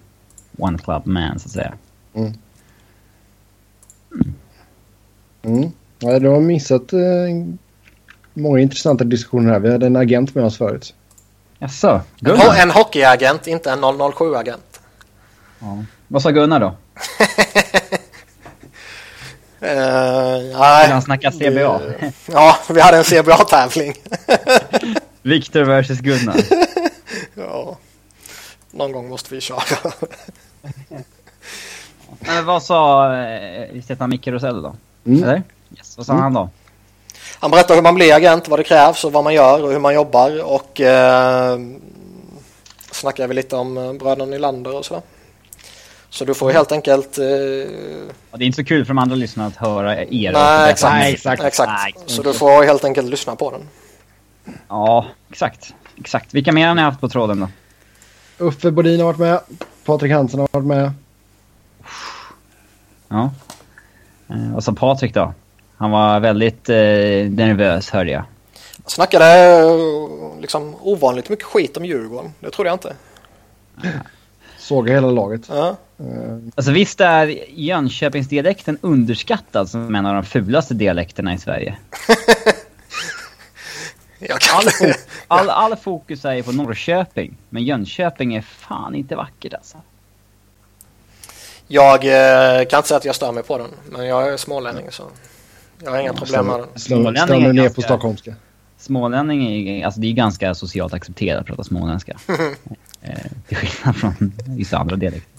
one club man så att säga. Mm. Mm. Mm. Ja, du har missat många intressanta diskussioner här. Vi hade en agent med oss förut. Jaså, Gunnar? En hockeyagent, inte en 007-agent. Ja. Vad sa Gunnar då? Nej. Han snackade CBA. Ja, vi hade en CBA-tävling. Victor versus Gunnar. Ja. Någon gång måste vi köra. Men vad sa Mikael Rossell då? Mm. Eller? Yes, vad sa han då? Han berättar hur man blir agent, vad det krävs och vad man gör och hur man jobbar. Och snackar vi lite om bröderna Nylander och så. Så du får ju helt enkelt... Ja, det är inte så kul för de andra lyssnarna att höra er. Nej, exakt. Nej, exakt. Nej, så du får helt enkelt lyssna på den. Ja, exakt. Vilka mer har ni haft på tråden då? Uffe Bodin har varit med. Patrik Hansen har varit med. Ja. Och så Patrik då. Han var väldigt nervös, hörde jag. Han snackade liksom ovanligt mycket skit om Djurgården. Det trodde jag inte. Såga hela laget. Ja. Alltså visst är Jönköpingsdialekten underskattad som en av de fulaste dialekterna i Sverige. All fokus är på Norrköping. Men Jönköping är fan inte vackert alltså. Jag kan inte säga att jag stör mig på den. Men jag är smålänning så... Jag har inga problem med den. Smålänning är ner på stockholmska. Smålänning är, alltså det är ganska socialt accepterat att prata småländska. Till skillnad från vissa andra dialekter.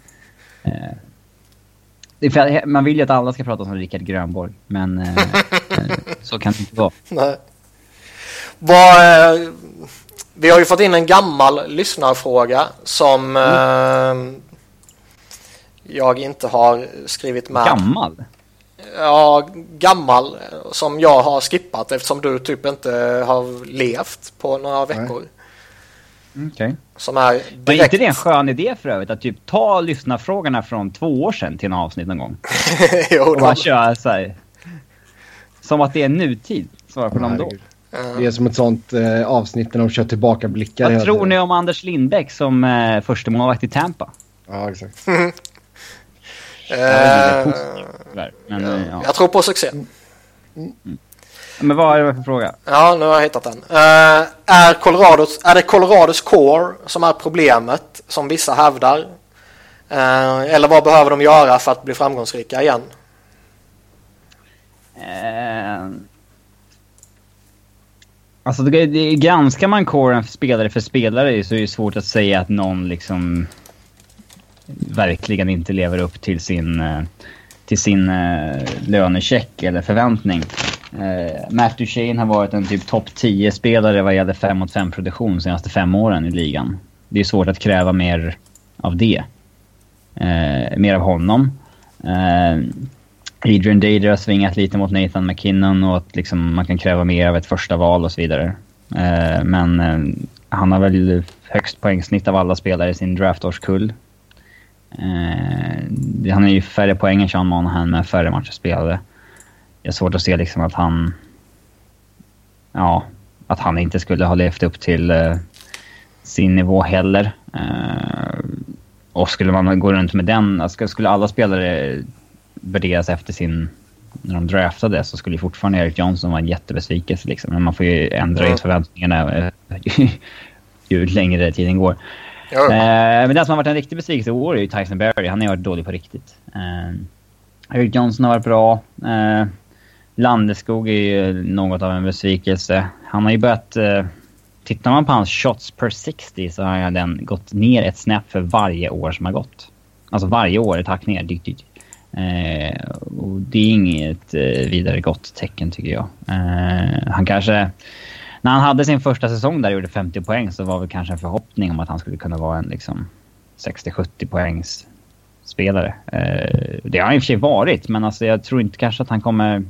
Man vill ju att alla ska prata som Richard Grönborg. Men så kan det inte vara. Nej. Vi har ju fått in en gammal lyssnarfråga som jag inte har skrivit med. Gammal? Ja, gammal som jag har skippat eftersom du typ inte har levt på några veckor. Okay. Som är direkt... Men är inte det en skön idé för övrigt att typ ta lyssnarfrågorna från 2 år sedan till en avsnitt någon gång? Jo, och bara köra så här. Som att det är nutid, svara på dem då. Det är som ett sånt avsnitt när de kör tillbaka blickar. Vad tror ni om Anders Lindbäck som första målvakt i Tampa? Ja, exakt. Jag tror på succé. Men vad är det för fråga? Ja, nu har jag hittat den. Är det Colorados core som är problemet som vissa hävdar? Eller vad behöver de göra för att bli framgångsrika igen? Alltså granskar man coren för spelare så är det svårt att säga att någon liksom verkligen inte lever upp till sin lönecheck eller förväntning. Matt Duchene har varit en typ topp 10 spelare vad gäller 5-mot-5 produktion de senaste 5 åren i ligan. Det är svårt att kräva mer av det. Mer av honom. Adrian Dader har svingat lite mot Nathan McKinnon och att liksom man kan kräva mer av ett första val och så vidare. Men han har väl högst poängsnitt av alla spelare i sin draftårskull. Han är ju färre poäng än Sean Monahan med färre matcher spelade. Jag är svårt att se liksom att han inte skulle ha levt upp till sin nivå heller. Och skulle man gå runt med den, skulle alla spelare värderas efter sin när de draftade, så skulle fortfarande Erik Johnson vara en jättebesvikelse liksom. Men man får ju ändra i förväntningarna ju längre tiden går. Men den som har varit en riktig besvikelse i år är ju Tyson Barrie. Han har varit dålig på riktigt. Erik Johnson har varit bra. Landeskog är ju något av en besvikelse. Han har ju börjat... Tittar man på hans shots per 60 så har den gått ner ett snäpp för varje år som har gått. Alltså varje år är tack ner. Och det är inget vidare gott tecken tycker jag. Han kanske... När han hade sin första säsong där och gjorde 50 poäng så var väl kanske en förhoppning om att han skulle kunna vara en liksom 60-70 poängs spelare. Det har han i och för sig varit, men alltså jag tror inte kanske att han kommer...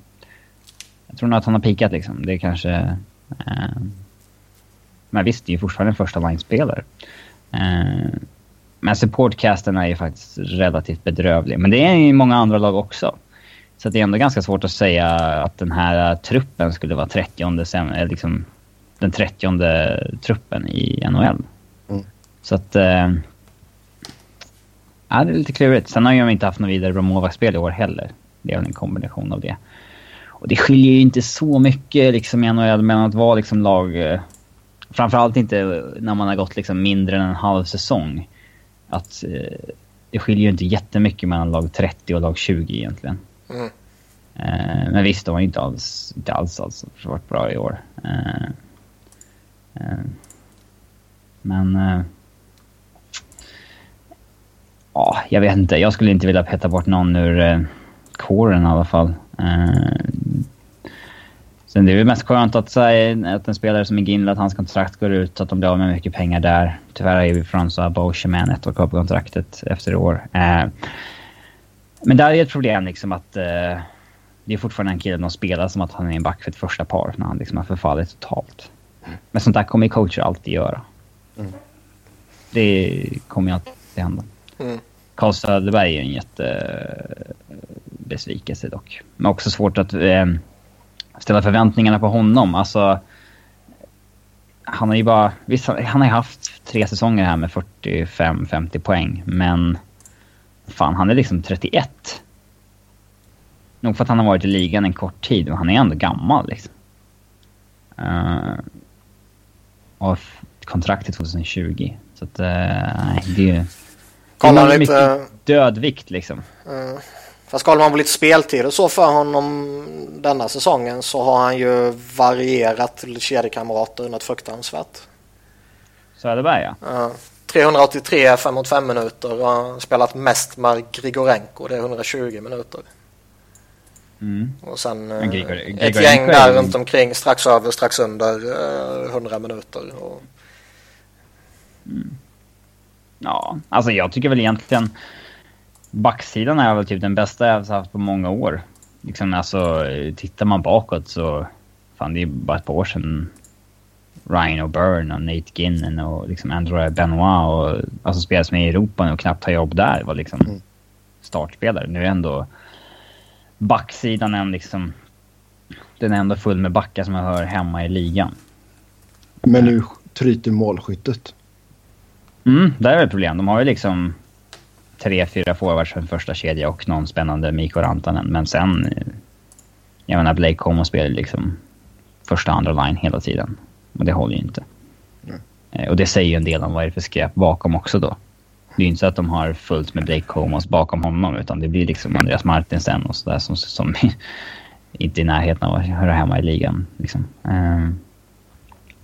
Jag tror nog att han har pikat liksom. Det är kanske... Men visst, det är ju fortfarande en första line-spelare. Men supportcasten är ju faktiskt relativt bedrövlig. Men det är ju många andra lag också. Så det är ändå ganska svårt att säga att den här truppen skulle vara 30:e liksom den 30:e truppen i NHL. Mm. Så att ja, det är lite klurigt. Sen har jag inte haft något vidare bra målvaktsspel i år heller. Det är väl en kombination av det. Och det skiljer ju inte så mycket liksom i NHL mellan att vara liksom lag, framförallt inte när man har gått liksom mindre än en halv säsong. Att det skiljer ju inte jättemycket mellan lag 30 och lag 20 egentligen. Mm. Men visst, de har inte alls alltså varit bra i år. Men ja, jag vet inte. Jag skulle inte vilja peta bort någon ur kåren i alla fall. Sen det är väl mest skönt att säga att en spelare som är Ginla, att hans kontrakt går ut, att de blir av med mycket pengar där. Tyvärr är vi från så här Boscheman ett år kvar på kontraktet efter år. Men där är ett problem liksom att det är fortfarande en kille som spelar som att han är en back för ett första par när han liksom har förfallit totalt. Men sånt där kommer coacher alltid göra. Mm. Det kommer ju alltid hända. Mm. Karl Söderberg är en jättebesvikelse dock. Men också svårt att ställa förväntningarna på honom. Alltså, han har ju bara... Visst, han har haft 3 säsonger här med 45-50 poäng. Men fan, han är liksom 31. Nog för att han har varit i ligan en kort tid. Men han är ändå gammal liksom. Och kontraktet 2020. Så att, nej, det är ju... Kollar lite mycket dödvikt liksom. Fast kollar man på lite speltid och så för honom denna säsongen så har han ju varierat till kedjekamrater något fruktansvärt. Så är det bara, ja. 383 505 minuter och har spelat mest med Grigorenko, det är 120 minuter. Mm. Och sen ett gäng där runt omkring strax över, strax under 100 minuter. Och... Mm. Ja, alltså jag tycker väl egentligen backsidan är väl typ den bästa jag har haft på många år. Liksom, alltså, tittar man bakåt så fan, det är bara ett par år sedan Ryan O'Byrne och Nate Ginnon och liksom André Benoit och alltså spelare som är i Europa nu och knappt har jobb där var liksom startspelare. Nu är ändå backsidan är liksom den är ändå full med backar som jag hör hemma i ligan. Men nu tryter målskyttet. Mm, där är det ett problem. De har ju liksom 3-4 forwards för en första kedja och någon spännande Mikko Rantanen. Men sen, jag menar, Blake kom och spelade liksom första andra line hela tiden. Och det håller ju inte. Mm. Och det säger ju en del om vad det är för skräp bakom också då. Det är ju inte så att de har fullt med Blake Comas bakom honom, utan det blir liksom Andreas Martinsen och sådär som inte i närheten av att höra hemma i ligan. Liksom.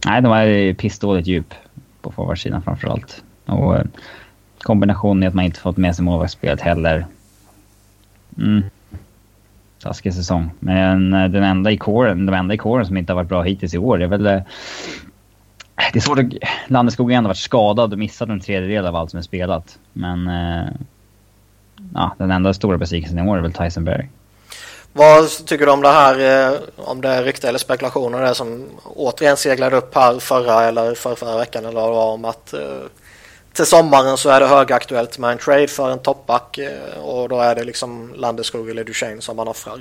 Nej, de är pissdåligt djup på forwardsidan framförallt. Och kombinationen är att man inte fått med sig målvaktsspelet heller. Mm. Taskig säsong. Men de enda i kåren som inte har varit bra hittills i år är väl... Det är svårt att... Landeskog har ändå varit skadad och missat en tredjedel av allt som är spelat. Men ja, den enda stora besvikelsen i år är väl Tyson Berry. Vad tycker du om det här, om det är rykte eller spekulationer, det som återigen seglade upp här förra veckan eller vad det var, om att till sommaren så är det högaktuellt med en trade för en toppback och då är det liksom Landeskog eller Duchene som man offrar?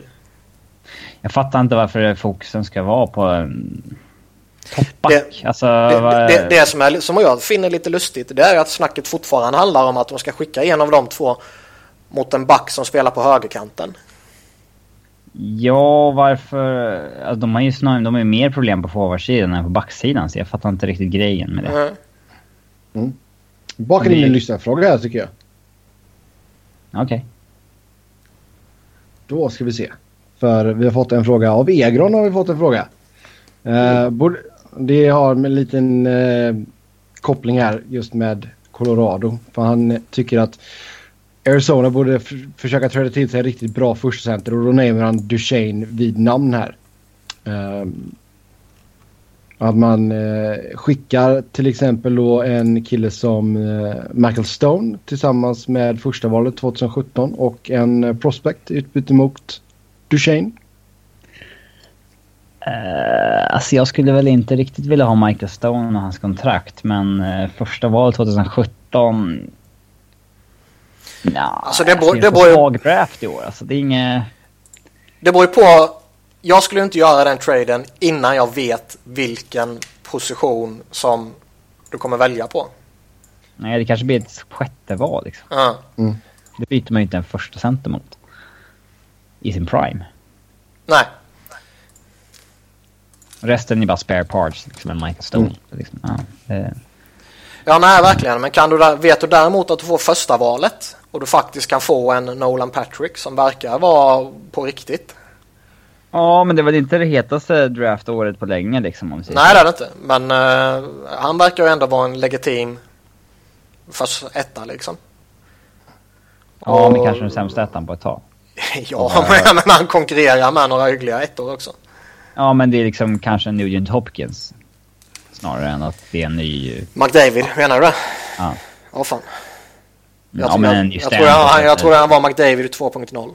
Jag fattar inte varför fokusen ska vara på en toppback. Alltså, det som jag finner lite lustigt, det är att snacket fortfarande handlar om att de ska skicka en av de två mot en back som spelar på högerkanten. Ja, varför? Alltså, de har ju de har mer problem på forwardsidan än på backsidan, så jag fattar inte riktigt grejen med det. Mm. Bakom in en lyssnarfråga här tycker jag. Okej. Okay. Då ska vi se. För vi har fått en fråga. Av Egron har vi fått en fråga. Det har en liten koppling här just med Colorado. För han tycker att Arizona borde försöka träda till sig en riktigt bra första center, och då nämner han Duchene vid namn här. Att man skickar till exempel då en kille som Michael Stone tillsammans med första valet 2017 och en prospect utbyte mot Duchene. Alltså jag skulle väl inte riktigt vilja ha Michael Stone och hans kontrakt, men första valet 2017. Alltså det var ju svag draft i år. Alltså det är inget. Det beror ju på. Jag skulle inte göra den traden innan jag vet vilken position som du kommer välja på. Nej, det kanske blir ett sjätte val liksom. Det byter man ju inte en första center mot i sin prime. Nej. Resten är bara spare parts, liksom en Michael Stone. Liksom. Ja, nej, verkligen. Men kan du, vet du däremot att du får första valet och du faktiskt kan få en Nolan Patrick som verkar vara på riktigt. Ja, men det var inte det hetaste draftåret på länge liksom. Om nej, det är det inte. Men han verkar ju ändå vara en legitim första etta liksom. Ja, och men kanske den sämsta ettan på ett tag. Ja, men han konkurrerar med några hyggliga ettor också. Ja, men det är liksom kanske en Nugent Hopkins snarare än att det är en ny McDavid, menar du det? Ja. Åh fan. Jag tror han var McDavid 2.0.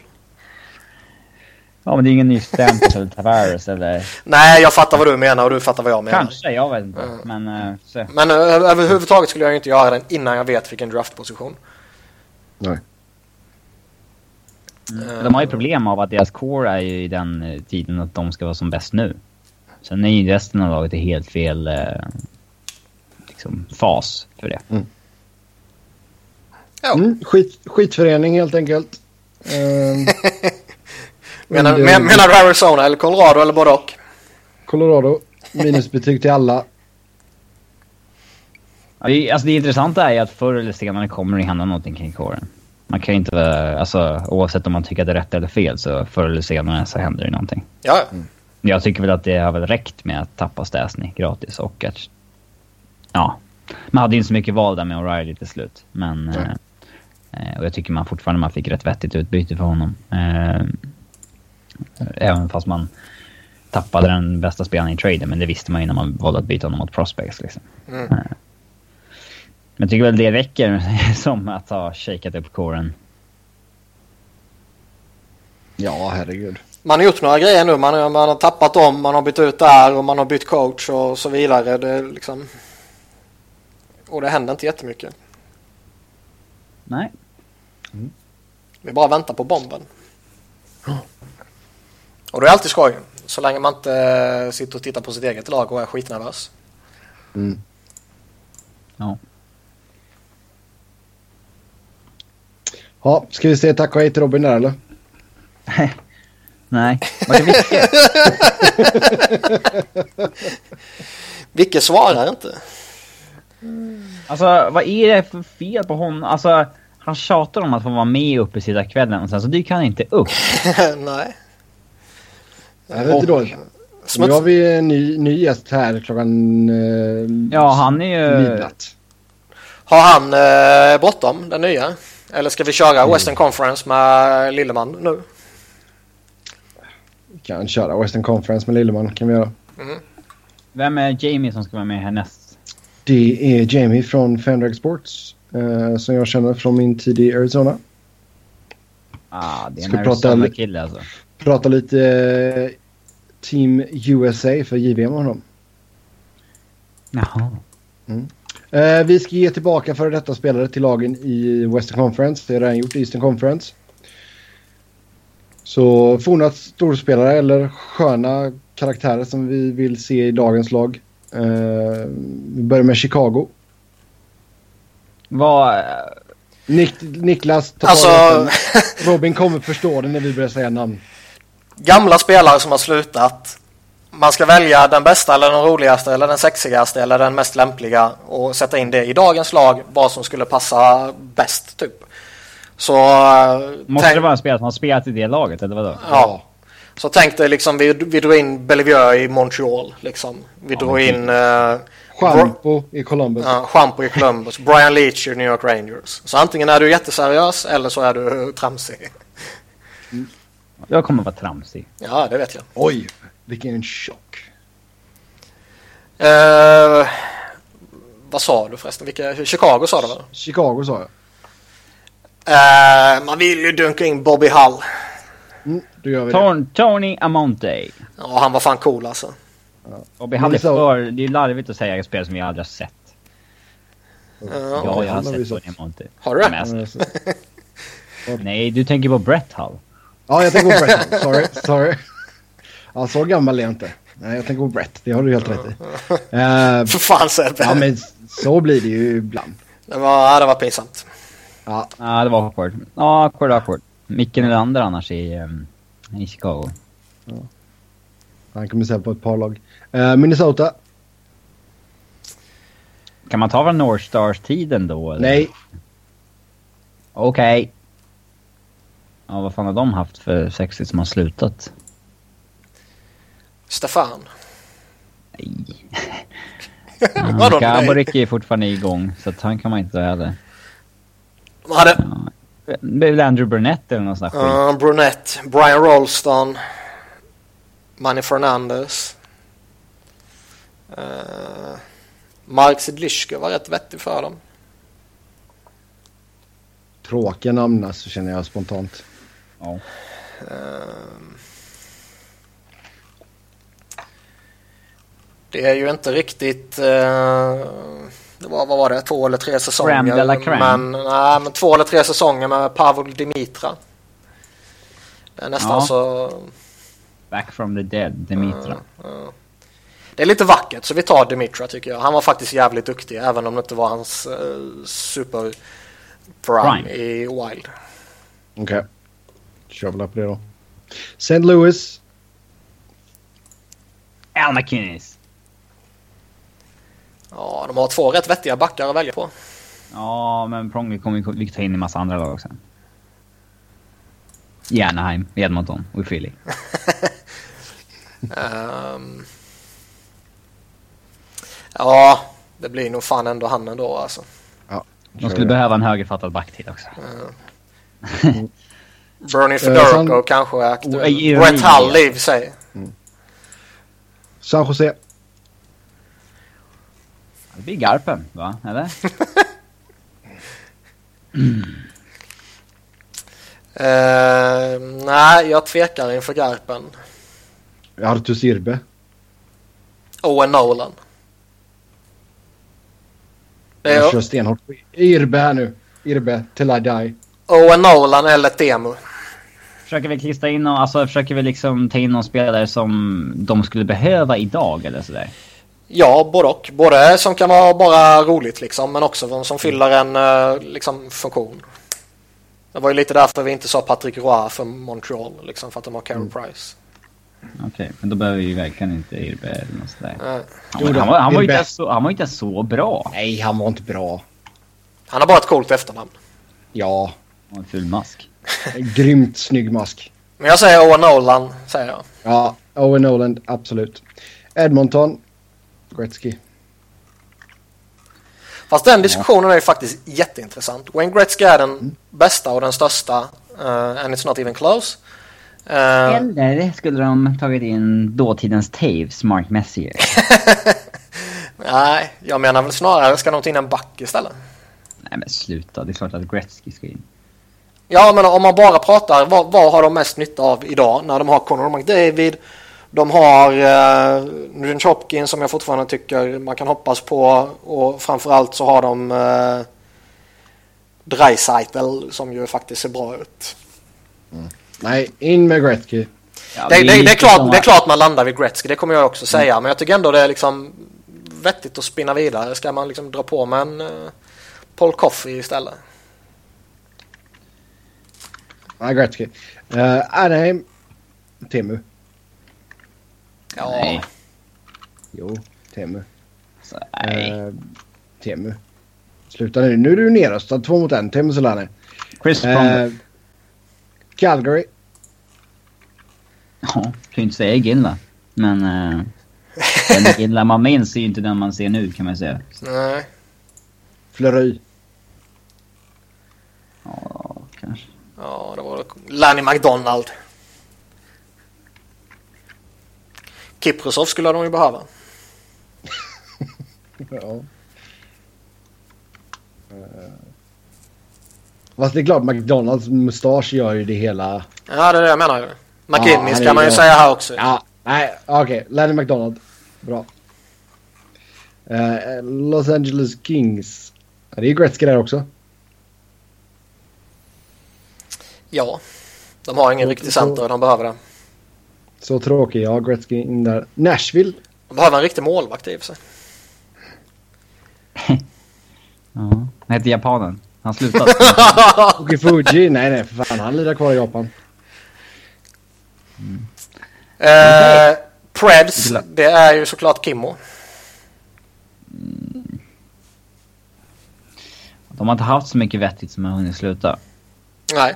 Ja, men det är ingen ny stämpel eller Tavares eller... Nej, jag fattar vad du menar och du fattar vad jag menar. Kanske, jag vet inte. Men överhuvudtaget skulle jag inte göra den innan jag vet vilken draftposition. Nej. De har ju problem av att deras core är ju i den tiden att de ska vara som bäst nu. Sen är ju resten av laget i helt fel liksom, fas för det. Skitförening helt enkelt. Menar du Arizona eller Colorado eller både och? Colorado, minusbetyg till alla. Alltså det intressanta är ju att förr eller senare kommer det hända någonting kring kåren. Man kan inte, alltså, oavsett om man tycker att det är rätt eller fel, så förr eller senare så händer det någonting. Ja. Jag tycker väl att det har väl räckt med att tappa Stasny gratis och att, ja, man hade inte så mycket val där med O'Reilly till slut. Men, och jag tycker man fortfarande man fick rätt vettigt utbyte för honom. Även fast man tappade den bästa spelaren i traden, men det visste man ju när man valde att byta honom mot prospects liksom. Men jag tycker väl det räcker som att ha shakat upp kåren. Ja, herregud. Man har gjort några grejer nu. Man har tappat om, man har bytt ut där och man har bytt coach och så vidare. Det liksom... Och det händer inte jättemycket. Nej. Vi bara väntar på bomben. Och det är alltid skoj. Så länge man inte sitter och tittar på sitt eget lag och är skitnervös. Ja, ska vi säga tack och hej till Robin där eller? Nej, var det Vicke? Vicke svarar inte. Alltså, vad är det för fel på honom? Alltså, han tjatar om att få vara med uppe i sida kvällen och sen så dyker han inte upp. Nej. Jag vet inte då. Nu har vi en ny gäst här klockan han är ju... midnatt. Har han bråttom, den nya? Eller ska vi köra Western Conference med Lilleman nu? Vi kan köra Western Conference med Lilleman, kan vi göra. Vem är Jamie som ska vara med härnäst? Det är Jamie från FanDuel Sports, som jag känner från min tid i Arizona. Ah, det är en Arizona-kille alltså. Prata lite Team USA för JVM med honom. Jaha. Vi ska ge tillbaka före detta spelare till lagen i Western Conference. Det har redan gjort i Eastern Conference. Så forna storspelare eller sköna karaktärer som vi vill se i dagens lag. Vi börjar med Chicago. Vad... Niklas tar alltså... Robin kommer förstå det när vi börjar säga namn. Gamla spelare som har slutat. Man ska välja den bästa eller den roligaste eller den sexigaste eller den mest lämpliga och sätta in det i dagens lag, vad som skulle passa bäst typ. Så måste det vara en spelare som har spelat i det laget eller vadå? Ja. Så tänkte liksom vi drog in Bellevue i Montreal liksom. Vi drog in Champo i Columbus. Ja, Champo i Columbus. Brian Leach i New York Rangers. Så antingen är du jätteseriös eller så är du tramsig. Jag kommer vara tramsig. Ja, det vet jag. Oj. Vilken chock. Vad sa du förresten? Chicago sa du väl? Chicago sa jag. Man vill ju dunka in Bobby Hull. Då gör vi det. Tony Amonte. Ja, han var fan cool alltså. Ja. Och det är larvigt att säga ett spel som jag aldrig har sett. Ja, jag har sett Tony Amonte. Har du? Nej, du tänker på Brett Hull. Ja, jag tänker på Brett Hull. Sorry. Ja, så gammal är jag inte. Nej, jag tänker på Brett. Det har du helt rätt i. För fan så är det. Ja, men så blir det ju ibland. Det var pinsamt. Ja, det var awkward. Ja, awkward. Micke Nylander annars i Chicago. Ja. Han kommer sen på ett par lag. Minnesota. Kan man ta väl North Stars-tiden då? Eller? Nej. Okej. Ja, vad fan har de haft för 60 som har slutat? Stefan. Nej. Gaborik är fortfarande igång, så att han kan man inte heller. Det är väl Andrew Brunette eller någon sån där skit. Brunette, Brian Rolston, Manny Fernandes, Mark Sidlischke var rätt vettig för dem. Tråkiga namn, så känner jag spontant. Ja. Det är ju inte riktigt... Vad var det? 2 eller 3 säsonger. Men 2 eller 3 säsonger med Pavel Dimitra. Det är nästan så... Back from the dead, Dimitra. Det är lite vackert, så vi tar Dimitra tycker jag. Han var faktiskt jävligt duktig, även om det inte var hans super prime i Wild. Okej. Kör väl upp det då. St. Louis. Al McInnes. Ja, de har 2 rätt vettiga backar att välja på. Ja, men Pronger kommer ju lycka in i massa andra lag också. Anaheim, Edmonton och Philly. Ja, det blir nog fan ändå han ändå alltså. Ja, de skulle behöva en högerfattad backtid också. Bernie Federico kanske är aktuell. Brett Hull i sig. San Jose. Det blir Garpen, va? Eller? Nej, jag tvekar inför Garpen. Artur Sirbe. Owen Nolan. Jag kör stenhårt. Irbe här nu. Irbe till I die. Owen Nolan eller Temu. Försöker vi liksom ta in någon spelare som de skulle behöva idag eller sådär? Ja, både och. Både som kan vara bara roligt liksom, men också som fyller en liksom, funktion. Det var ju lite därför vi inte sa Patrick Roy för Montreal, liksom, för att de har Carey Price. Okej, men då behöver vi verkligen inte Irbe eller något sådär. Han var inte så bra. Nej, han var inte bra. Han har bara ett coolt efternamn. Ja. Och en ful mask. En grymt snygg mask. Men jag säger Owen Nolan, säger jag. Ja, Owen Nolan, absolut. Edmonton. Gretzky. Fast den diskussionen är ju faktiskt jätteintressant. Wayne Gretzky är den bästa och den största, and it's not even close. Eller skulle de tagit in dåtidens Taves, Mark Messier? Nej, jag menar väl snarare ska de ta in en back istället. Nej men sluta, det är klart att Gretzky ska in. Ja men om man bara pratar, vad har de mest nytta av idag när de har Conor McDavid? De har Jönköping som jag fortfarande tycker man kan hoppas på, och framförallt så har de Dreisaitl som ju faktiskt ser bra ut. Nej, in med Gretzky. Ja, det är klart man landar vid Gretzky, det kommer jag också säga, men jag tycker ändå det är liksom vettigt att spinna vidare. Ska man liksom dra på med en Paul Coffey istället? Nej, Gretzky. Anaheim, Temu. Ja. Nej. Jo, Temu. Temu. Sluta nu. Nu är du nerröstad 2-1. Temu Solani. Chris Pronger. Calgary. Ja, kan ju inte säga Gilla. Men den Gilla man minns är ju inte den man ser nu, kan man säga. Nej. Fleury. Ja, kanske. Ja, det var Lanny McDonald. Kiprusov skulle de ju behöva. Ja. Fast det är klart, McDonalds mustasch gör ju det hela. Ja, det är det jag menar ju. McInnis kan man ju säga här också. Ja, nej, okej. Lenny McDonald. Bra. Los Angeles Kings. Det är ju Gretzky där också. Ja. De har ingen riktig center, de behöver den. Så tråkigt, ja. Gretzky in där. Nashville. De behöver en riktig målvakt i och för sig. Ja, han heter japanen. Han slutade. Okej, Fuji. Nej, för fan. Han lirar kvar i Japan. Mm. Preds. Det är ju såklart Kimmo. Mm. De har inte haft så mycket vettigt som han hunnit sluta. Nej.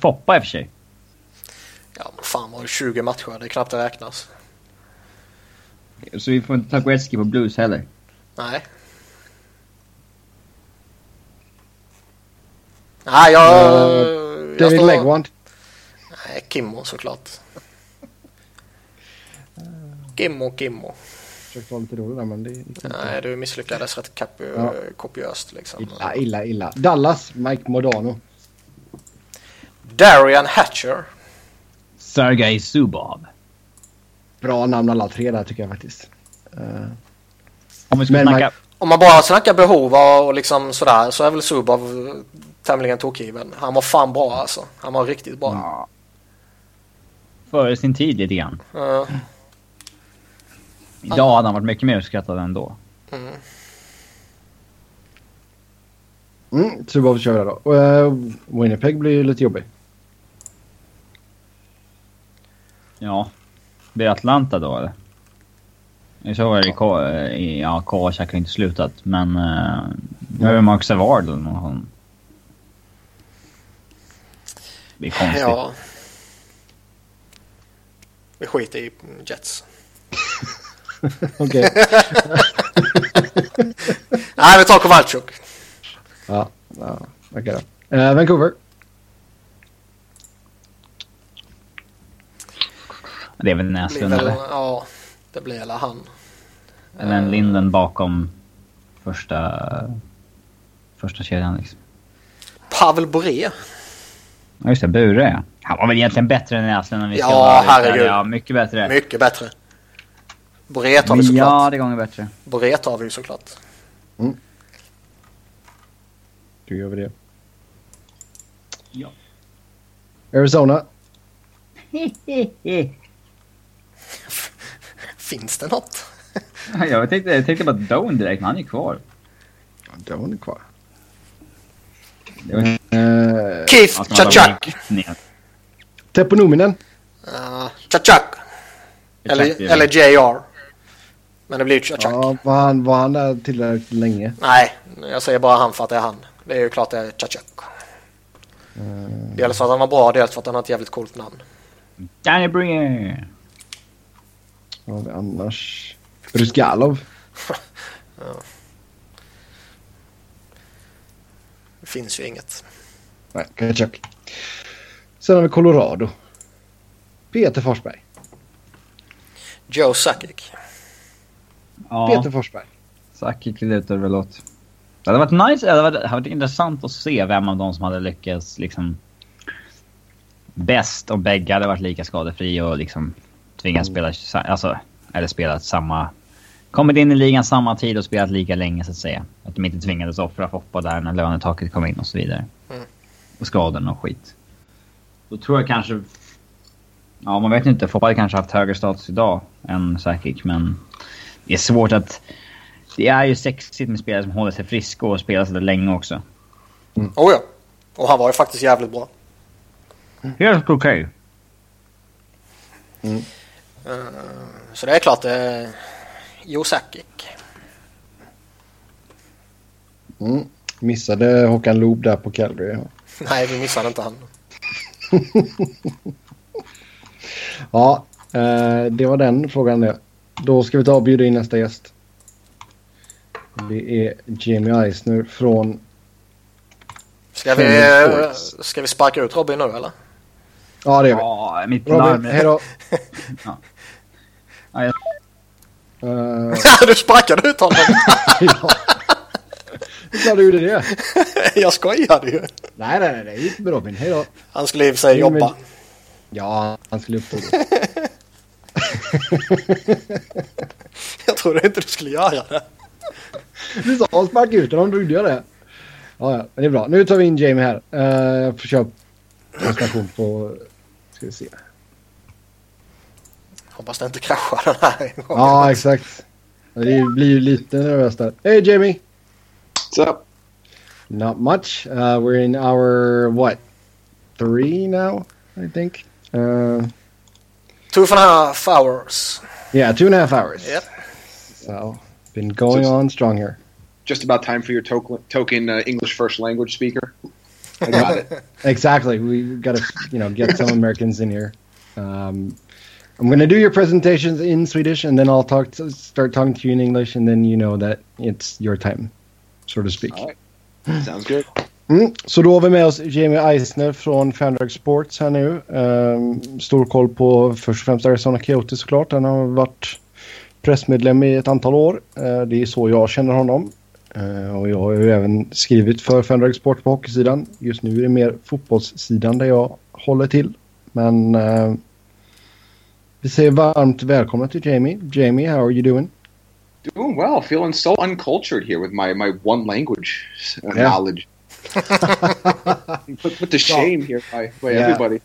Foppa i och för sig. Ja, men fan var det 20 matcher. Det är knappt det räknas. Så vi får inte ta Gretzky på Blues heller? Nej. Nej, jag David Legwand. Nej, Kimmo såklart. Kimmo. Försökte vara lite rolig där, men det är inte. Nej, du misslyckades rätt kopiöst liksom. Illa. Dallas, Mike Modano. Darian Hatcher. Sergej Zubov. Bra namn alla tre där tycker jag faktiskt. Om man bara snackar behov och liksom sådär, så är väl Zubov tämligen tokgiven. Han var fan bra alltså. Han var riktigt bra. Ja. Före sin tid lite grann. Idag hade han varit mycket mer uppskattad ändå. Zubov kör vi då. Winnipeg blir ju lite jobbig. Ja. Det är Atlanta då, eller? Jag såg att Kowalczyk har inte slutat, men nu är det Mark Savard eller någon. Det är konstigt. Ja. Vi skiter i Jets. Okej. Nej, vi tar Kowalczyk. Ja. Okej då. Vancouver. Det är väl Näslund, eller? Ja, det blir alla han. Eller en Linden bakom första kedjan, liksom. Pavel Bure. Ja, just det, Bure, ja. Han var väl egentligen bättre än Näslund än vi ska vara. Herregud. Ja, mycket bättre. Mycket bättre. Bure tar vi såklart. Ja, det gånger bättre. Bure tar vi såklart. Mm. Du gör vi det. Ja. Arizona. Finns det något? Jag tänkte bara Doan direkt, men han är kvar. Ja, Doan är kvar. Keith Tchachak. Teponominen. Tchachak. Eller JR. Men det blir ju Tchachak. Ja, var han där tillräckligt länge? Nej, jag säger bara han för att det är han. Det är ju klart det är Tchachak. Dels för att han var bra, dels för att han har ett jävligt coolt namn. Danny Bringer. Vad har vi annars? Bruskalov. Ja. Det finns ju inget. Nej, Kachuk. Sen har vi Colorado. Peter Forsberg. Joe Sakic. Ja. Peter Forsberg. Sakic lutar väl åt. Det hade varit nice, det hade varit intressant att se vem av dem som hade lyckats liksom bäst, och bägge hade varit lika skadefria och liksom tvingas spela, alltså, eller spelat samma, kommit in i ligan samma tid och spelat lika länge så att säga. Att de inte tvingades offra Foppa där när lönetaket kom in och så vidare. Och skadorna och skit. Då tror jag kanske, ja man vet inte, Foppa hade kanske haft högre status idag än Sakic, men det är svårt att, det är ju sexigt med spelare som håller sig friska och spelar sig länge också. Oh ja, och han var ju faktiskt jävligt bra. Helt okej. Så det är klart Jo Sakic. Missade Håkan Loob där på Calgary. Ja. Nej, vi missade inte han. Ja, det var den frågan det. Då ska vi ta och bjuda in nästa gäst. Det är Jamie Eisner från... Ska vi sparka ut Robin nu, eller? Ja, det gör vi. Ja, mitt namn. Hej då. Ja. Ja, jag... Du sparkade ut honom. Ja. Hur gjorde du det? Jag skojade ju. Nej, det gick med Robin. Hej då. Han skulle i och för sig jobba. Ja, han skulle upp på det. Jag trodde inte du skulle göra det. Du sa att sparka ut honom, du gjorde det. Ja, det är bra. Nu tar vi in Jamie här. Jag får köpa en station på... Ska vi se. Hoppas det inte kraschar den här gången. Ja, exakt. Det blir ju lite nervöst där. Hey Jamie! What's up? Not much. We're in our, what, 3 now, I think. 2.5 hours. Yeah, 2.5 hours. Yep. So, been going on strong here. Just about time for your token English first language speaker. I got it. Exactly. We've got to, get some Americans in here. I'm going to do your presentations in Swedish, and then I'll start talking to you in English, and then you know that it's your time, so to speak. All right. Sounds good. Så då har vi med oss Jamie Eisner från FanDuel Sports här nu. Stor koll på först och främst Arizona Coyotes såklart. Han har varit pressmedlem i ett antal år. Det är så jag känner honom. Och jag har ju även skrivit för FanDuel Sports på hockeysidan. Just nu är det mer fotbollssidan där jag håller till. Men vi säger varmt välkomna till Jamie. Jamie, how are you doing? Doing well. Feeling so uncultured here with my one language knowledge. Put the shame here by everybody.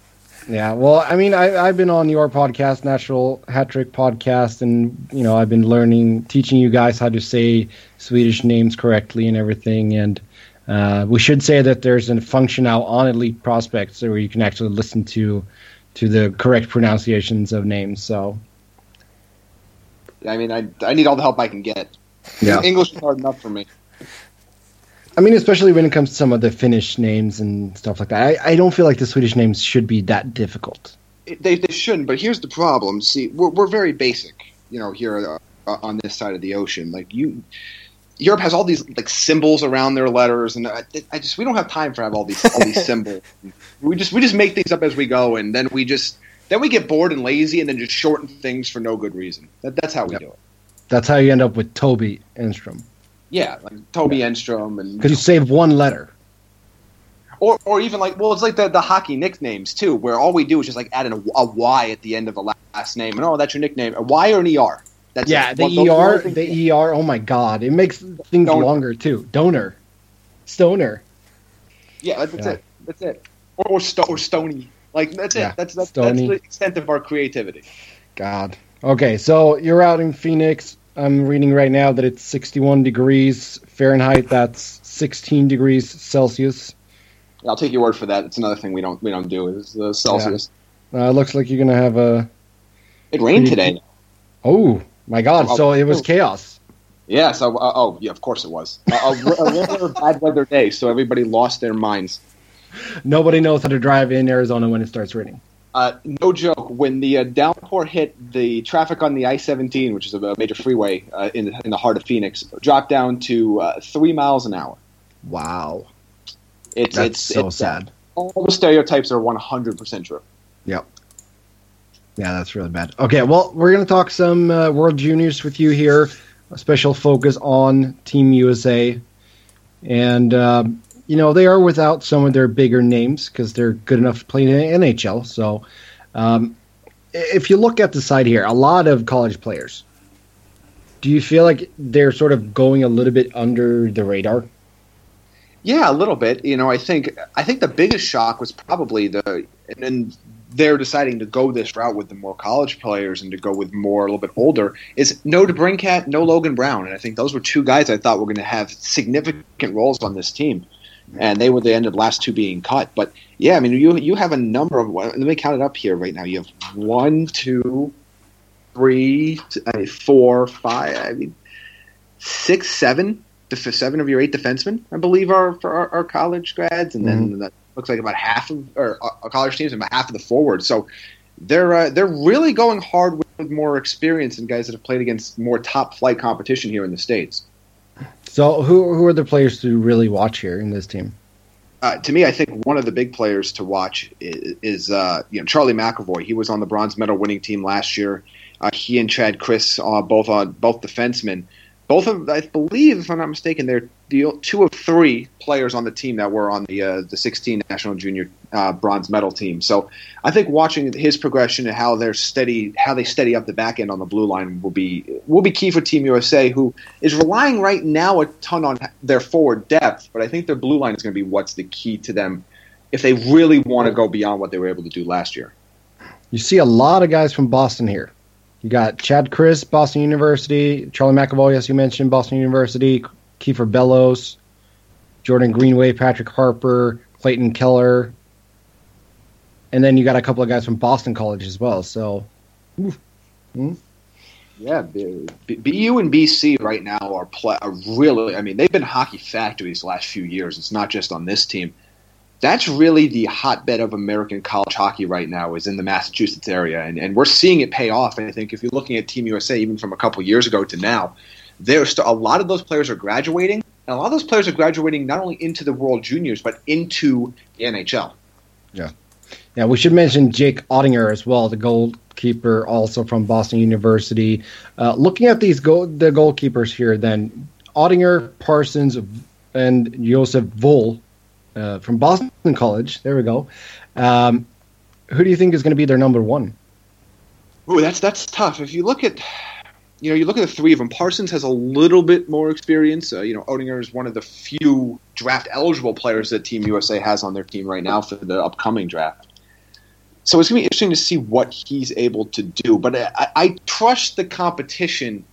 Yeah, well, I mean, I've been on your podcast, National Hat-Trick Podcast, and, I've been teaching you guys how to say Swedish names correctly and everything, and we should say that there's a function now on Elite Prospects where you can actually listen to the correct pronunciations of names, so... I mean, I need all the help I can get. Yeah. English is hard enough for me. I mean, especially when it comes to some of the Finnish names and stuff like that. I don't feel like the Swedish names should be that difficult. They shouldn't, but here's the problem. See, we're very basic, here on this side of the ocean. Like, Europe has all these, like, symbols around their letters, and we don't have time for all these symbols. We just make things up as we go, and then we get bored and lazy, and then just shorten things for no good reason. That's how we do it. That's how you end up with Toby Enstrom. Yeah, like Toby Enstrom, and because you save one letter, or even like it's like the hockey nicknames too, where all we do is just like add a Y at the end of a last name, and that's your nickname, a Y or an ER. That's the ER. Oh my God, it makes things longer too. Donor, stoner. Yeah, that's it. That's it. Or stony. Like that's it. That's the extent of our creativity. God. Okay, so you're out in Phoenix. I'm reading right now that it's 61 degrees Fahrenheit. That's 16 degrees Celsius. I'll take your word for that. It's another thing we don't do is Celsius. Yeah. It looks like you're gonna have a. It rained today. Oh my God! So it was chaos. Yeah. So yeah, of course it was a bad weather day. So everybody lost their minds. Nobody knows how to drive in Arizona when it starts raining. No joke, when the downpour hit, the traffic on the I-17, which is a major freeway in the heart of Phoenix, dropped down to 3 miles an hour. Wow. That's sad. All the stereotypes are 100% true. Yep. Yeah, that's really bad. Okay, well, we're going to talk some World Juniors with you here, a special focus on Team USA. And... they are without some of their bigger names because they're good enough to play in the NHL. So if you look at the side here, a lot of college players. Do you feel like they're sort of going a little bit under the radar? Yeah, a little bit. I think the biggest shock was probably they're deciding to go this route with the more college players and to go with more a little bit older is no DeBrincat, no Logan Brown. And I think those were two guys I thought were going to have significant roles on this team. And they were the end of the last two being cut. But, yeah, I mean, you have a number of – let me count it up here right now. You have 1, 2, 3, 4, 5, 6, 7. 7 of your 8 defensemen, I believe, are college grads. And then that looks like about half of – or college teams and about half of the forwards. So they're really going hard with more experience and guys that have played against more top-flight competition here in the States. So who are the players to really watch here in this team? To me, I think one of the big players to watch is Charlie McAvoy. He was on the bronze medal winning team last year. He and Chad Chris are both defensemen. Both of, I believe, if I'm not mistaken, they're the two of three players on the team that were on the 16 National Junior bronze medal team. So I think watching his progression and how they steady up the back end on the blue line will be key for Team USA, who is relying right now a ton on their forward depth. But I think their blue line is going to be what's the key to them if they really want to go beyond what they were able to do last year. You see a lot of guys from Boston here. You got Chad Crisp, Boston University, Charlie McAvoy, as you mentioned, Boston University, Kiefer Bellows, Jordan Greenway, Patrick Harper, Clayton Keller. And then you got a couple of guys from Boston College as well. So, Yeah, BU and BC right now are really, I mean, they've been hockey factories the last few years. It's not just on this team. That's really the hotbed of American college hockey right now, is in the Massachusetts area, and we're seeing it pay off. And I think if you're looking at Team USA, even from a couple years ago to now, a lot of those players are graduating, and a lot of those players are graduating not only into the World Juniors but into the NHL. Yeah, we should mention Jake Ottinger as well, the goalkeeper, also from Boston University. Looking at these the goalkeepers here, then Ottinger, Parsons, and Josef Vohl. From Boston College, there we go. Who do you think is going to be their number one? Oh, that's tough. If you look at, the three of them. Parsons has a little bit more experience. Ottinger is one of the few draft eligible players that Team USA has on their team right now for the upcoming draft. So it's going to be interesting to see what he's able to do. But I trust the competition.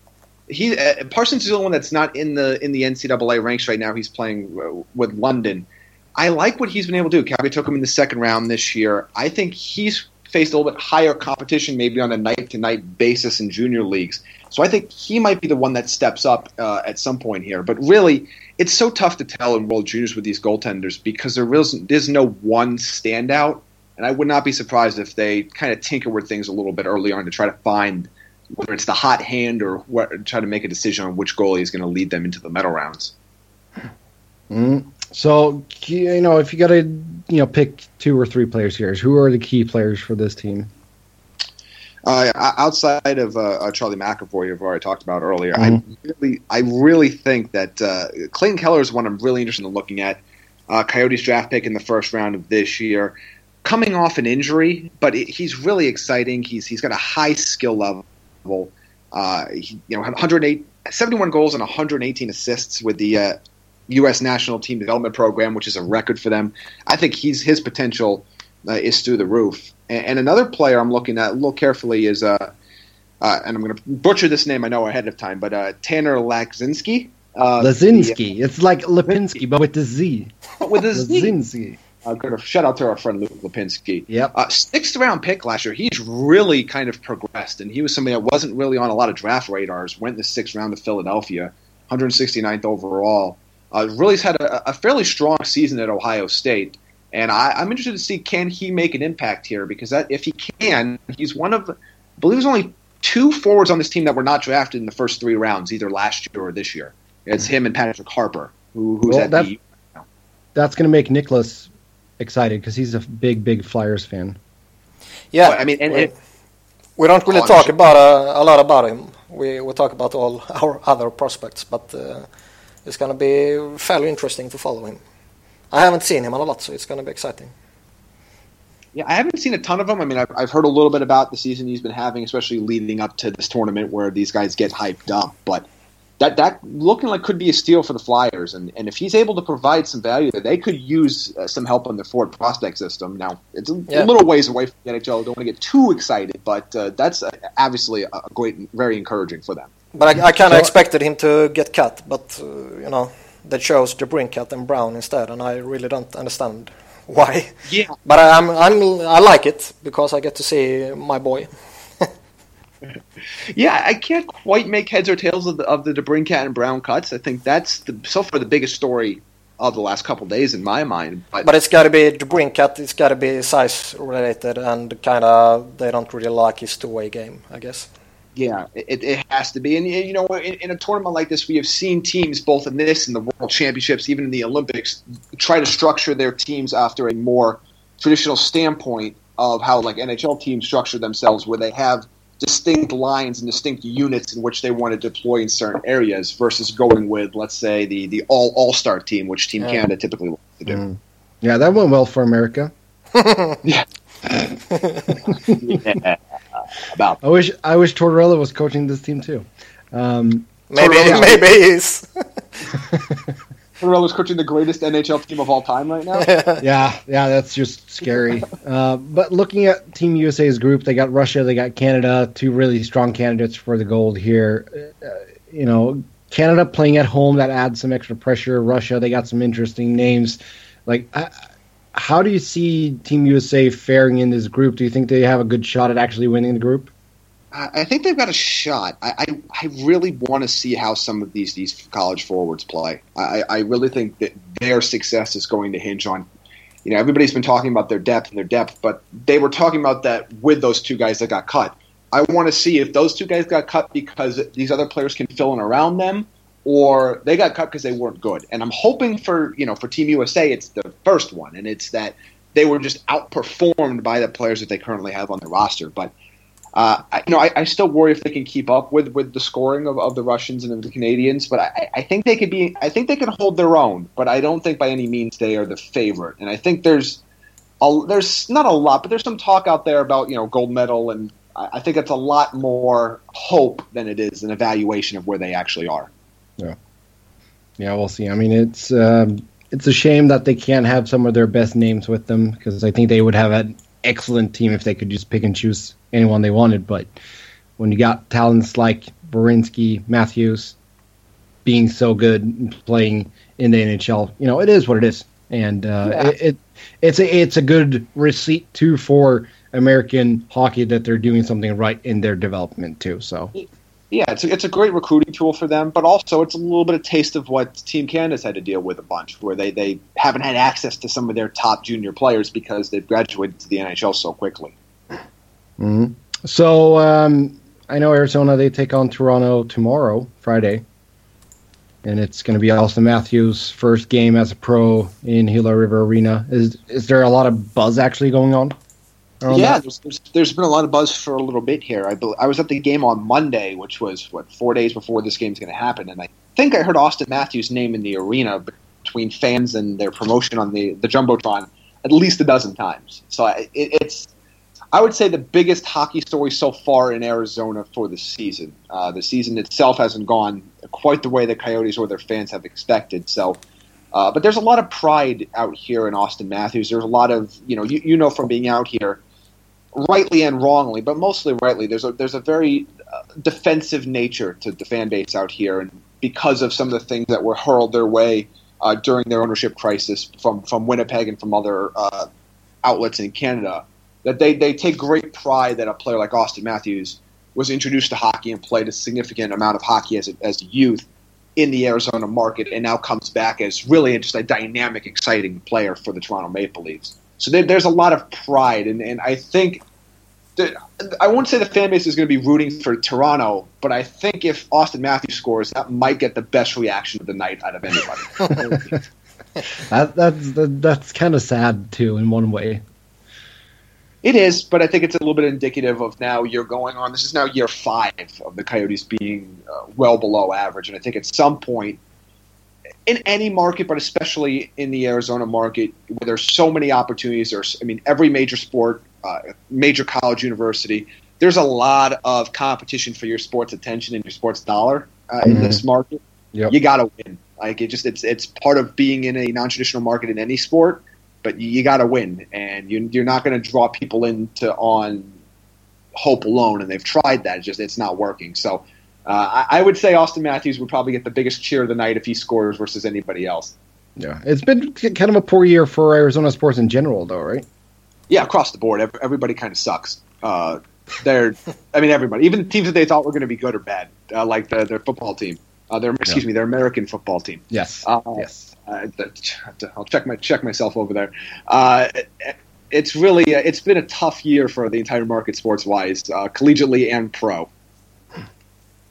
Parsons is the one that's not in the NCAA ranks right now. He's playing with London. I like what he's been able to do. Calgary took him in the second round this year. I think he's faced a little bit higher competition maybe on a night-to-night basis in junior leagues. So I think he might be the one that steps up at some point here. But really, it's so tough to tell in World Juniors with these goaltenders because there really is no one standout. And I would not be surprised if they kind of tinker with things a little bit early on to try to find whether it's the hot hand or try to make a decision on which goalie is going to lead them into the medal rounds. So, if you got to, pick two or three players here, who are the key players for this team? Outside of Charlie McAvoy, who've already talked about earlier, I really think that Clayton Keller is one I'm really interested in looking at. Coyotes draft pick in the first round of this year, coming off an injury, but he's really exciting. He's got a high skill level. 71 goals and 118 assists with the U.S. National Team Development Program, which is a record for them. I think his potential is through the roof. And another player I'm looking at a little carefully is, and I'm going to butcher this name, I know ahead of time, but Tanner Lazinski. Lazinski. It's like Lipinski, but with the Z. With the Z. Lazinski. Shout out to our friend Luke Lipinski. Yep. Sixth-round pick last year. He's really kind of progressed, and he was somebody that wasn't really on a lot of draft radars. Went in the sixth round to Philadelphia, 169th overall. Really's had a fairly strong season at Ohio State, and I'm interested to see, can he make an impact here? Because if he can, he's one of, I believe there's only two forwards on this team that were not drafted in the first three rounds, either last year or this year. It's him and Patrick Harper, who's at the U. That's going to make Niklas excited because he's a big, big Flyers fan. Yeah, well, I mean, and we don't really talk about a lot about him. We talk about all our other prospects, but. It's going to be fairly interesting to follow him. I haven't seen him a lot, so it's going to be exciting. Yeah, I haven't seen a ton of him. I mean, I've heard a little bit about the season he's been having, especially leading up to this tournament where these guys get hyped up. But that looking like could be a steal for the Flyers. And if he's able to provide some value, they could use some help on the forward prospect system. Now, it's a little ways away from the NHL. I don't want to get too excited, but that's obviously a great, very encouraging for them. But I kind of expected him to get cut, but, they chose DeBrincat and Brown instead, and I really don't understand why. Yeah. But I like it, because I get to see my boy. Yeah, I can't quite make heads or tails of the DeBrincat and Brown cuts. I think that's so far the biggest story of the last couple of days in my mind. But it's got to be DeBrincat, it's got to be size-related, and kind of they don't really like his two-way game, I guess. Yeah, it has to be. And, in a tournament like this, we have seen teams, both in this and the World Championships, even in the Olympics, try to structure their teams after a more traditional standpoint of how, like, NHL teams structure themselves, where they have distinct lines and distinct units in which they want to deploy in certain areas versus going with, let's say, the all-star team, which Team Canada typically wants to do. Mm. Yeah, that went well for America. Yeah. Yeah. About. I wish Tortorella was coaching this team too. Maybe he is. Tortorella's coaching the greatest NHL team of all time right now. Yeah, that's just scary. But looking at Team USA's group, they got Russia, they got Canada, two really strong candidates for the gold here. Canada playing at home, that adds some extra pressure. Russia, they got some interesting names. How do you see Team USA faring in this group? Do you think they have a good shot at actually winning the group? I think they've got a shot. I really want to see how some of these college forwards play. I really think that their success is going to hinge on, everybody's been talking about their depth, but they were talking about that with those two guys that got cut. I want to see if those two guys got cut because these other players can fill in around them, or they got cut because they weren't good. And I'm hoping for Team USA, it's the first one, and it's that they were just outperformed by the players that they currently have on their roster. But I still worry if they can keep up with the scoring of the Russians and of the Canadians. But I think they could be. I think they can hold their own. But I don't think by any means they are the favorite. And I think there's not a lot, but there's some talk out there about gold medal, and I think it's a lot more hope than it is an evaluation of where they actually are. Yeah, we'll see. I mean, it's a shame that they can't have some of their best names with them, because I think they would have an excellent team if they could just pick and choose anyone they wanted. But when you got talents like Borinsky, Matthews, being so good and playing in the NHL, it is what it is, and it's a good receipt too for American hockey that they're doing something right in their development too. So. Yeah, it's a great recruiting tool for them, but also it's a little bit of taste of what Team Canada's had to deal with a bunch, where they haven't had access to some of their top junior players because they've graduated to the NHL so quickly. Mm-hmm. So I know Arizona, they take on Toronto tomorrow, Friday, and it's going to be Auston Matthews' first game as a pro in Gila River Arena. Is there a lot of buzz actually going on? Yeah, there's been a lot of buzz for a little bit here. I was at the game on Monday, which was, 4 days before this game's going to happen, and I think I heard Auston Matthews' name in the arena between fans and their promotion on the Jumbotron at least a dozen times. So I would say the biggest hockey story so far in Arizona for the season. The season itself hasn't gone quite the way the Coyotes or their fans have expected, so... but there's a lot of pride out here in Auston Matthews. There's a lot of, from being out here, rightly and wrongly, but mostly rightly, there's a very defensive nature to the fan base out here, and because of some of the things that were hurled their way during their ownership crisis from Winnipeg and from other outlets in Canada, that they take great pride that a player like Auston Matthews was introduced to hockey and played a significant amount of hockey as a youth in the Arizona market, and now comes back as really just a dynamic, exciting player for the Toronto Maple Leafs. So there's a lot of pride, and I think I won't say the fan base is going to be rooting for Toronto, but I think if Auston Matthews scores, that might get the best reaction of the night out of anybody. that's kind of sad, too, in one way. It is, but I think it's a little bit indicative of now you're going on. This is now year 5 of the Coyotes being well below average, and I think at some point in any market, but especially in the Arizona market, where there's so many opportunities. Every major sport, major college, university, there's a lot of competition for your sport's attention and your sport's dollar in this market. Yep. You got to win. It's part of being in a non-traditional market in any sport. But you got to win, and you're not going to draw people on hope alone. And they've tried that; it's not working. So, I would say Auston Matthews would probably get the biggest cheer of the night if he scores versus anybody else. Yeah, it's been kind of a poor year for Arizona sports in general, though, right? Yeah, across the board, everybody kind of sucks. Everybody, even the teams that they thought were going to be good are bad, like their football team. Their American football team. Yes. Yes. I'll check myself over there. It's really it's been a tough year for the entire market, sports wise, collegiately and pro.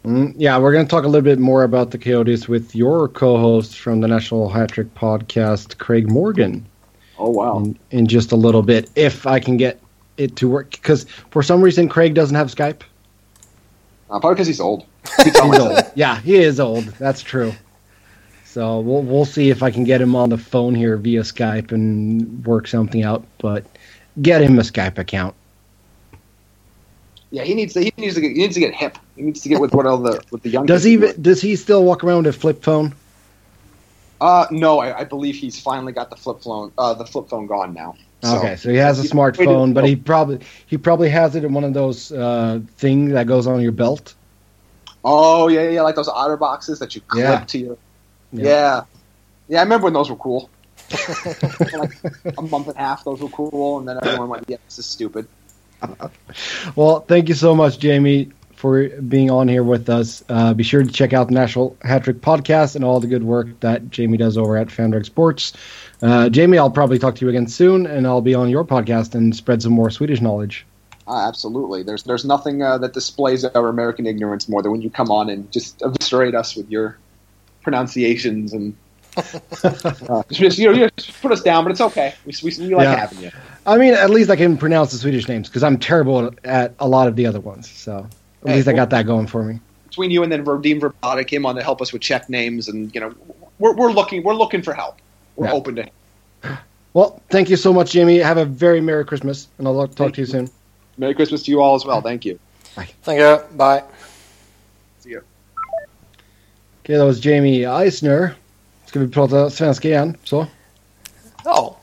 Yeah, we're going to talk a little bit more about the Coyotes with your co-host from the National Hat-Trick Podcast, Craig Morgan. Oh wow! In just a little bit, if I can get it to work, because for some reason Craig doesn't have Skype. Probably because he's old. Yeah, he is old. That's true. So we'll see if I can get him on the phone here via Skype and work something out. But get him a Skype account. Yeah, he needs to get hip. He needs to get with what all the with the young. Does he still walk around with a flip phone? No, I believe he's finally got the flip phone gone now. So. Okay, so he has a smartphone, but he probably has it in one of those things that goes on your belt. Oh yeah, like those otter boxes that you clip to your. Yeah, I remember when those were cool. Like a month and a half, those were cool, and then everyone went, "Yeah, this is stupid." Well, thank you so much, Jamie, for being on here with us. Be sure to check out the National Hat-Trick Podcast and all the good work that Jamie does over at FanDuel Sports. Jamie, I'll probably talk to you again soon, and I'll be on your podcast and spread some more Swedish knowledge. Absolutely. There's nothing that displays our American ignorance more than when you come on and just eviscerate us with your pronunciations and just put us down, but it's okay. We like having you. I mean, at least I can pronounce the Swedish names because I'm terrible at a lot of the other ones, so... At least I got that going for me. Between you and then Radim Vrbata came on to help us with Czech names, and we're looking for help. We're open to help. Well, thank you so much, Jamie. Have a very Merry Christmas, and I'll talk to you soon. Merry Christmas to you all as well. Thank you. Bye. Thank you. Bye. See you. Okay, that was Jamie Eisner. Ska vi prata svenska igen? Så. Ja.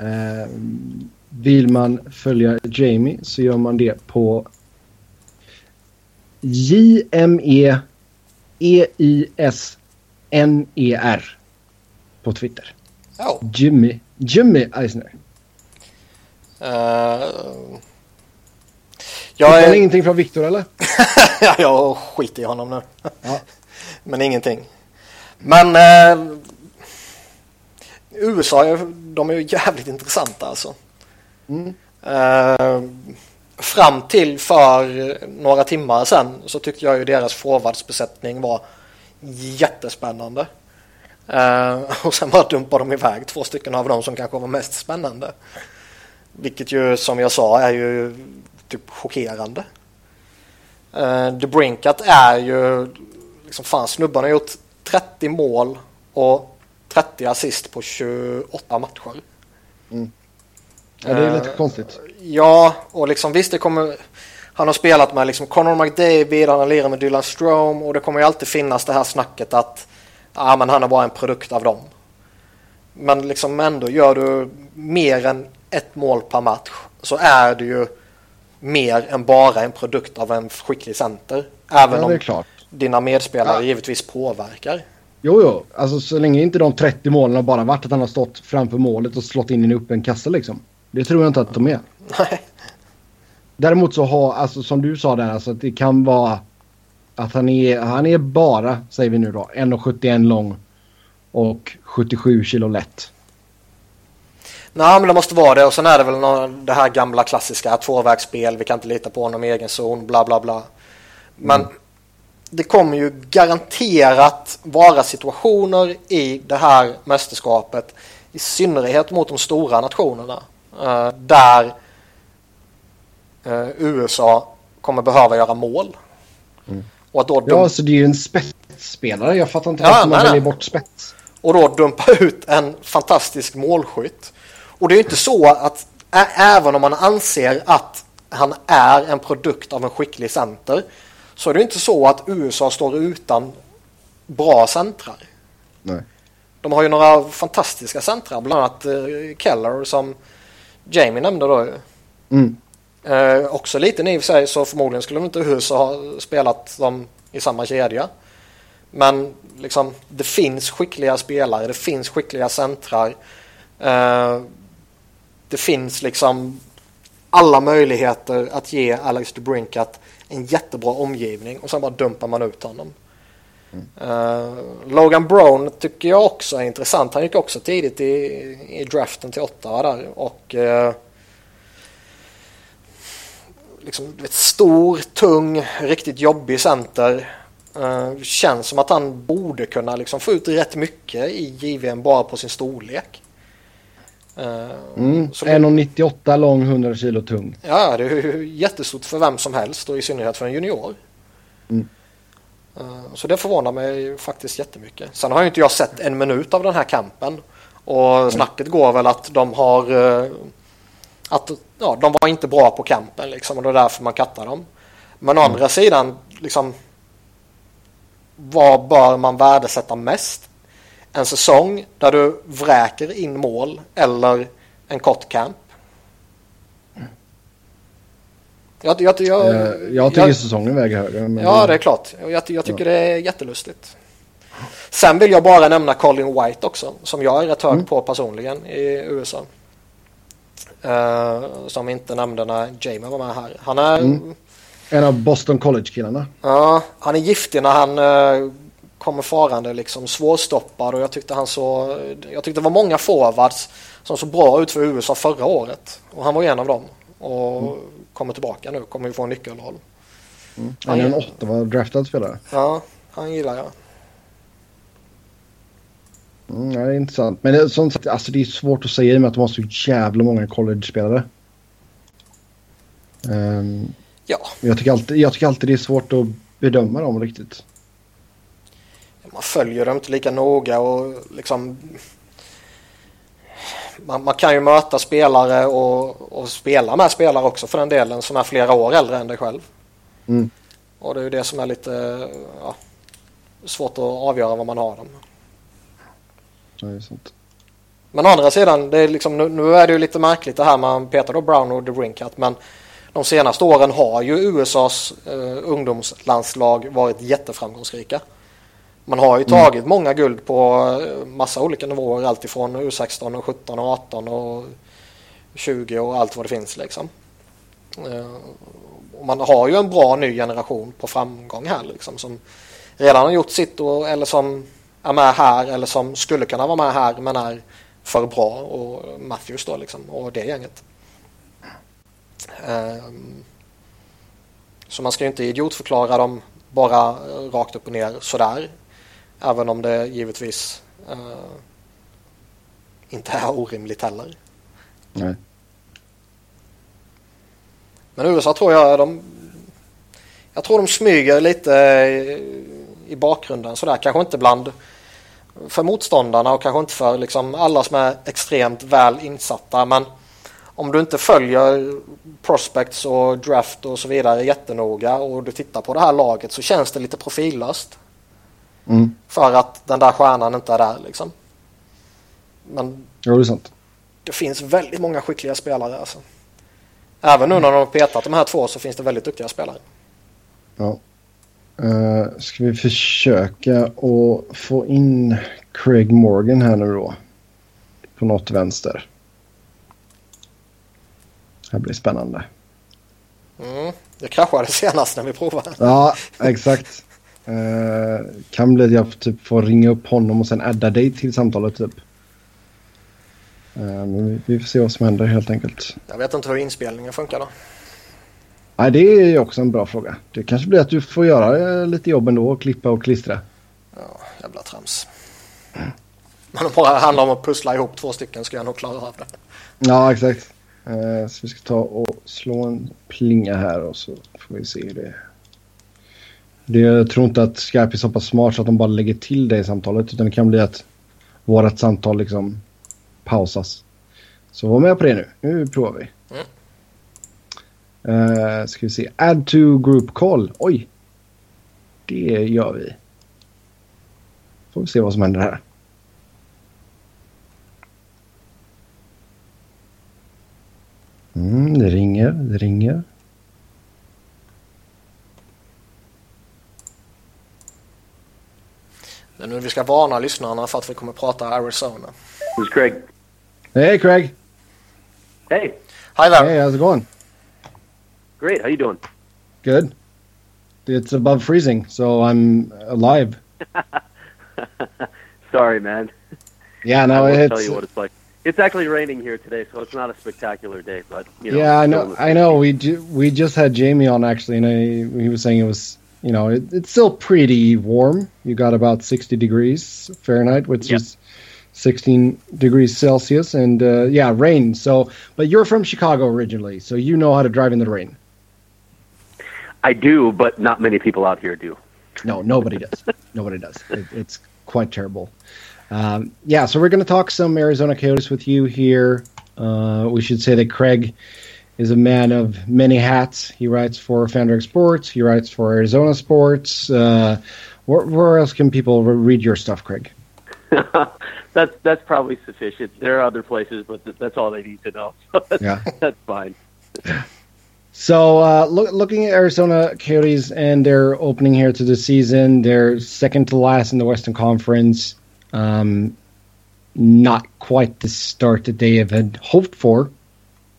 Vill man följa Jamie så gör man det på JME Eisner på Twitter. Oh. Jimmy Eisner. Jag är ingenting från Victor, eller? Ja, jag skiter i honom nu. Ja. Men ingenting. Men USA, de är ju jävligt intressanta alltså. Mm. Fram till för några timmar sedan så tyckte jag ju deras forwardsbesättning var jättespännande. Och sen bara dumpade de iväg 2 stycken av dem som kanske var mest spännande. Vilket ju, som jag sa, är ju typ chockerande. DeBrincat är ju liksom, fan, snubbarna har gjort 30 mål och 30 assist på 28 matcher. Mm. Ja, det är lite konstigt. Ja, och liksom visst, det kommer, han har spelat med liksom Connor McDavid, han har lirat med Dylan Strome, och det kommer ju alltid finnas det här snacket att men han är bara en produkt av dem. Men liksom ändå, gör du mer än 1 mål per match så är du ju mer än bara en produkt av en skicklig center. Även om klart. Dina medspelare givetvis påverkar. Jo, alltså så länge inte de 30 målen har bara varit att han har stått framför målet och slått in en öppen kasse liksom. Det tror jag inte att de är. Nej. Däremot så har, alltså som du sa där, alltså att det kan vara att han är bara, säger vi nu då, 1,71 lång och 77 kilo lätt. Nej, men det måste vara det. Och sen är det väl det här gamla klassiska tvåvägsspel, vi kan inte lita på någon egen zon, bla bla bla. Men det kommer ju garanterat vara situationer i det här mästerskapet, i synnerhet mot de stora nationerna, där USA kommer behöva göra mål. Mm. Och att då så det är ju en spetsspelare. Jag fattar inte varför man väljer bort spets. Och då dumpa ut en fantastisk målskytt. Och det är ju inte så att även om man anser att han är en produkt av en skicklig center, så är det inte så att USA står utan bra centrar. Nej. De har ju några fantastiska centrar, bland annat Keller som Jamie nämnde då. Också liten i och för sig, så förmodligen skulle de inte USA ha spelat dem i samma kedja. Men liksom, det finns skickliga spelare, det finns skickliga centrar. Det finns liksom alla möjligheter att ge Alex DeBrincat en jättebra omgivning, och sen bara dumpar man ut honom. Logan Brown tycker jag också är intressant. Han gick också tidigt i draften till 8 där, och liksom ett stor, tung, riktigt jobbig center. Känns som att han borde kunna liksom få ut rätt mycket i JVM bara på sin storlek. 1,98 lång, 100 kilo tung. Ja, det är ju jättestort för vem som helst, och i synnerhet för en junior. Så det förvånar mig faktiskt jättemycket. Sen har ju inte jag sett en minut av den här kampen. Och snacket går väl att de har... de var inte bra på kampen. Liksom, och det är därför man kattar dem. Men å andra sidan... Liksom, vad bör man värdesätta mest? En säsong där du vräker in mål eller en kort kamp? Jag tycker säsongen väger högre. Men ja, det är klart. Jag tycker det är jättelustigt. Sen vill jag bara nämna Colin White också, som jag är rätt hög på personligen i USA. Som inte nämnde när Jamie var med här. Han är... en av Boston College-killarna. Ja, han är giftig när han kommer farande liksom svårstoppad, och jag tyckte det var många forwards som så bra ut för USA förra året, och han var en av dem och kommer tillbaka nu, kommer ju få en nyckelroll. Han är en 8:e draftad spelare. Ja, han gillar jag. Ja, det är intressant. Men det, som sagt, alltså, det är svårt att säga med att de har så jävla många college-spelare. Ja. Jag tycker alltid det är svårt att bedöma dem riktigt. Man följer dem inte lika noga och liksom man kan ju möta spelare och spela med spelare också för den delen som är flera år äldre än dig själv. Och det är ju det som är lite svårt att avgöra vad man har dem. Ja, det är sant. Men å andra sidan, det är liksom, nu är det ju lite märkligt det här man petar då Brown och The Ringcat, men de senaste åren har ju USAs ungdomslandslag varit jätteframgångsrika. Man har ju tagit många guld på massa olika nivåer, alltifrån U16 och 17 och 18 och 20 och allt vad det finns liksom. Och man har ju en bra ny generation på framgång här liksom, som redan har gjort sitt eller som är med här eller som skulle kunna vara med här men är för bra, och Matthews då liksom, och det gänget. Så man ska ju inte idiotförklara dem bara rakt upp och ner sådär, även om det givetvis inte är orimligt heller. Nej. Men USA tror jag tror de smyger lite i bakgrunden sådär, kanske inte bland för motståndarna och kanske inte för liksom alla som är extremt väl insatta, men om du inte följer prospects och draft och så vidare jättenoga och du tittar på det här laget, så känns det lite profillöst. För att den där stjärnan inte är där liksom. Men ja, det är sant. Det finns väldigt många skickliga spelare alltså. Även nu när de har petat de här två, så finns det väldigt duktiga spelare. Ja. Ska vi försöka att få in Craig Morgan här nu då? På något vänster. Det blir spännande. Det kraschade senast när vi provade. Ja, exakt. Kan bli att jag typ får ringa upp honom och sen adda dig till samtalet typ. Vi får se vad som händer helt enkelt. Jag vet inte hur inspelningen funkar då. Nej, det är ju också en bra fråga. Det kanske blir att du får göra lite jobb ändå och klippa och klistra. Ja, jävla trams. Men om det handlar om att pussla ihop två stycken ska jag nog klara av det. Ja, exakt. Så vi ska ta och slå en plinga här och så får vi se det. Jag tror inte att Skype är så pass smart så att de bara lägger till det i samtalet, utan det kan bli att vårat samtal liksom pausas. Så var med på det nu. Nu provar vi. Ska vi se. Add to group call. Oj. Det gör vi. Får vi se vad som händer här. Det ringer. Det är nu vi ska varna lyssnarna för att vi kommer prata Arizona. This is Craig. Hey, Craig. Hey. Hi there. Hey, how's it going? Great, how you doing? Good. It's above freezing, so I'm alive. Sorry, man. Yeah, no, I won't tell you what it's like. It's actually raining here today, so it's not a spectacular day. But you know, yeah, I know. We just had Jamie on actually, and he was saying it was, you know, it's still pretty warm. You got about 60 degrees Fahrenheit, which is 16 degrees Celsius, and rain. So, but you're from Chicago originally, so you know how to drive in the rain. I do, but not many people out here do. No, nobody does. Nobody does. It's quite terrible. So we're going to talk some Arizona Coyotes with you here. We should say that Craig is a man of many hats. He writes for FanDuel Sports. He writes for Arizona Sports. Where else can people read your stuff, Craig? That's probably sufficient. There are other places, but that's all they need to know. That's fine. So looking at Arizona Coyotes and their opening here to the season, they're second to last in the Western Conference. Not quite the start that they had hoped for,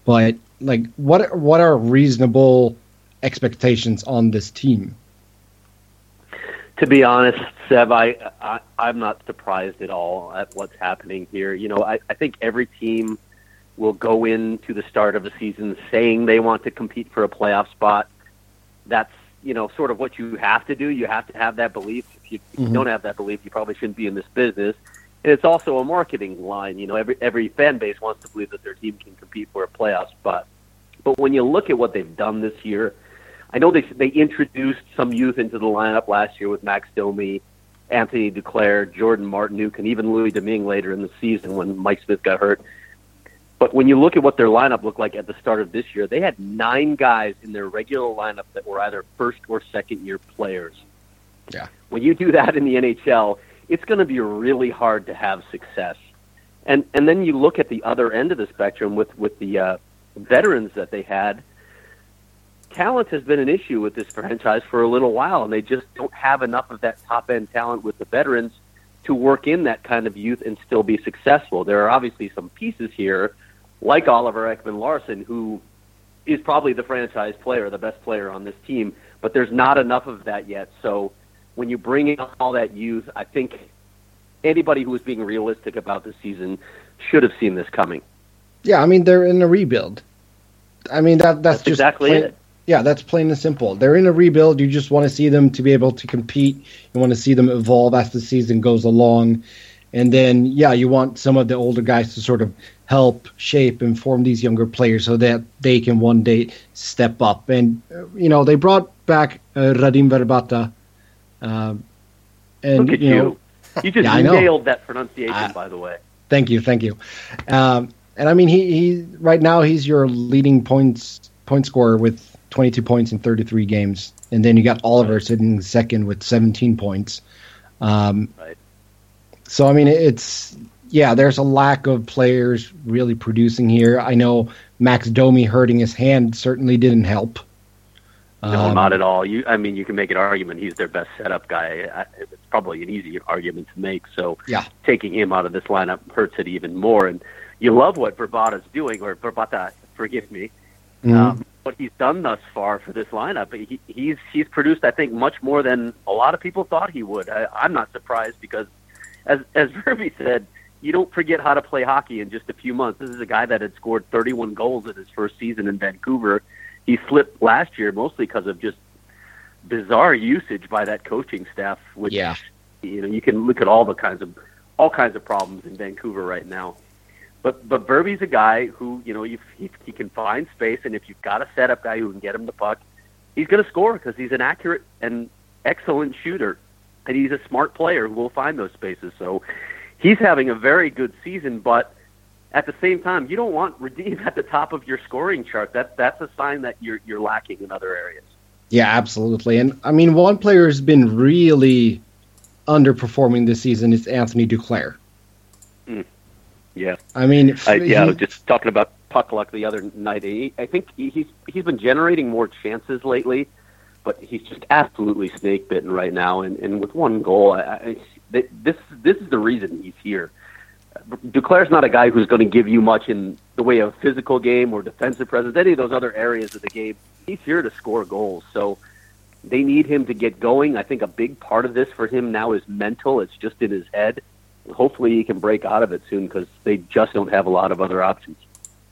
but like what are reasonable expectations on this team? To be honest, Seb, I'm not surprised at all at what's happening here. You know, I think every team will go into the start of the season saying they want to compete for a playoff spot. That's, you know, sort of what you have to do. You have to have that belief. If you don't have that belief, you probably shouldn't be in this business. And it's also a marketing line. You know, every fan base wants to believe that their team can compete for a playoff spot. But when you look at what they've done this year, I know they introduced some youth into the lineup last year with Max Domi, Anthony Duclair, Jordan Martinook, and even Louis Domingue later in the season when Mike Smith got hurt. But when you look at what their lineup looked like at the start of this year, they had 9 guys in their regular lineup that were either first or second-year players. Yeah. When you do that in the NHL, it's going to be really hard to have success. And then you look at the other end of the spectrum with the veterans that they had. Talent has been an issue with this franchise for a little while, and they just don't have enough of that top-end talent with the veterans to work in that kind of youth and still be successful. There are obviously some pieces here, like Oliver Ekman-Larsson, who is probably the franchise player, the best player on this team, but there's not enough of that yet. So when you bring in all that youth, I think anybody who was being realistic about this season should have seen this coming. Yeah, I mean, they're in a rebuild. I mean, that's just exactly it. Yeah, that's plain and simple. They're in a rebuild. You just want to see them to be able to compete. You want to see them evolve as the season goes along. And then, yeah, you want some of the older guys to sort of help shape and form these younger players so that they can one day step up. And, you know, they brought back Radim Vrbata. And, look at you. You just nailed that pronunciation, by the way. Thank you. And, I mean, he right now he's your leading point scorer with 22 points in 33 games, and then you got Oliver sitting second with 17 points. So, I mean, there's a lack of players really producing here. I know Max Domi hurting his hand certainly didn't help. No, not at all. You can make an argument. He's their best setup guy. It's probably an easy argument to make. So taking him out of this lineup hurts it even more. And you love what Vrbata's doing, or Vrbata, forgive me. Mm-hmm. What he's done thus far for this lineup, he's produced, I think, much more than a lot of people thought he would. I'm not surprised because, as Ruby said, you don't forget how to play hockey in just a few months. This is a guy that had scored 31 goals in his first season in Vancouver. He slipped last year mostly because of just bizarre usage by that coaching staff, which you can look at all kinds of problems in Vancouver right now. But Burby's a guy who, you know, he can find space, and if you've got a setup guy who can get him the puck, he's going to score because he's an accurate and excellent shooter, and he's a smart player who will find those spaces. So he's having a very good season, but at the same time, you don't want Radim at the top of your scoring chart. That's a sign that you're lacking in other areas. Yeah, absolutely. And, I mean, one player has been really underperforming this season is Anthony Duclair. Mm. Yeah, I mean, I was just talking about puck luck the other night. I think he's been generating more chances lately, but he's just absolutely snake bitten right now. And with one goal, this is the reason he's here. Duclair's not a guy who's going to give you much in the way of physical game or defensive presence, any of those other areas of the game. He's here to score goals, so they need him to get going. I think a big part of this for him now is mental. It's just in his head. Hopefully he can break out of it soon because they just don't have a lot of other options.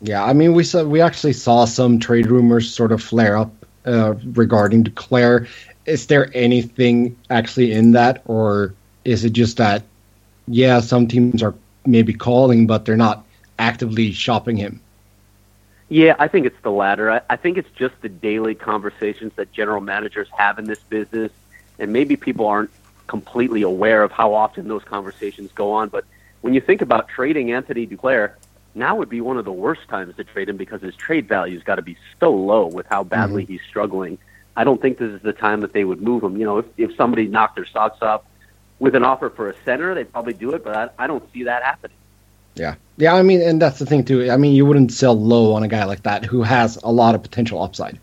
Yeah, I mean, we actually saw some trade rumors sort of flare up regarding Duclair. Is there anything actually in that, or is it just that, some teams are maybe calling, but they're not actively shopping him? Yeah, I think it's the latter. I think it's just the daily conversations that general managers have in this business. and maybe people aren't completely aware of how often those conversations go on. But when you think about trading Anthony Duclair, now would be one of the worst times to trade him because his trade value's got to be so low with how badly he's struggling. I don't think this is the time that they would move him. You know, if somebody knocked their socks off with an offer for a center, they'd probably do it, but I don't see that happening. Yeah. Yeah, I mean, and that's the thing, too. I mean, you wouldn't sell low on a guy like that who has a lot of potential upside.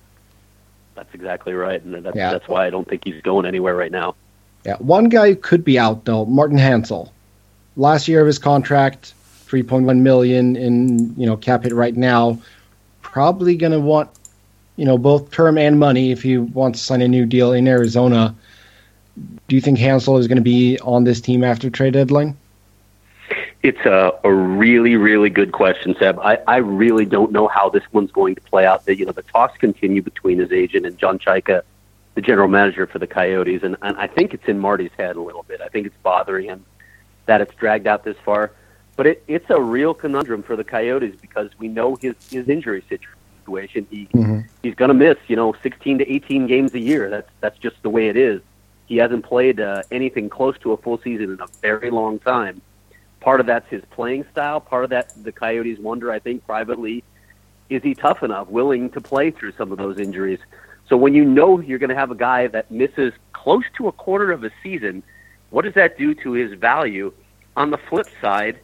That's exactly right, and that's why I don't think he's going anywhere right now. Yeah, one guy who could be out, though, Martin Hansel. Last year of his contract, $3.1 million in, you know, cap hit right now. Probably going to want, you know, both term and money if he wants to sign a new deal in Arizona. Do you think Hansel is going to be on this team after trade deadline? It's a really, really good question, Seb. I really don't know how this one's going to play out. The talks continue between his agent and John Chaika, the general manager for the Coyotes, and I think it's in Marty's head a little bit. I think it's bothering him that it's dragged out this far. But it's a real conundrum for the Coyotes because we know his injury situation. He's going to miss, 16 to 18 games a year. That's just the way it is. He hasn't played anything close to a full season in a very long time. Part of that's his playing style. Part of that, the Coyotes wonder, I think, privately, is he tough enough, willing to play through some of those injuries? So when you know you're going to have a guy that misses close to a quarter of a season, what does that do to his value? On the flip side,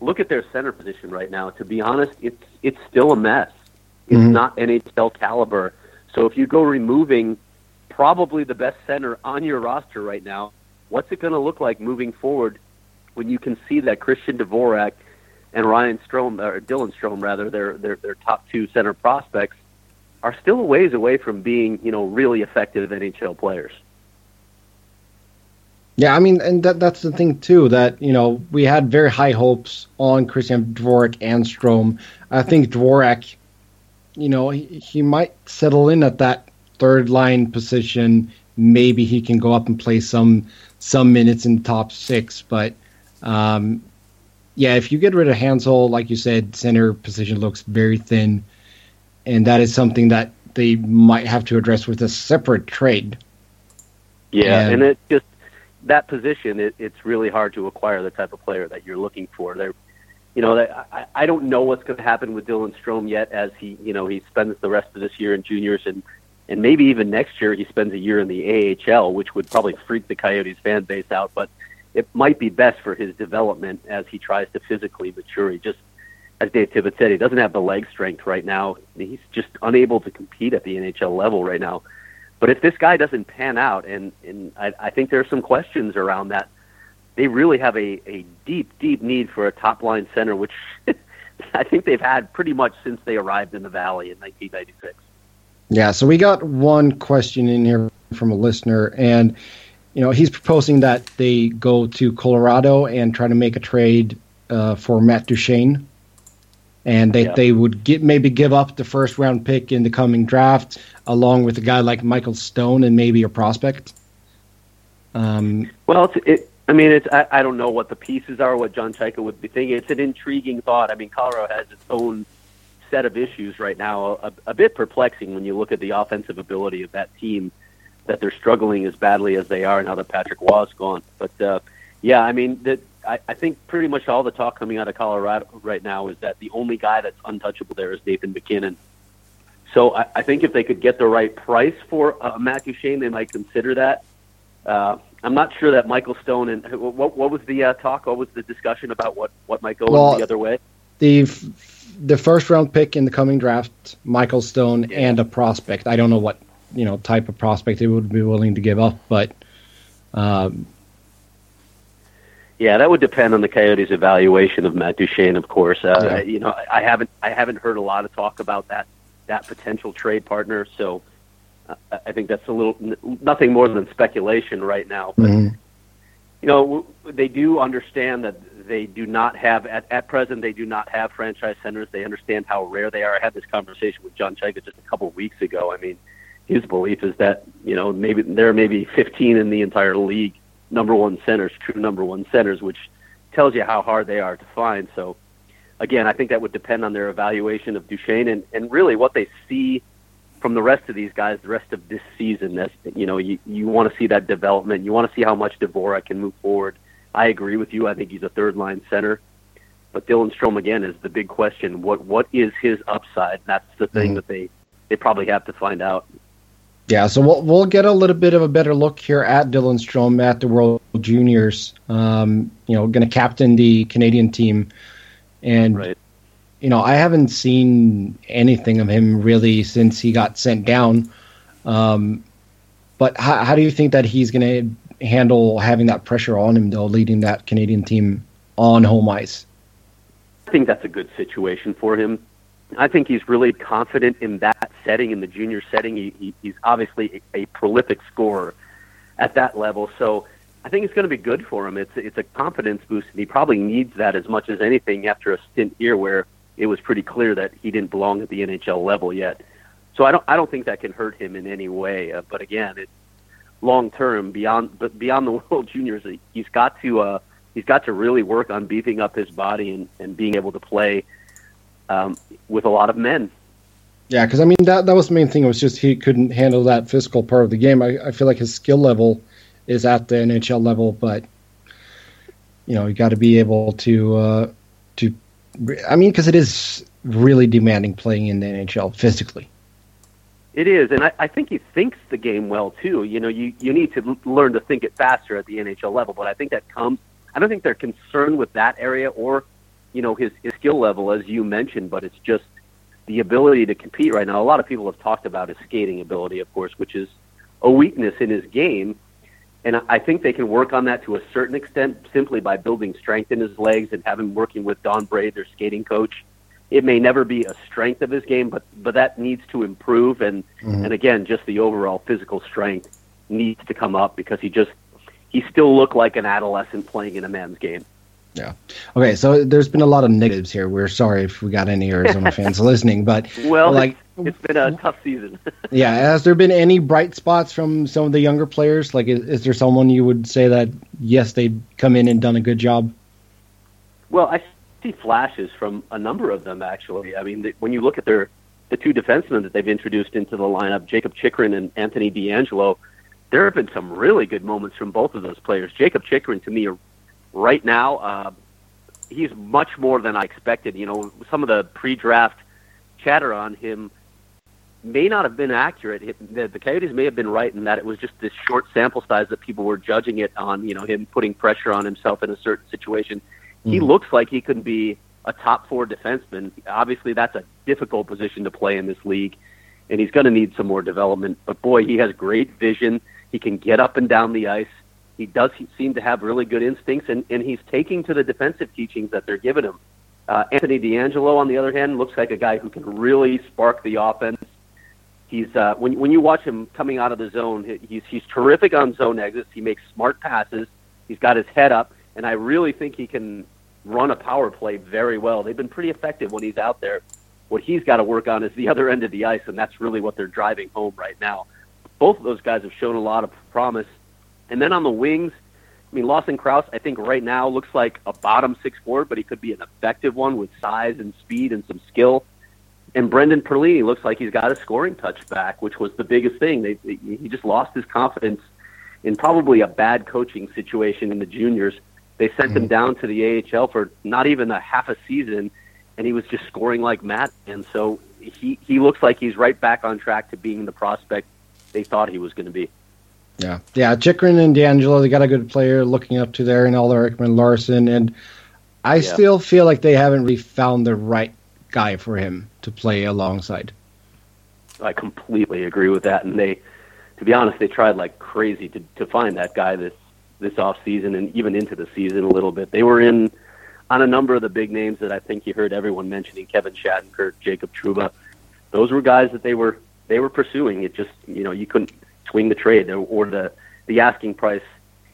look at their center position right now. To be honest, it's still a mess. It's not NHL caliber. So if you go removing probably the best center on your roster right now, what's it going to look like moving forward when you can see that Christian Dvorak and Dylan Strome, rather, their top two center prospects, are still a ways away from being, really effective NHL players. Yeah, I mean, and that's the thing, too, that, we had very high hopes on Christian Dvorak and Strome. I think Dvorak, he might settle in at that third-line position. Maybe he can go up and play some minutes in the top six. But, if you get rid of Hansel, like you said, center position looks very thin. And that is something that they might have to address with a separate trade. Yeah, and it just... that position, it's really hard to acquire the type of player that you're looking for. I don't know what's going to happen with Dylan Strome yet, as he spends the rest of this year in juniors and maybe even next year he spends a year in the AHL, which would probably freak the Coyotes fan base out. But it might be best for his development as he tries to physically mature. He just, as Dave Tippett said, he doesn't have the leg strength right now. He's just unable to compete at the NHL level right now. But if this guy doesn't pan out, and I think there are some questions around that, they really have a deep, deep need for a top-line center, which I think they've had pretty much since they arrived in the Valley in 1996. Yeah, so we got one question in here from a listener, and he's proposing that they go to Colorado and try to make a trade for Matt Duchene, and they would give up the first-round pick in the coming draft, along with a guy like Michael Stone and maybe a prospect. I don't know what the pieces are, what John Chaika would be thinking. It's an intriguing thought. I mean, Colorado has its own set of issues right now, a bit perplexing when you look at the offensive ability of that team, that they're struggling as badly as they are now that Patrick Waugh's gone. But, I think pretty much all the talk coming out of Colorado right now is that the only guy that's untouchable there is Nathan McKinnon. So I think if they could get the right price for Matt Duchene, they might consider that. I'm not sure that Michael Stone and what was the talk? What was the discussion about what might go the other way? The first round pick in the coming draft, Michael Stone, and a prospect. I don't know what type of prospect they would be willing to give up, but. Yeah, that would depend on the Coyotes' evaluation of Matt Duchene, of course. I haven't heard a lot of talk about that potential trade partner, so I think that's a little nothing more than speculation right now. But they do understand that they do not have at present. They do not have franchise centers. They understand how rare they are. I had this conversation with John Chaika just a couple of weeks ago. I mean, his belief is that maybe there are 15 in the entire league. True number one centers, which tells you how hard they are to find. So, again, I think that would depend on their evaluation of Duchene and really what they see from the rest of these guys, the rest of this season. That's, you know, you want to see that development. You want to see how much Dvorak can move forward. I agree with you. I think he's a third-line center. But Dylan Strome, again, is the big question. What is his upside? That's the thing that they probably have to find out. Yeah, so we'll get a little bit of a better look here at Dylan Strome at the World Juniors. Going to captain the Canadian team. And, I haven't seen anything of him really since he got sent down. But how do you think that he's going to handle having that pressure on him, though, leading that Canadian team on home ice? I think that's a good situation for him. I think he's really confident in that setting, in the junior setting. He's obviously a prolific scorer at that level, so I think it's going to be good for him. It's a confidence boost, and he probably needs that as much as anything after a stint here where it was pretty clear that he didn't belong at the NHL level yet. So I don't think that can hurt him in any way. But again, it's long term beyond the World Juniors, he's got to really work on beefing up his body and being able to play with a lot of men. Yeah, because, I mean, that was the main thing. It was just he couldn't handle that physical part of the game. I feel like his skill level is at the NHL level, but, you got to be able to because it is really demanding playing in the NHL physically. It is, and I think he thinks the game well, too. You need to learn to think it faster at the NHL level, but I think that comes... I don't think they're concerned with that area or, his skill level, as you mentioned, but it's just the ability to compete right now. A lot of people have talked about his skating ability, of course, which is a weakness in his game, and I think they can work on that to a certain extent simply by building strength in his legs and having working with Don Braid, their skating coach. It may never be a strength of his game, but that needs to improve, and again, just the overall physical strength needs to come up because he still looked like an adolescent playing in a man's game. Yeah. Okay, so there's been a lot of negatives here. We're sorry if we got any Arizona fans listening, but... Well, it's been a tough season. Yeah, has there been any bright spots from some of the younger players? Like, is there someone you would say that, yes, they've come in and done a good job? Well, I see flashes from a number of them, actually. I mean, when you look at the two defensemen that they've introduced into the lineup, Jacob Chikrin and Anthony DeAngelo, there have been some really good moments from both of those players. Jacob Chikrin, to me, right now, he's much more than I expected. Some of the pre-draft chatter on him may not have been accurate. The Coyotes may have been right in that it was just this short sample size that people were judging it on, him putting pressure on himself in a certain situation. Mm-hmm. He looks like he could be a top-four defenseman. Obviously, that's a difficult position to play in this league, and he's going to need some more development. But, boy, he has great vision. He can get up and down the ice. He does seem to have really good instincts, and he's taking to the defensive teachings that they're giving him. Anthony DeAngelo, on the other hand, looks like a guy who can really spark the offense. He's when you watch him coming out of the zone, he's terrific on zone exits. He makes smart passes. He's got his head up, and I really think he can run a power play very well. They've been pretty effective when he's out there. What he's got to work on is the other end of the ice, and that's really what they're driving home right now. Both of those guys have shown a lot of promise. And then on the wings, I mean, Lawson Crouse, I think right now looks like a bottom six forward, but he could be an effective one with size and speed and some skill. And Brendan Perlini looks like he's got a scoring touch back, which was the biggest thing. He just lost his confidence in probably a bad coaching situation in the juniors. They sent him down to the AHL for not even a half a season, and he was just scoring like mad. And so he looks like he's right back on track to being the prospect they thought he was going to be. Yeah. Chikrin and DeAngelo, they got a good player looking up to there, and Oliver Ekman-Larsson, and I still feel like they haven't really found the right guy for him to play alongside. I completely agree with that, and they, to be honest, they tried like crazy to find that guy this off season and even into the season a little bit. They were in on a number of the big names that I think you heard everyone mentioning: Kevin Shattenkirk, Jacob Trouba. Those were guys that they were pursuing. It just, you couldn't swing the trade, or the asking price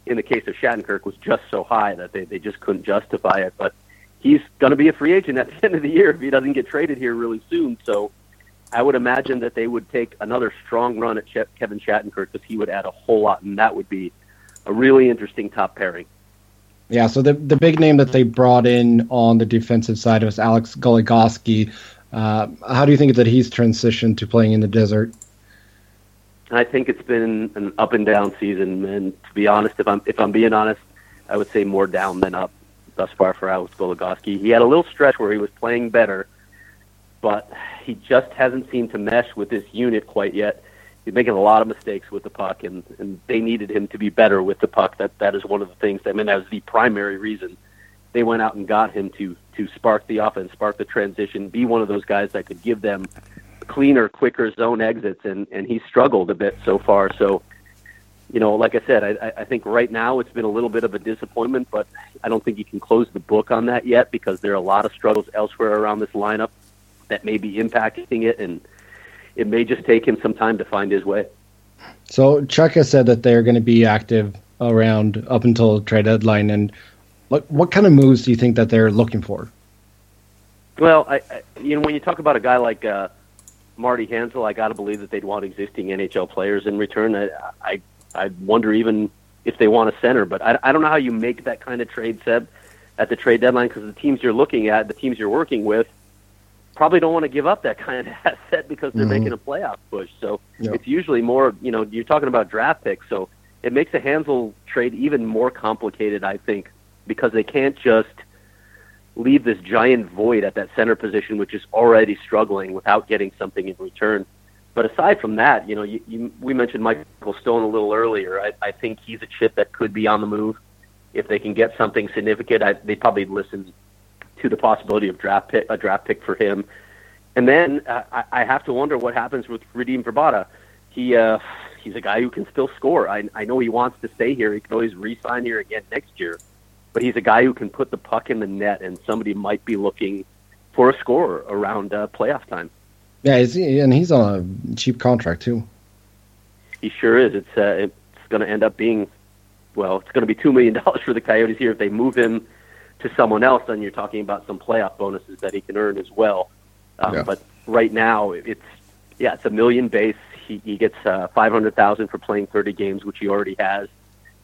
in the case of Shattenkirk was just so high that they just couldn't justify it. But he's going to be a free agent at the end of the year if he doesn't get traded here really soon. So I would imagine that they would take another strong run at Kevin Shattenkirk because he would add a whole lot, and that would be a really interesting top pairing. Yeah, so the big name that they brought in on the defensive side was Alex Goligoski. How do you think that he's transitioned to playing in the desert? I think it's been an up and down season, and to be honest, if I'm being honest, I would say more down than up thus far for Alex Goligoski. He had a little stretch where he was playing better, but he just hasn't seemed to mesh with this unit quite yet. He's making a lot of mistakes with the puck, and they needed him to be better with the puck. That is one of the things. That was the primary reason they went out and got him to spark the offense, spark the transition, be one of those guys that could give them cleaner, quicker zone exits, and he struggled a bit so far. So, like I said, I think right now it's been a little bit of a disappointment, but I don't think you can close the book on that yet because there are a lot of struggles elsewhere around this lineup that may be impacting it, and it may just take him some time to find his way. So Chuck has said that they're going to be active around up until trade deadline, and what kind of moves do you think that they're looking for? Well, I when you talk about a guy like Marty Hansel, I got to believe that they'd want existing NHL players in return. I wonder even if they want a center, but I don't know how you make that kind of trade, Seb, at the trade deadline, because the teams you're looking at, the teams you're working with, probably don't want to give up that kind of asset because they're making a playoff push. So It's usually more, you're talking about draft picks, so it makes a Hansel trade even more complicated, I think, because they can't just leave this giant void at that center position, which is already struggling without getting something in return. But aside from that, we mentioned Michael Stone a little earlier. I think he's a chip that could be on the move. If they can get something significant, they probably listen to the possibility of a draft pick for him. And then I have to wonder what happens with Radim Vrbata. He's a guy who can still score. I know he wants to stay here. He can always re-sign here again next year. But he's a guy who can put the puck in the net, and somebody might be looking for a scorer around playoff time. Yeah, and he's on a cheap contract too. He sure is. It's going to end up being, it's going to be $2 million for the Coyotes here. If they move him to someone else, then you're talking about some playoff bonuses that he can earn as well. But right now, it's $1 million base. He gets $500,000 for playing 30 games, which he already has.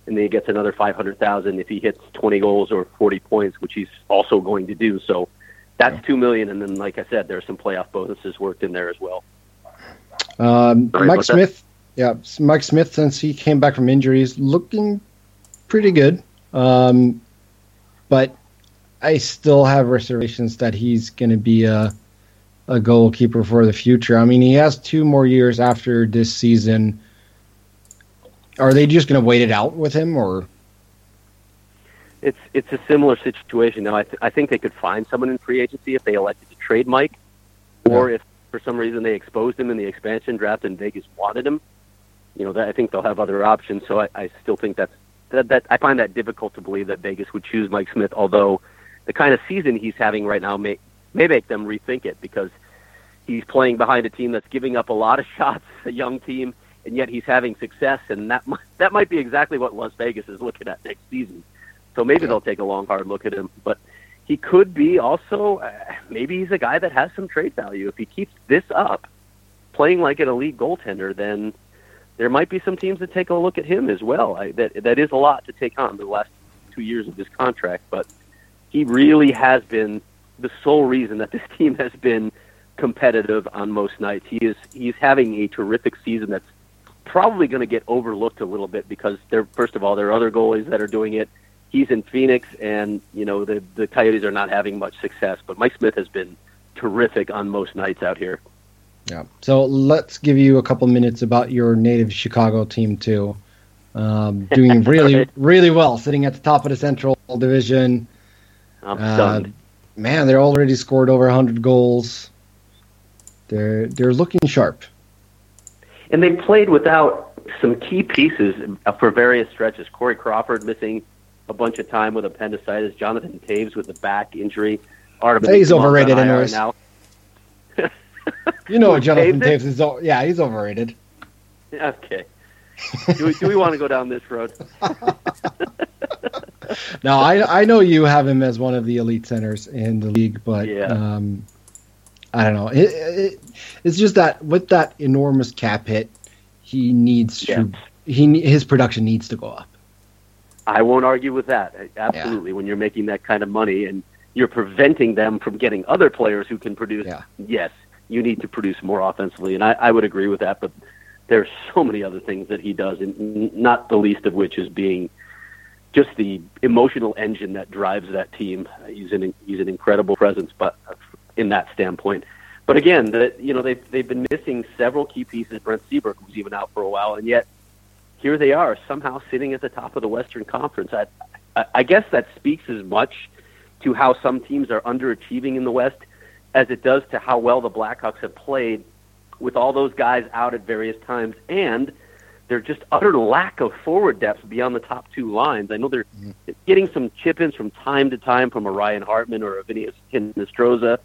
And then he gets another $500,000 if he hits 20 goals or 40 points, which he's also going to do. So that's $2 million. And then, like I said, there are some playoff bonuses worked in there as well. Mike Smith, since he came back from injuries, looking pretty good. But I still have reservations that he's going to be a goalkeeper for the future. He has 2 more years after this season. Are they just going to wait it out with him, or? It's a similar situation. Now, I think they could find someone in free agency if they elected to trade Mike, or if for some reason they exposed him in the expansion draft and Vegas wanted him. I think they'll have other options. So I still think that I find that difficult to believe that Vegas would choose Mike Smith. Although the kind of season he's having right now may make them rethink it, because he's playing behind a team that's giving up a lot of shots, a young team. And yet he's having success, and that might be exactly what Las Vegas is looking at next season. So maybe they'll take a long, hard look at him. But he could be also, maybe he's a guy that has some trade value. If he keeps this up, playing like an elite goaltender, then there might be some teams that take a look at him as well. That is a lot to take on the last 2 years of his contract. But he really has been the sole reason that this team has been competitive on most nights. He's having a terrific season that's probably going to get overlooked a little bit because there are other goalies that are doing it. He's in Phoenix, and the Coyotes are not having much success. But Mike Smith has been terrific on most nights out here. Yeah. So let's give you a couple minutes about your native Chicago team too, doing really, really well, sitting at the top of the Central Division. I'm stunned. Man, they're already scored over 100 goals. They're looking sharp. And they played without some key pieces for various stretches. Corey Crawford missing a bunch of time with appendicitis. Jonathan Taves with a back injury. He's overrated anyways. Now. Jonathan Taves is... Yeah, he's overrated. Okay. Do we want to go down this road? No, I know you have him as one of the elite centers in the league, but... Yeah. I don't know. It's just that with that enormous cap hit, he needs to. His production needs to go up. I won't argue with that. Absolutely, when you're making that kind of money, and you're preventing them from getting other players who can produce. Yeah. Yes, you need to produce more offensively, and I would agree with that, but there's so many other things that he does, and not the least of which is being just the emotional engine that drives that team. He's an incredible presence, but in that standpoint. But again, they've been missing several key pieces. Brent Seabrook was even out for a while, and yet here they are somehow sitting at the top of the Western Conference. I guess that speaks as much to how some teams are underachieving in the West as it does to how well the Blackhawks have played with all those guys out at various times, and their just utter lack of forward depth beyond the top two lines. I know they're getting some chip-ins from time to time from a Ryan Hartman or a Vinny Hinostroza,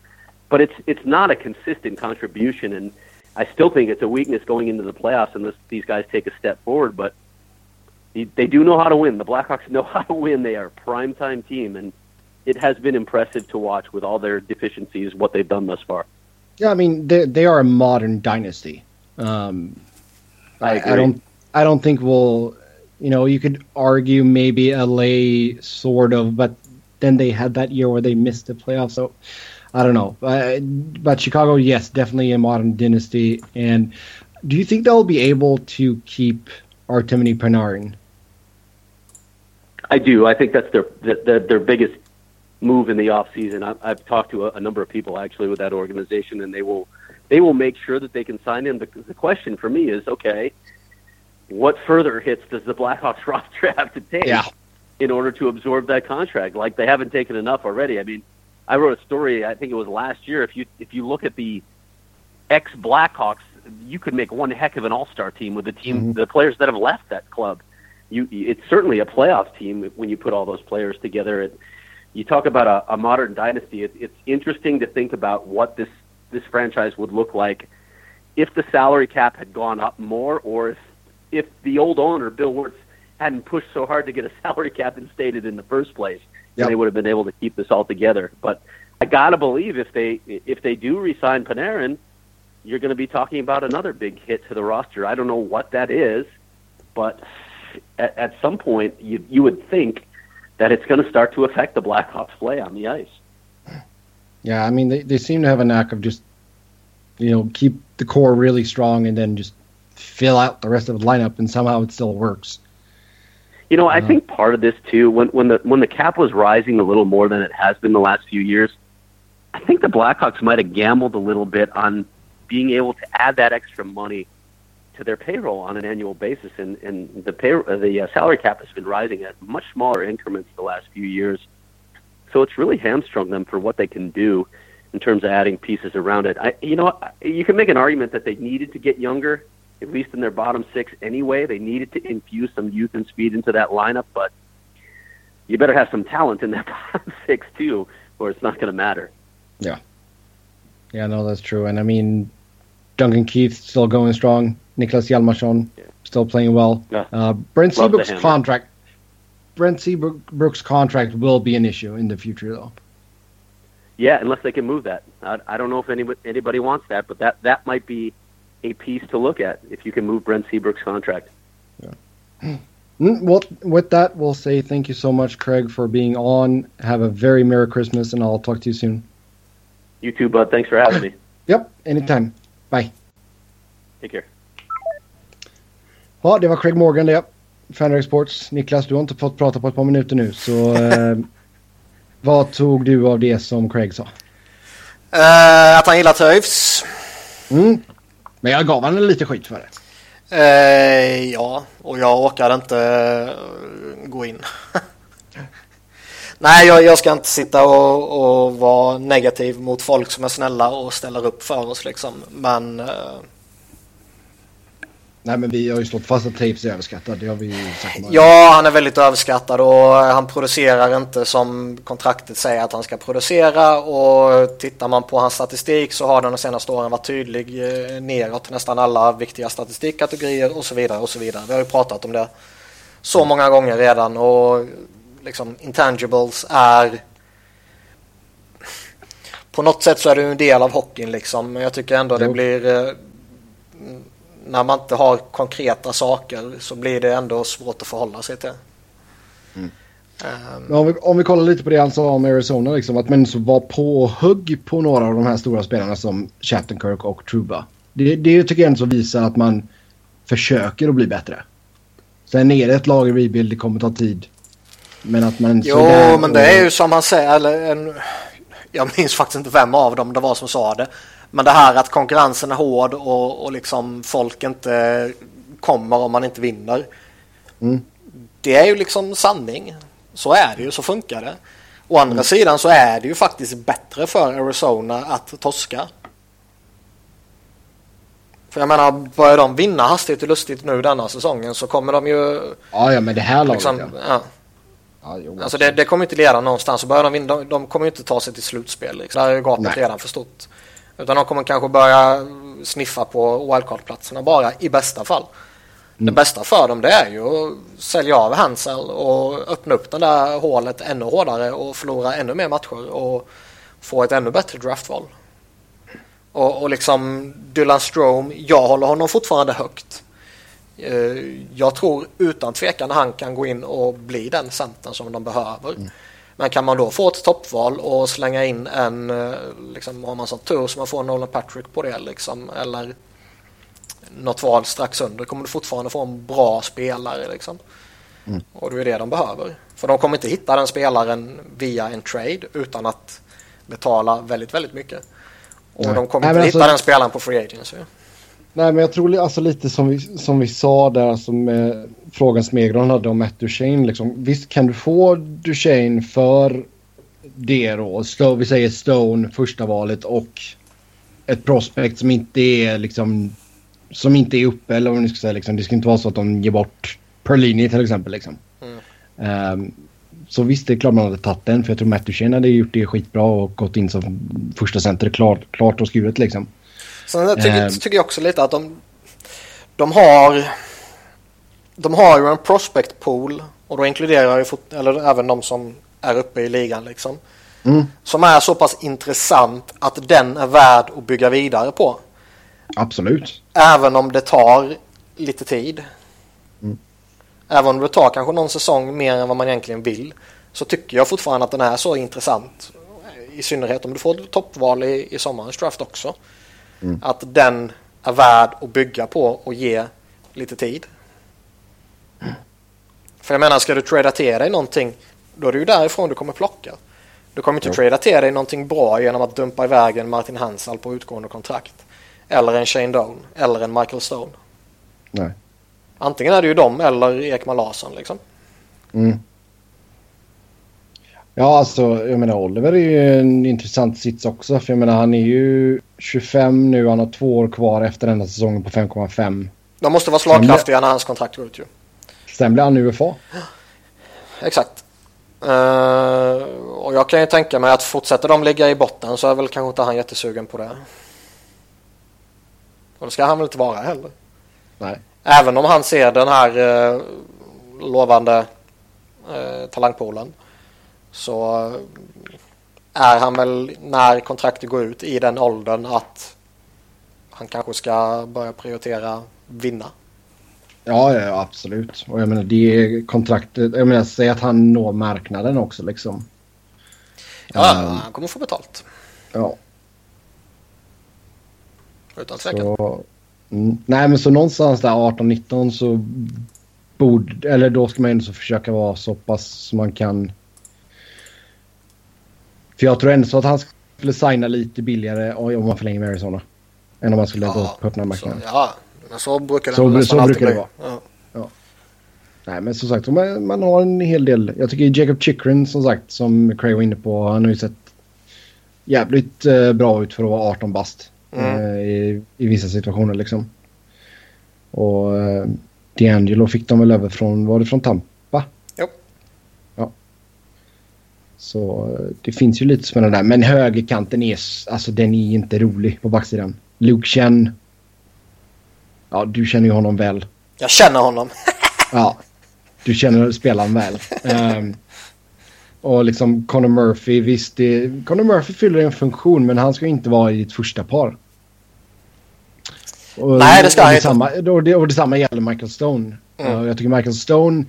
but it's not a consistent contribution, and I still think it's a weakness going into the playoffs unless these guys take a step forward. But they do know how to win. The Blackhawks know how to win. They are a primetime team, and it has been impressive to watch with all their deficiencies, what they've done thus far. Yeah, I mean, they are a modern dynasty. I don't think we'll, you could argue maybe LA sort of, but then they had that year where they missed the playoffs, so I don't know. But Chicago, yes, definitely a modern dynasty. And do you think they'll be able to keep Artemi Panarin? I do. I think that's their biggest move in the offseason. I've talked to a number of people actually with that organization, and they will make sure that they can sign him. The question for me is, okay, what further hits does the Blackhawks roster have to take in order to absorb that contract? Like, they haven't taken enough already. I mean, I wrote a story, I think it was last year, if you look at the ex-Blackhawks, you could make one heck of an all-star team with the team, the players that have left that club. It's certainly a playoff team when you put all those players together. You talk about a modern dynasty. It's interesting to think about what this franchise would look like if the salary cap had gone up more, or if the old owner, Bill Wirtz, hadn't pushed so hard to get a salary cap instated in the first place, and they would have been able to keep this all together. But I got to believe if they do re-sign Panarin, you're going to be talking about another big hit to the roster. I don't know what that is, but at some point you would think that it's going to start to affect the Blackhawks' play on the ice. Yeah, I mean, they seem to have a knack of just, keep the core really strong and then just fill out the rest of the lineup, and somehow it still works. I think part of this, too, when the cap was rising a little more than it has been the last few years, I think the Blackhawks might have gambled a little bit on being able to add that extra money to their payroll on an annual basis, and the salary cap has been rising at much smaller increments the last few years. So it's really hamstrung them for what they can do in terms of adding pieces around it. You can make an argument that they needed to get younger, at least in their bottom six anyway. They needed to infuse some youth and speed into that lineup, but you better have some talent in that bottom six too, or it's not going to matter. Yeah. Yeah, no, that's true. And I mean, Duncan Keith still going strong. Niklas Hjalmarsson still playing well. Yeah. Brent Seabrook's contract will be an issue in the future, though. Yeah, unless they can move that. I don't know if anybody wants that, but that might be a piece to look at if you can move Brent Seabrook's contract. Yeah. Well, with that, we'll say thank you so much, Craig, for being on. Have a very Merry Christmas, and I'll talk to you soon. You too, bud. Thanks for having me. Yep, anytime. Bye. Take care. Ja, det var Craig Morgan det. FanDuel Sports. Niklas, du har inte fått prata på ett par minuter nu, så vad tog du av det som Craig sa? Att han gillar Toews. Mm. Men jag gav honom lite skit för det. Ja, och jag orkade inte gå in. Nej, jag ska inte sitta och vara negativ mot folk som är snälla och ställer upp för oss liksom, men... Nej, men vi har ju slått fast att Toews är överskattad. Det har vi ju sagt. Ja, han är väldigt överskattad och han producerar inte som kontraktet säger att han ska producera, och tittar man på hans statistik så har den de senaste åren varit tydlig neråt nästan alla viktiga statistikkategorier och så vidare och så vidare. Vi har ju pratat om det så många gånger redan, och liksom intangibles är på något sätt så är det en del av hockeyn liksom, men jag tycker ändå det blir... När man inte har konkreta saker så blir det ändå svårt att förhålla sig till. Om vi kollar lite på det han sa om Arizona, liksom, att man så var på hugg på några av de här stora spelarna som Shattenkirk och Truba. Det tycker jag ändå visar att man försöker att bli bättre. Sen är det ett lag i rebuild, det kommer ta tid. Men att man... Jo, men det är ju som han säger, eller en... Jag minns faktiskt inte vem av dem det var som sa det. Men det här att konkurrensen är hård och liksom folk inte kommer om man inte vinner. Mm. Det är ju liksom sanning. Så är det ju, så funkar det. Å andra sidan så är det ju faktiskt bättre för Arizona att torska. För jag menar, börjar de vinna hastigt och lustigt nu denna säsongen så kommer de ju... Ja, men det här laget liksom, ja. Alltså det kommer inte leda någonstans. Så börjar de vinna, de kommer ju inte ta sig till slutspel liksom. Där är ju gapet redan för stort. Utan de kommer kanske börja sniffa på wildcard-platserna bara i bästa fall. Det bästa för dem det är ju att sälja av Hansel och öppna upp den där hålet ännu hårdare och förlora ännu mer matcher och få ett ännu bättre draftval. Och liksom Dylan Strome, jag håller honom fortfarande högt. Jag tror utan tvekan han kan gå in och bli den centern som de behöver. Men kan man då få ett toppval och slänga in en, liksom, har man sån tur så man får Nolan Patrick på det liksom, eller något val strax under, kommer du fortfarande få en bra spelare liksom. Och det är det de behöver. För de kommer inte hitta den spelaren via en trade utan att betala väldigt, väldigt mycket. Och de kommer inte hitta den spelaren på free agency. Nej, men jag tror alltså lite som vi sa där, som alltså, frågan Smegron hade om Matt Duchene liksom. Visst kan du få Duchene för det då, vi säger Stone, första valet, och ett prospect som inte är liksom, som inte är uppe, eller vad ni ska säga liksom. Det ska inte vara så att de ger bort Perlini till exempel liksom. Så visst, det är klart man hade tagit den, för jag tror Matt Duchene hade gjort det skitbra och gått in som första center klart och skuret liksom. Sen tycker jag också lite att de har ju en prospect pool, och då inkluderar ju eller även de som är uppe i ligan liksom, som är så pass intressant att den är värd att bygga vidare på. Absolut. Även om det tar lite tid. Även om det tar kanske någon säsong mer än vad man egentligen vill, så tycker jag fortfarande att den är så intressant, i synnerhet om du får toppval i sommarens draft också. Att den är värd att bygga på och ge lite tid. För jag menar, ska du trada till dig någonting, då är det ju därifrån du kommer plocka. Du kommer inte trada till dig någonting bra genom att dumpa iväg en Martin Hansel på utgående kontrakt, eller en Shane Doan, eller en Michael Stone. Nej. Antingen är det ju dem eller Ekman-Larsson liksom. Ja, alltså, jag menar, Oliver är ju en intressant sits också. För jag menar, han är ju 25 nu, han har 2 år kvar efter den här säsongen på 5,5. De måste vara slagkraftiga när hans kontrakt går ut ju. Sen blir han UFA. Exakt. Och jag kan ju tänka mig att fortsätter de ligga i botten så är väl kanske inte han jättesugen på det. Och det ska han väl inte vara heller. Nej. Även om han ser den här lovande talangpoolen, så är han väl, när kontraktet går ut, i den åldern att han kanske ska börja prioritera vinna. Ja, absolut. Och jag menar, det kontraktet, jag menar, säg att han når marknaden också liksom. Ja, han kommer få betalt. Ja. Utan säkert. Så, nej, men så någonstans där 18-19 så borde, eller då ska man ändå så försöka vara så pass som man kan. För jag tror ändå så att han skulle signa lite billigare om man förlänger med Arizona än om han skulle gå upp på öppna marknaden. Ja, men så brukar det, så brukar det vara. Ja. Nej, men som sagt, man har en hel del. Jag tycker Jacob Chikrin, som sagt, som Craig var inne på, han har ju sett jävligt bra ut för att vara 18 bast i vissa situationer liksom. Och D'Angelo fick de väl över från, var det från Tampa? Så det finns ju lite spännande där. Men högerkanten är, alltså, den är inte rolig på backsidan. Luke Chen. Ja, du känner ju honom väl. Jag känner honom. Ja, du känner spelaren väl. Och liksom Connor Murphy. Visst, Connor Murphy fyller en funktion, men han ska inte vara i ett första par. Och, nej, det ska jag inte. Och detsamma gäller Michael Stone. Jag tycker Michael Stone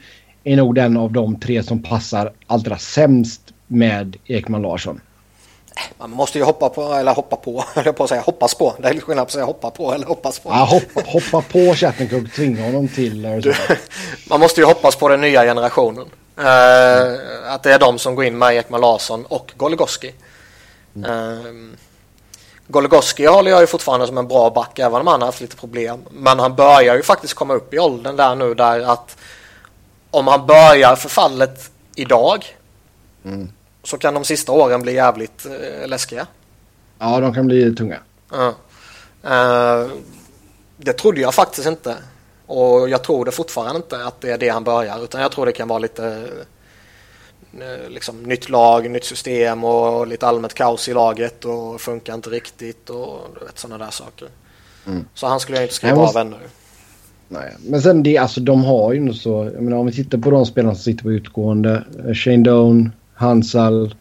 är nog den av de tre som passar allra sämst med Ekman-Larsson. Man måste ju hoppas på. Det är lite skillnad på att säga hoppa på eller hoppas på. Ja, hoppa på Chattenkugg, tvinga honom till. Man måste ju hoppas på den nya generationen. Att det är de som går in med Ekman-Larsson och Goligoski. Goligoski håller jag ju fortfarande som en bra back, även om han har haft lite problem. Men han börjar ju faktiskt komma upp i åldern där nu, där att om han börjar förfallet idag så kan de sista åren bli jävligt läskiga. Ja, de kan bli tunga. Det trodde jag faktiskt inte. Och jag tror det fortfarande inte att det är det han börjar. Utan jag tror det kan vara lite liksom, nytt lag, nytt system och lite allmänt kaos i laget och funkar inte riktigt och sådana där saker. Så han skulle jag inte skriva av ännu. Nej, men sen det, alltså de har ju så, jag menar, om vi tittar på de spelarna som sitter på utgående, Shane Doan, Hansal,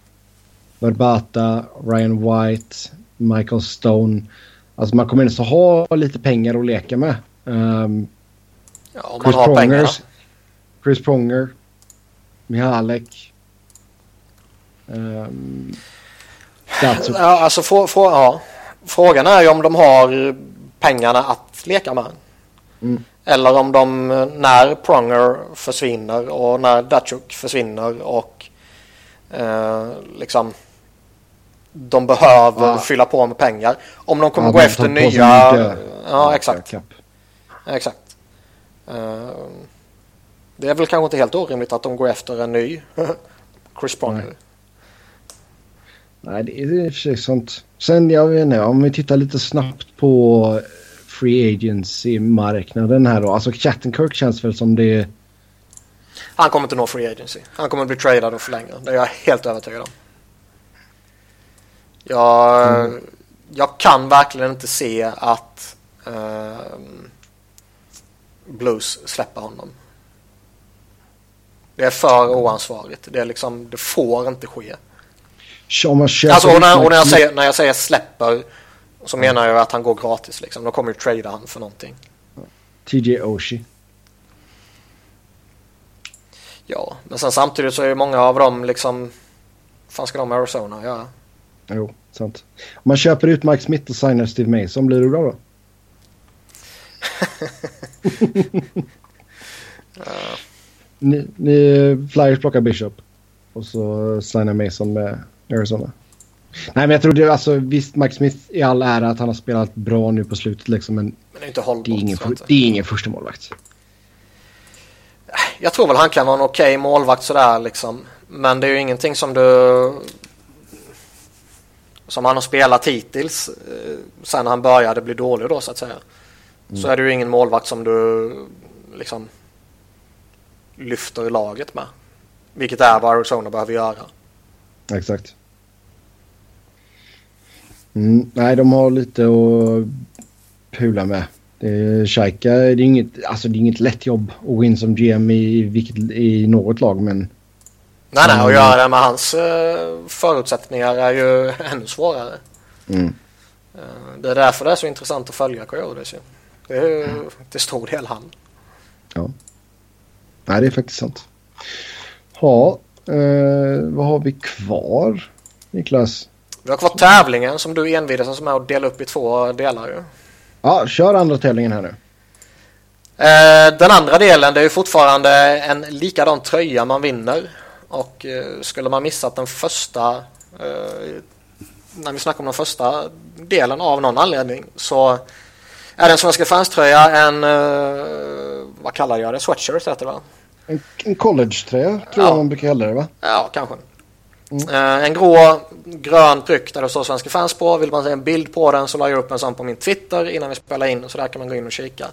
Vrbata, Ryan White, Michael Stone. Alltså man kommer ens att ha lite pengar att leka med. Om man har pengar. Chris Pronger, Mihalek. Frågan är ju om de har pengarna att leka med. Eller om de, när Pronger försvinner och när Datchuk försvinner och liksom de behöver fylla på med pengar, om de kommer gå efter nya exakt. Det är väl kanske inte helt orimligt att de går efter en ny Chris Pronger. Nej, det är sånt. Sen jag vet inte, om vi tittar lite snabbt på free agency-marknaden här då, alltså Chattenkirk känns väl som det. Han kommer inte nå free agency. Han kommer bli tradad och förlängd. Det är jag helt övertygad om. Jag kan verkligen inte se att Blues släpper honom. Det är för oansvarigt. Det är liksom, det får inte ske. Alltså, när jag säger släpper, så menar jag att han går gratis. Liksom. Då kommer ju trada han för någonting. TJ Oshie. Ja, men sen samtidigt så är ju många av dem liksom, fan ska de med Arizona göra? Ja. Jo, sant. Om man köper ut Mike Smith och signar Steve Mason, blir det bra då? Flyers plockar Bishop och så signar Mason med Arizona. Nej, men jag tror det, alltså visst, Mike Smith i all ära att han har spelat bra nu på slutet liksom, men det är inte hållbart. Det är ingen första målvakt. Jag tror väl han kan vara en okej målvakt sådär liksom. Men det är ju ingenting som han har spelat hittills. Sen han började bli dålig då, så att säga. Så är det ju ingen målvakt som du liksom lyfter i laget med, vilket är vad Arizona behöver göra. Exakt. Nej, de har lite att pula med. Scheika, det är inget lätt jobb att gå in som GM i något lag, men nej, och göra med hans förutsättningar är ju ännu svårare. Det är därför det är så intressant att följa Coyotes. Det är ju till stor del han. Ja. Nej, det är faktiskt sant. Ja, vad har vi kvar, Niklas? Vi har kvar tävlingen som du envidades som är att dela upp i två delar ju. Ja, kör andra tävlingen här nu. Den andra delen, det är ju fortfarande en likadan tröja man vinner. Och skulle man missat den första, när vi snackar om den första delen av någon anledning, så är den svenska fanströja en, vad kallar jag det? Sweatshirt heter det, va? En college-tröja tror jag man brukar kalla det, va? Ja, kanske. En grå, grön tryck där det står Svenska Fans på. Vill man se en bild på den så la jag upp en sån på min Twitter innan vi spelar in, så där kan man gå in och kika.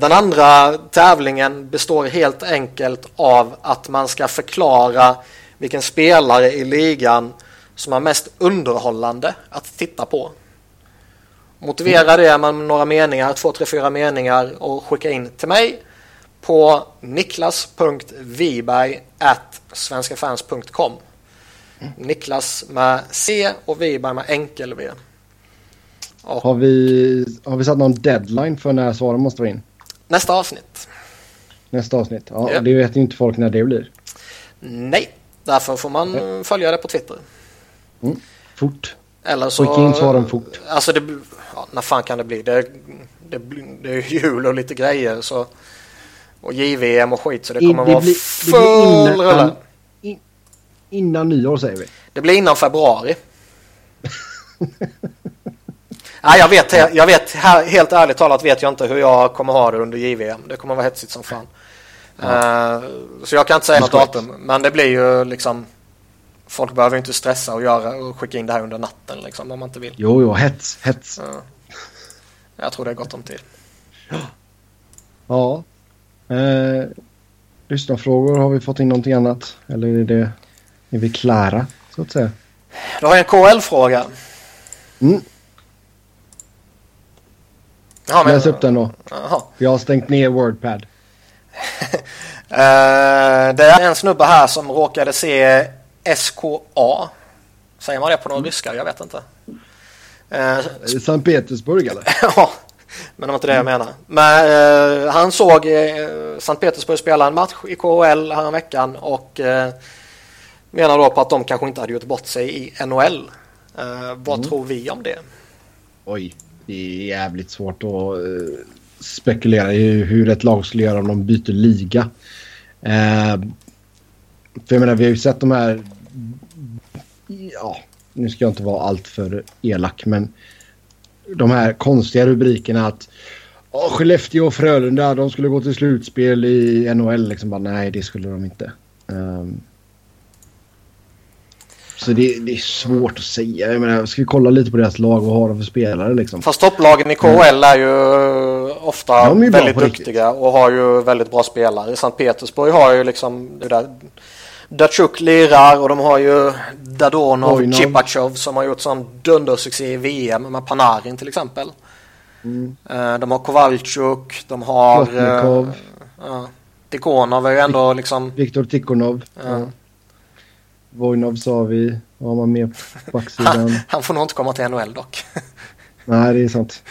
Den andra tävlingen består helt enkelt av att man ska förklara vilken spelare i ligan som är mest underhållande att titta på. Motivera det med några meningar, 2-4 meningar, och skicka in till mig på niklas.viberg@svenskafans.com. Niklas med C och Viberg med enkel V. Och har vi satt någon deadline för när svaren måste vara in? Nästa avsnitt. Nästa avsnitt. Ja, ja. Det vet ju inte folk när det blir. Nej, därför får man följa det på Twitter. Mm. Fort. Eller så... Skicka in svaren fort. Alltså, det, ja, när fan kan det bli? Det är jul och lite grejer. Så, och JVM och skit. Så det kommer vara full rulla. Innan nyår säger vi. Det blir innan februari. Nej, jag vet helt ärligt talat vet jag inte hur jag kommer ha det under JVM. Det kommer vara hetsigt som fan. Ja. Så jag kan inte säga något datum. Men det blir ju liksom... Folk behöver inte stressa och skicka in det här under natten liksom, om man inte vill. Jo, hets. Ja. Jag tror det är gott om tid. Ja. Lyssnarfrågor, har vi fått in någonting annat? Eller är vi klara, så att säga? Då har jag en KL-fråga. Mm. Ja, men... Läs upp den då. Aha. Jag har stängt ner WordPad. Det är en snubbe här som råkade se SKA. Säger man det på någon ryska? Jag vet inte. Sankt Petersburg eller? Ja, men det var inte det jag menar. Men han såg Sankt Petersburg spela en match i KHL här en veckan och menar då på att de kanske inte hade gjort bort sig i NHL. Vad tror vi om det? Oj, det är jävligt svårt att spekulera i hur ett lag skulle göra om de byter liga. För jag menar, vi har ju sett de här... Ja, nu ska jag inte vara allt för elak, men de här konstiga rubrikerna att Skellefteå och Frölunda, de skulle gå till slutspel i NHL. Liksom bara, nej, det skulle de inte. Så det är svårt att säga. Jag menar, ska vi kolla lite på deras lag och ha dem för spelare liksom. Fast topplagen i KHL är ju ofta är väldigt duktiga och har ju väldigt bra spelare. Sankt Petersburg har ju liksom det där Datsjuk lirar och de har ju Dadonov och Chipachov som har gjort sån dundersuccé i VM med Panarin till exempel. Mm. De har Kovalchuk, de har Plotnikov. Tikhonov är ju ändå liksom... Viktor Tikhonov. Ja. Vojnov sa vi. Vad har man med på backsidan? han får nog inte komma till NHL dock. Nej, det är sant.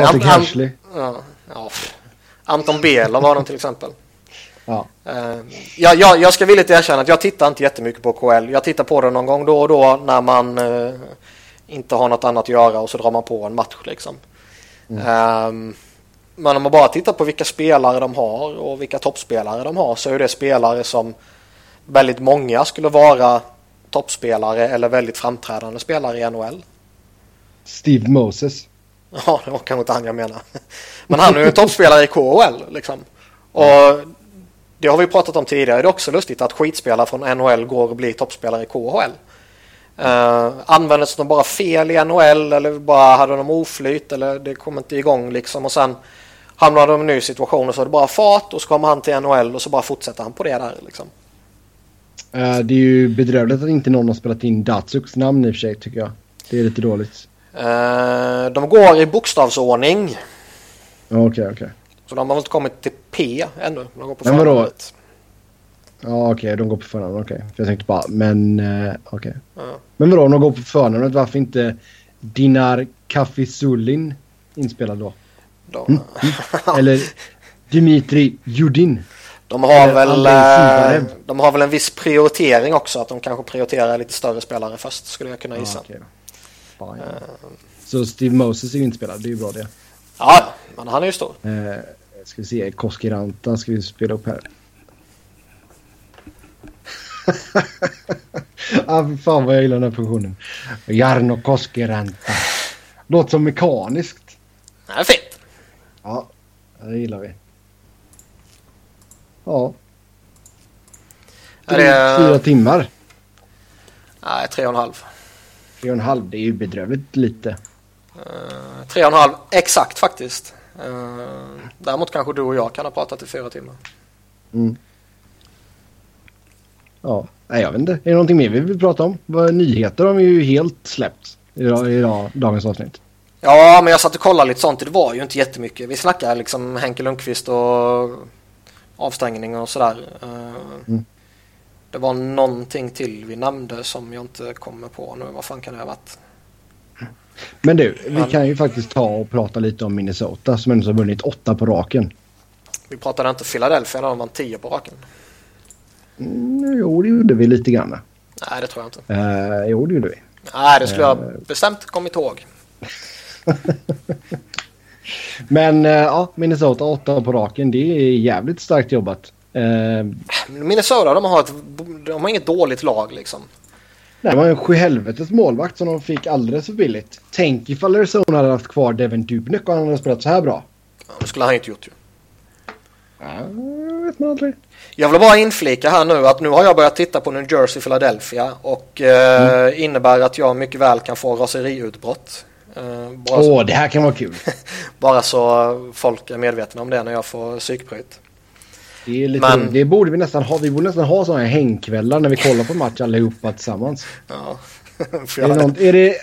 Patrik Hashley. Anton Belov var de till exempel. Ja. Jag ska villigt erkänna att jag tittar inte jättemycket på KL. Jag tittar på det någon gång då och då när man inte har något annat att göra och så drar man på en match liksom. Men om man bara tittar på vilka spelare de har och vilka toppspelare de har så är det spelare som väldigt många skulle vara toppspelare eller väldigt framträdande spelare i NHL. Steve Moses. Ja, det var kanske inte han jag menar. Men han är ju en toppspelare i KHL liksom. Och det har vi pratat om tidigare. Det är också lustigt att skitspelare från NHL går och blir toppspelare i KHL. Användes de bara fel i NHL eller bara hade de oflyt eller det kom inte igång liksom och sen hamnade de i en ny situation och så är det bara fart och så kommer han till NHL och så bara fortsätter han på det där liksom. Det är ju bedrövligt att inte någon har spelat in Datsuks namn i och för sig, tycker jag. Det är lite dåligt. De går i bokstavsordning. Okej. Så de har inte kommit till P ännu. De går på förnamnet. Ja, okej, de går på förnamnet. Okej. För jag tänkte bara, men okej. Ja. Men vadå, de går på förnamnet. Varför inte Dinar Kafisulin inspelad då? Eller Dmitri Judin. De har väl en viss prioritering också, att de kanske prioriterar lite större spelare först, skulle jag kunna gissa. Okay. Så Steve Moses är ju inte spelare, det är ju bra det. Ja, men han är ju stor. Ska vi se, Koskiranta ska vi spela upp här. Fan vad jag gillar den här funktionen. Jarno Koskiranta. Låter som mekaniskt. Det är fint. Ja, det gillar vi. Ja. Det 4 timmar. Nej, 3,5. 3,5, det är ju bedrövligt lite. 3,5 exakt faktiskt. Däremot kanske du och jag kan ha pratat i 4 timmar. Mm. Ja, nej, jag vet inte. Är det någonting mer vi vill prata om? Nyheter har vi ju helt släppt i dagens avsnitt. Ja, men jag satt och kollade lite sånt. Det var ju inte jättemycket. Vi snackade liksom Henke Lundqvist och avstängning och sådär. Det var någonting till vi nämnde som jag inte kommer på nu. Vad fan kan det ha varit? Men du, vi kan ju faktiskt ta och prata lite om Minnesota som ändå har vunnit 8 på raken. Vi pratade inte Philadelphia när de vann 10 på raken. Jo, det gjorde vi lite grann. Nej, det tror jag inte. Jo, det gjorde vi. Nej, det skulle jag bestämt kommit ihåg. Men ja, Minnesota 8 på raken, det är jävligt starkt jobbat. Minnesota, de har inget dåligt lag liksom. Nej, man har en sjuhelvetes målvakt som de fick alldeles för billigt. Tänk ifall Arizona hade haft kvar Devin Dubnyk och han hade spelat så här bra. Ja, det skulle han inte gjort ju. Ja, vet man aldrig. Jag vill bara inflika här nu att nu har jag börjat titta på New Jersey Philadelphia och innebär att jag mycket väl kan få raseriutbrott. Det här kan vara kul. Bara så folk är medvetna om det när jag får psykbryt. Det är lite, men det borde vi nästan ha. Vi borde nästan ha sådana här hängkvällar när vi kollar på match allihopa tillsammans. Ja.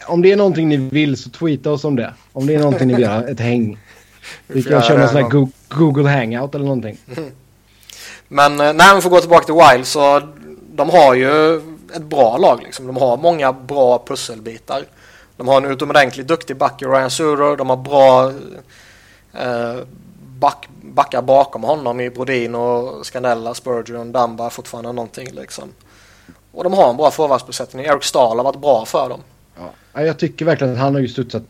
Om det är någonting ni vill så tweeta oss om det. Om det är någonting ni vill ha, ett häng. Vi kan köra en sån här Google Hangout eller någonting. Men när vi får gå tillbaka till Wild, så de har ju ett bra lag liksom. De har många bra pusselbitar. De har en utomordentligt duktig back i Ryan Suder. De har bra backar bakom honom i Brodin och Scandella, Spurgeon, Dunbar, fortfarande någonting liksom. Och de har en bra förvärvsbesättning. Eric Stahl har varit bra för dem. Ja, jag tycker verkligen att han har ju studsat.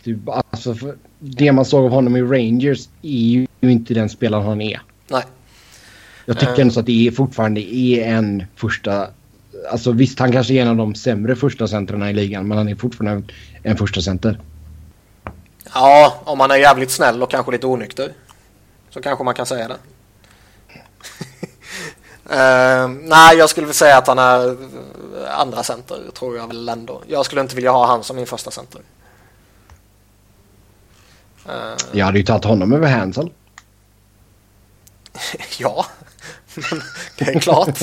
Alltså, det man såg av honom i Rangers är ju inte den spelaren han är. Nej. Jag tycker ändå att det är fortfarande är en första. Alltså visst, han kanske är en av de sämre första centrarna i ligan, men han är fortfarande en första center. Ja, om han är jävligt snäll och kanske lite onykter, så kanske man kan säga det. Nej, jag skulle väl säga att han är andra center, tror jag väl ändå. Jag skulle inte vilja ha han som min första center. Jag hade ju tagit honom över Hansel. Ja, det är klart.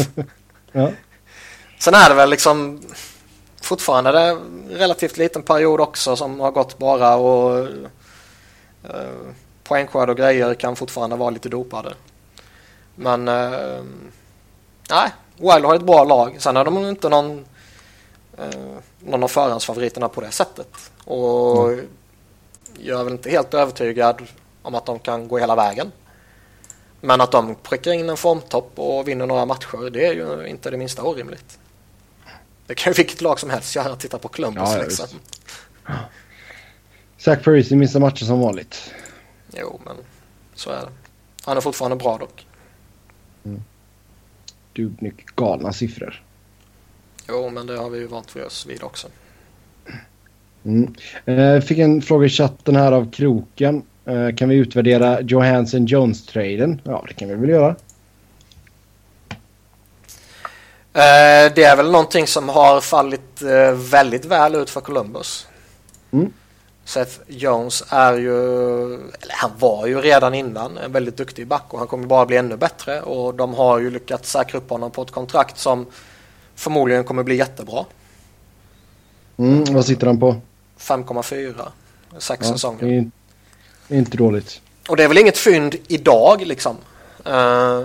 Ja. Sen är det väl liksom fortfarande det relativt liten period också som har gått bara, och poängskörd och grejer kan fortfarande vara lite dopade. Men nej, Wild har ett bra lag. Sen har de inte någon av förhandsfavoriterna på det sättet. Och jag är väl inte helt övertygad om att de kan gå hela vägen. Men att de prickar in en formtopp och vinner några matcher, det är ju inte det minsta orimligt. Det kan ju vilket lag som helst göra, att titta på Columbus. Ja, liksom. Ja. Zach Parise missar matcher som vanligt. Jo, men så är det. Han är fortfarande bra dock. Dubnyk, galna siffror. Jo, men det har vi ju vant för oss vid också. Fick en fråga i chatten här av Kroken. Kan vi utvärdera Johansson-Jones-traden? Ja, det kan vi väl göra. Det är väl någonting som har fallit väldigt väl ut för Columbus. Seth Jones är ju, eller han var ju redan innan en väldigt duktig back, och han kommer bara bli ännu bättre, och de har ju lyckats säkra upp honom på ett kontrakt som förmodligen kommer bli jättebra. Vad sitter han på? 5,4. 6 säsonger. Inte dåligt. Och det är väl inget fynd idag liksom.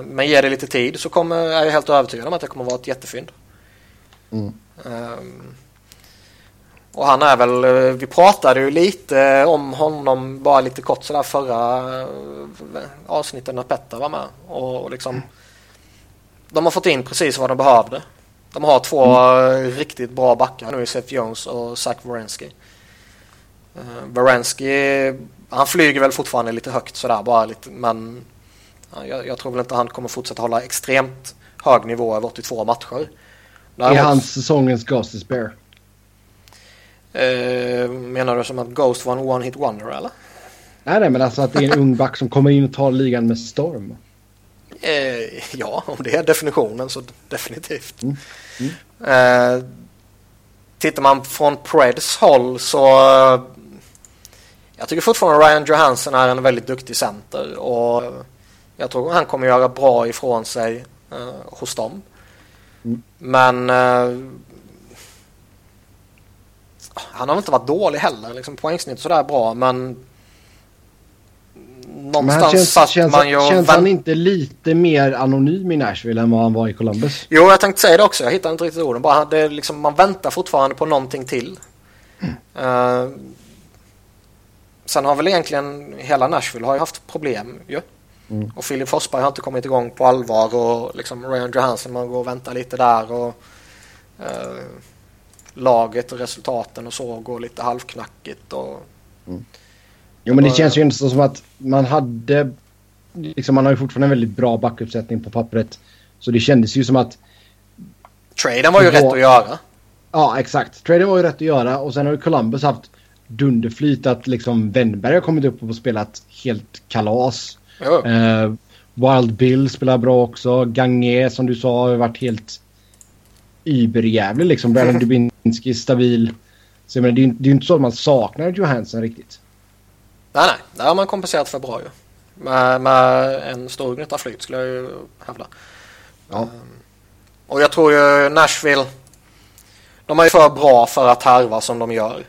Men ger det lite tid så är jag helt övertygad om att det kommer vara ett jättefynd. Och han är väl, vi pratade ju lite om honom bara lite kort sådär förra avsnittet när Petter var med. Och liksom, de har fått in precis vad de behövde. De har 2 riktigt bra backar nu, Seth Jones och Zach Werenski. Werenski, han flyger väl fortfarande lite högt sådär bara lite, men jag tror väl inte han kommer fortsätta hålla extremt hög nivå över 82 matcher. Däremot, är hans säsongens Ghost is Bear? Menar du som att Ghost var en one-hit wonder eller? Nej, men alltså att det är en ung back som kommer in och tar ligan med storm. Ja, om det är definitionen så definitivt. Tittar man från Preds håll så jag tycker fortfarande Ryan Johansson är en väldigt duktig center, och jag tror han kommer göra bra ifrån sig hos dem. Men han har inte varit dålig heller liksom, poängsnitt så där bra, men någonstans känns man ju han inte lite mer anonym i Nashville än vad han var i Columbus. Jo, jag tänkte säga det också. Jag hittar inte riktigt orden. Bara det liksom, man väntar fortfarande på någonting till. Sen har väl egentligen hela Nashville har ju haft problem ju. Och Filip Forsberg har inte kommit igång på allvar, och liksom Ryan Johansson, man går och väntar lite där, och laget och resultaten och så går lite halvknackigt och Jo, men det känns ju inte så som att man hade liksom, man har ju fortfarande en väldigt bra backuppsättning på pappret, så det kändes ju som att traden var ju rätt att göra. Ja, exakt. Traden var ju rätt att göra, och sen har ju Columbus haft dunderflyt att liksom Wennberg har kommit upp och spelat helt kalas. Wild Bill spelar bra också. Gagné, som du sa, har varit helt yberjävlig liksom. Brandon Dubinsky stabil. Så jag menar, det är ju inte så att man saknar Johansson riktigt. Nej, där har man kompenserat för bra ju. Med en stor gnutta flyt skulle jag ju hävda. Ja. Och jag tror ju Nashville, de är ju för bra för att harva som de gör.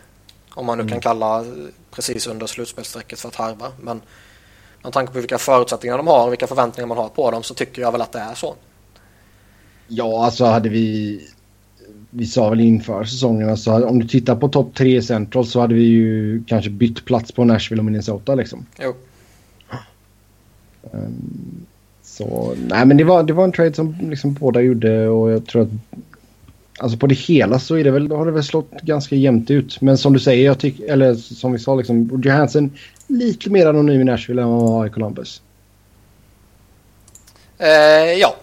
Om man nu kan kalla precis under slutspelsträcket för att harva. Men med tanke på vilka förutsättningar de har och vilka förväntningar man har på dem, så tycker jag väl att det är så. Ja, alltså hade vi sa väl inför säsongen, alltså, om du tittar på topp 3 central, så hade vi ju kanske bytt plats på Nashville och Minnesota liksom. Jo. Så nej, men det var en trade som liksom båda gjorde, och jag tror att alltså på det hela så är det väl, har det väl slått ganska jämnt ut. Men som du säger, jag tycker, eller som vi sa liksom, Johansson lite mer anonym i Nashville än vad han var i Columbus. Ja.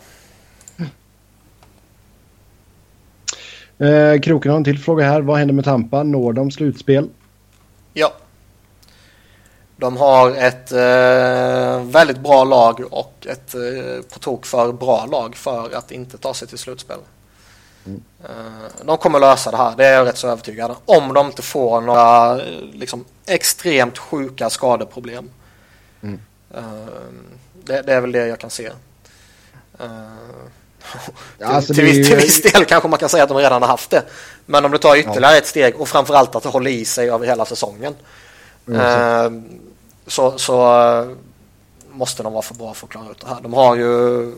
Kroken har en till fråga här. Vad händer med Tampa? Når de slutspel? Ja. De har ett väldigt bra lag och ett på tok för bra lag för att inte ta sig till slutspel. De kommer lösa det här, det är jag rätt så övertygad. Om de inte får några liksom extremt sjuka skadeproblem. Det är väl det jag kan se. Ja, alltså till viss del kanske man kan säga att de redan har haft det. Men om du tar ytterligare ett steg, och framförallt att hålla i sig över hela säsongen, så måste de vara för bra för att klara ut det här. De har ju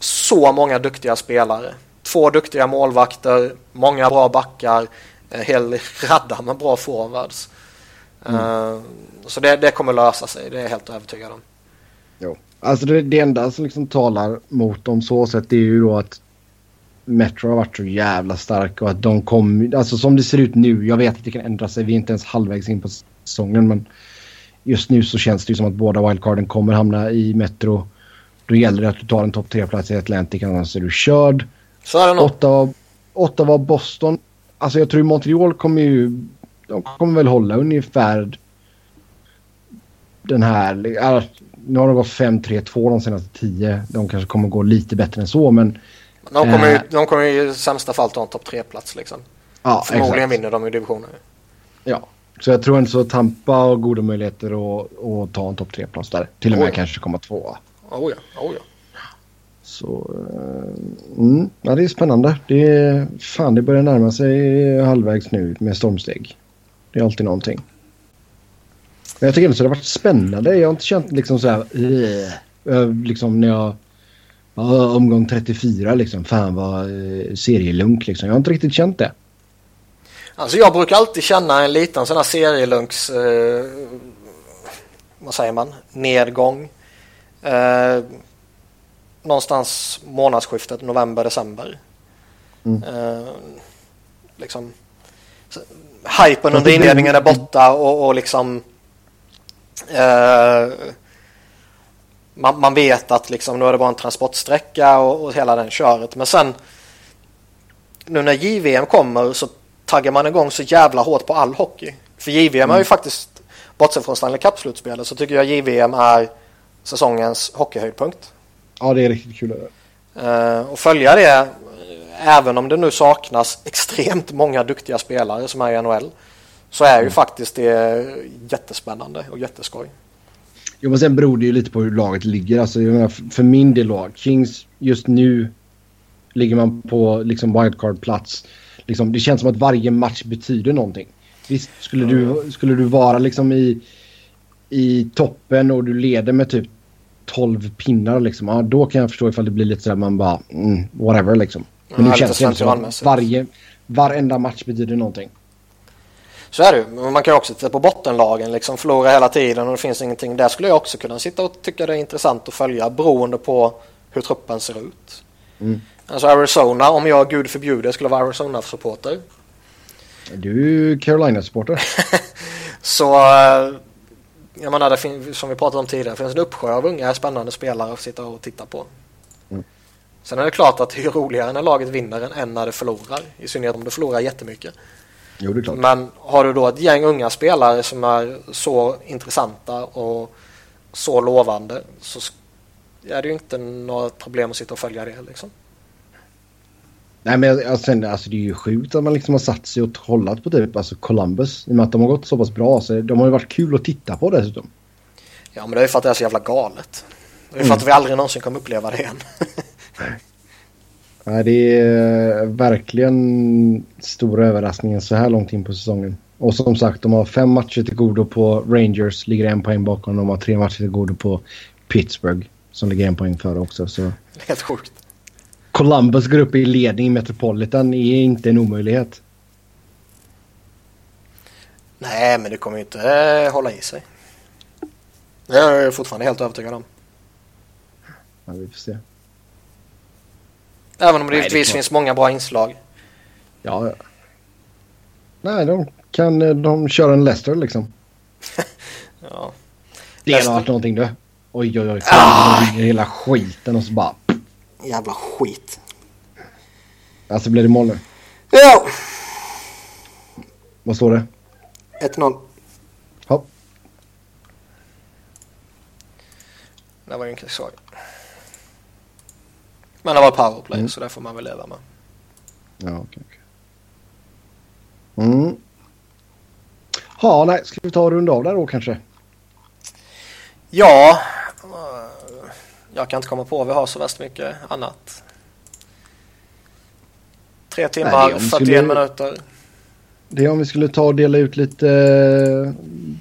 så många duktiga spelare, 2 duktiga målvakter, många bra backar, hel radda med bra forwards. Så det kommer lösa sig, det är jag helt övertygad om. Jo. Alltså det enda som liksom talar mot dem så sätt är ju då att Metro har varit så jävla stark, och att de kommer, alltså som det ser ut nu, jag vet att det kan ändra sig, vi är inte ens halvvägs in på säsongen, men just nu så känns det ju som att båda wildcarden kommer hamna i Metro. Då gäller det att du tar en topp 3 plats i Atlantic, annars är du körd. Så är det nog. 8 var Boston. Alltså jag tror Montreal kommer ju, de kommer väl hålla ungefär den här, nu har de gått 5-3-2 de senaste 10. De kanske kommer gå lite bättre än så, men de kommer ju i sämsta fall ta en topp 3 plats liksom. Ja, förmodligen exakt. Vinner de i divisionen. Ja, så jag tror inte så Tampa har goda möjligheter att ta en topp 3 plats där. Till och med kanske komma 2. Oh ja. Så ja, det är spännande. Det börjar närma sig halvvägs nu med stormsteg. Det är alltid någonting. Men jag tycker att det har varit spännande. Jag har inte känt liksom så här liksom när jag omgång 34 liksom, fan vad serielunk liksom. Jag har inte riktigt känt det. Alltså jag brukar alltid känna en liten sån här serielunks vad säger man, nedgång. Någonstans månadsskiftet november-december. Liksom hypen under inledningen är borta, och liksom man vet att liksom nu är det bara en transportsträcka och hela den köret. Men sen nu när JVM kommer så taggar man igång så jävla hårt på all hockey. För JVM är ju faktiskt, bortsett från Stanley Cup-slutspelet, så tycker jag JVM är säsongens hockeyhöjdpunkt. Ja, det är riktigt kul. Och följa det, även om det nu saknas extremt många duktiga spelare som är i NHL, så är ju faktiskt det jättespännande och jätteskoj. Jo, men sen beror det ju lite på hur laget ligger. Alltså, jag menar, för min del lag, Kings, just nu ligger man på liksom wildcard-plats. Liksom, det känns som att varje match betyder någonting. Visst, skulle du vara liksom i toppen och du leder med typ 12 pinnar liksom, ja, då kan jag förstå ifall det blir lite sådär man bara whatever liksom. Men nu känns det som varenda match betyder någonting. Så är det ju. Men man kan också titta på bottenlagen, liksom förlora hela tiden och det finns ingenting. Där skulle jag också kunna sitta och tycka det är intressant att följa beroende på hur truppen ser ut. Mm. Alltså Arizona, om jag gud förbjuder skulle vara Arizona-supporter. Du är Carolina-supporter. Så jag menar, som vi pratade om tidigare, finns en uppsjö av unga spännande spelare att sitta och titta på. Mm. Sen är det klart att det är roligare när laget vinner än när det förlorar. I synnerhet om det förlorar jättemycket. Jo, det är klart. Men har du då ett gäng unga spelare som är så intressanta och så lovande, så är det ju inte några problem att sitta och följa det liksom. Nej, men alltså, det är ju sjukt att man liksom har satt sig och hållat på typ alltså Columbus, i och med att de har gått så pass bra, så de har ju varit kul att titta på dessutom. Ja, men det är ju för att det är så jävla galet. Det är ju för att vi aldrig någonsin kommer uppleva det igen. Nej, det är verkligen stora överraskningen så här långt in på säsongen. Och som sagt, de har 5 matcher till godo på Rangers, ligger 1 poäng bakom. De har 3 matcher till godo på Pittsburgh, som ligger 1 poäng före också. Så. Helt sjukt. Columbus går upp i ledning i Metropolitan är inte en omöjlighet. Nej, men det kommer ju inte hålla i sig. Det är jag fortfarande helt övertygad om. Ja, vi får se. Även om det givetvis finns många bra inslag. Ja. Nej, de kör en Leicester liksom. Ja. Det är något någonting du. Oj. Ah! Hela skiten och så bara... Jävla skit. Alltså blir det mål nu? Ja. Vad står det? 1-0. Hopp. Det var ju en krigsvag. Men det var powerplay, så där får man väl leva med. Ja, okej. Mm. Ja, nej, ska vi ta en runda av där då kanske? Ja. Jag kan inte komma på, vi har så värst mycket annat. 3 timmar, 41 minuter. Det är om vi skulle ta och dela ut lite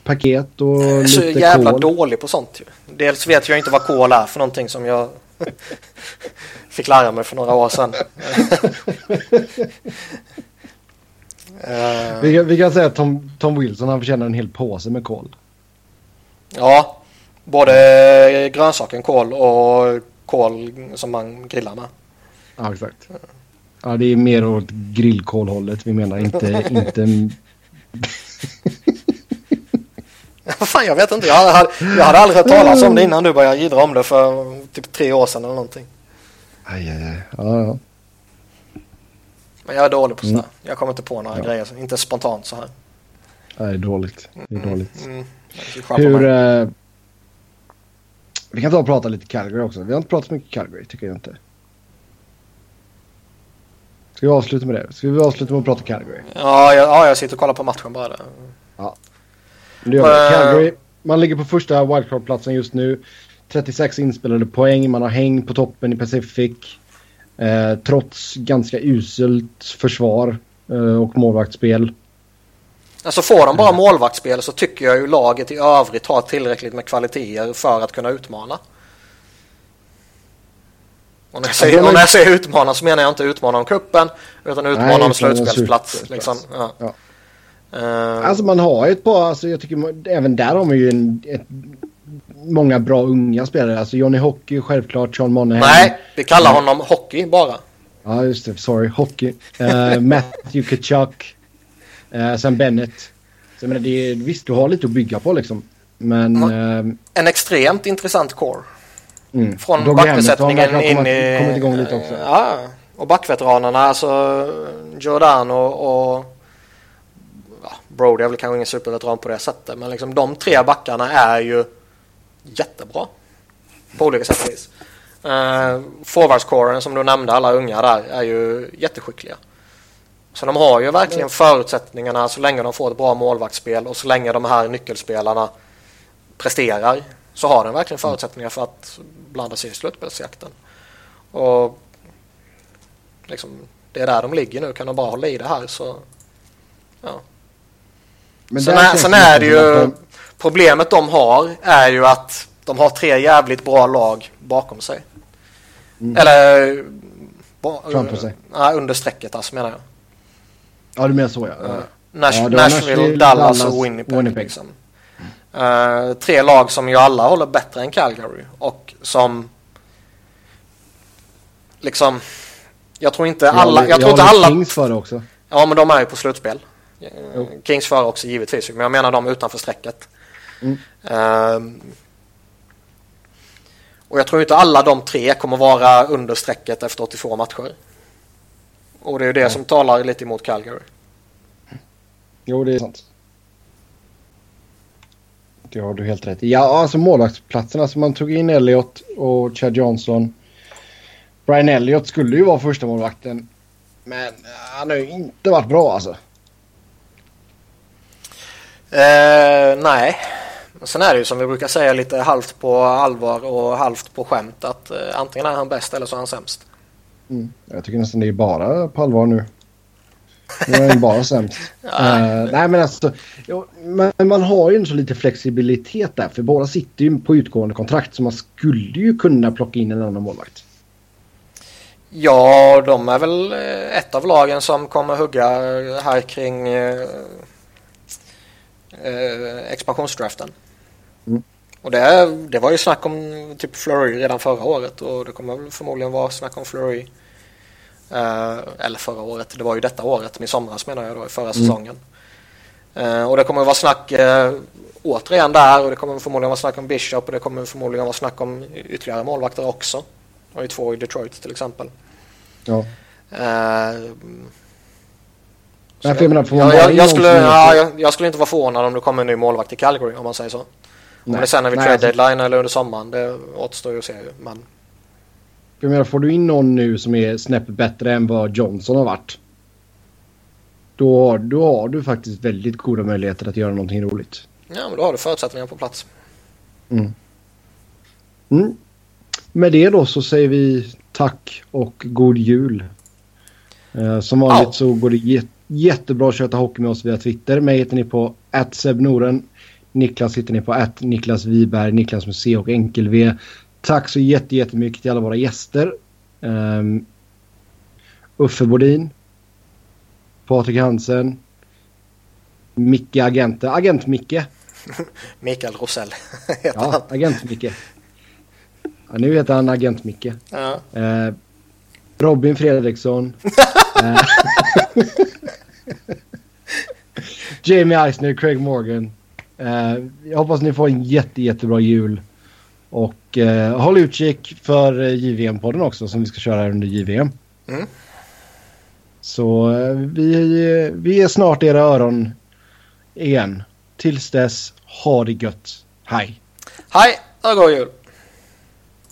paket och lite kol. Jag är så jävla dålig på sånt ju. Dels vet jag inte vad kol är för någonting som jag fick lära mig för några år sedan. Vi kan säga att Tom Wilson, han förtjänar en hel påse med kol. Ja. Både grönsaken kål och kål som man grillar med. Ja, exakt. Ja, det är mer åt grillkålhållet. Vi menar inte... Fan, jag vet inte. Jag hade aldrig hört talas om det innan du började gidra om det för typ 3 år sedan eller någonting. Aj. Ja. Men jag är dålig på sådär. Jag kommer inte på några grejer. Inte spontant så här. Nej, det är dåligt. Hur... Vi kan ta och prata lite Calgary också. Vi har inte pratat så mycket Calgary, tycker jag inte. Ska vi avsluta med det? Ska vi avsluta med att prata Calgary? Ja, jag sitter och kollar på matchen bara där. Ja. Calgary, man ligger på första wildcard-platsen just nu. 36 inspelade poäng. Man har häng på toppen i Pacific. Trots ganska uselt försvar och målvaktsspel. Alltså får de bara målvaktsspel så tycker jag ju laget i övrigt har tillräckligt med kvaliteter för att kunna utmana. Och när jag säger utmana så menar jag inte utmana om kuppen utan utmana om slutspelsplats. Liksom. Ja. Ja. Alltså man har ju ett par, alltså jag tycker även där har man ju många bra unga spelare. Alltså Johnny Hockey, självklart, Sean Monahan. Nej, vi kallar honom Hockey bara. Ja just det, sorry, Hockey. Matthew Tkachuk. Sen Bennett. Så jag menar, det är, visst, du har lite att bygga på liksom. Men, en extremt intressant core. Från backbesättningen in i... Kommit igång lite också. Ja, och backveteranerna, alltså Jordan och Brody är väl kanske ingen superveteran på det sättet. Men liksom, de 3 backarna är ju jättebra. På olika sätt och vis. Forwardscoren som du nämnde, alla unga där, är ju jätteskickliga. Så de har ju verkligen förutsättningarna så länge de får ett bra målvaktsspel och så länge de här nyckelspelarna presterar så har de verkligen förutsättningar för att blanda sig i slutspelsjakten. Och liksom, det är där de ligger nu. Kan de bara hålla i det här så... Ja. Men sen är det ju... Problemet de har är ju att de har 3 jävligt bra lag bakom sig. Eller... Framför sig. Under strecket alltså menar jag. Ja, du menar så, ja. Nashville, Dallas och Winnipeg. Liksom. Mm. Tre lag som ju alla håller bättre än Calgary. Och som liksom, jag tror inte alla... Jag tror inte alla... Kings före också. Ja, men de är ju på slutspel. Jo. Kings före också givetvis. Men jag menar de utanför strecket. Mm. Och jag tror inte alla de tre kommer vara under strecket efter 82 matcher. Och det är ju det som talar lite emot Calgary. Jo, det är sant. Det har du helt rätt i. Ja, alltså målvaktsplatserna. Alltså man tog in Elliot och Chad Johnson. Brian Elliot skulle ju vara första målvakten. Men han har ju inte varit bra alltså. Nej. Sen är det ju som vi brukar säga lite halvt på allvar och halvt på skämt. Att antingen är han bäst eller så är han sämst. Mm. Jag tycker nästan det är bara på allvar nu. Det är bara sämst. Nej, men alltså, men man har ju så lite flexibilitet där. För båda sitter ju på utgående kontrakt. Så man skulle ju kunna plocka in en annan målvakt. Ja, de är väl ett av lagen som kommer hugga här kring expansionsdraften. Mm. Och det var ju snack om typ Fleury redan förra året. Och det kommer väl förmodligen vara snack om Fleury eller förra året. Det var ju detta året, i somras menar jag då, i förra säsongen. Och det kommer vara snack återigen där. Och det kommer förmodligen vara snack om Bishop. Och det kommer förmodligen vara snack om ytterligare målvakter också. Och ju två i Detroit till exempel. Ja. Jag skulle inte vara förvånad om det kommer en ny målvakt i Calgary, om man säger så. Nej. Om det sen är vid trade deadline eller under sommaren, det återstår ju att se. Men... Jag menar, får du in någon nu som är snäpp bättre än vad Johnson har varit, då har du faktiskt väldigt goda möjligheter att göra någonting roligt. Ja, men då har du förutsättningar på plats. Mm. Mm. Med det då så säger vi tack och god jul. Som vanligt så går det jättebra att köta hockey med oss via Twitter. Mig hittar ni på @sebnoren. Niklas hittar ni på @niklasviberg, Niklas med C och enkel-v. Tack så jättemycket till alla våra gäster. Uffe Bodin, Patrik Hansen, Micke Agente. Agent Micke. Mikael Rossell heter han. Agent Micke. Ja, nu heter han Agent Micke. Ja. Robin Fredriksson. Jamie Eisner, Craig Morgan. Jag hoppas ni får en jättebra jul. Och håll utkik för JVM-podden också, som vi ska köra här under JVM. Mm. Så vi är snart era öron igen. Tills dess, ha det gött. Hej. Hej, och god jul.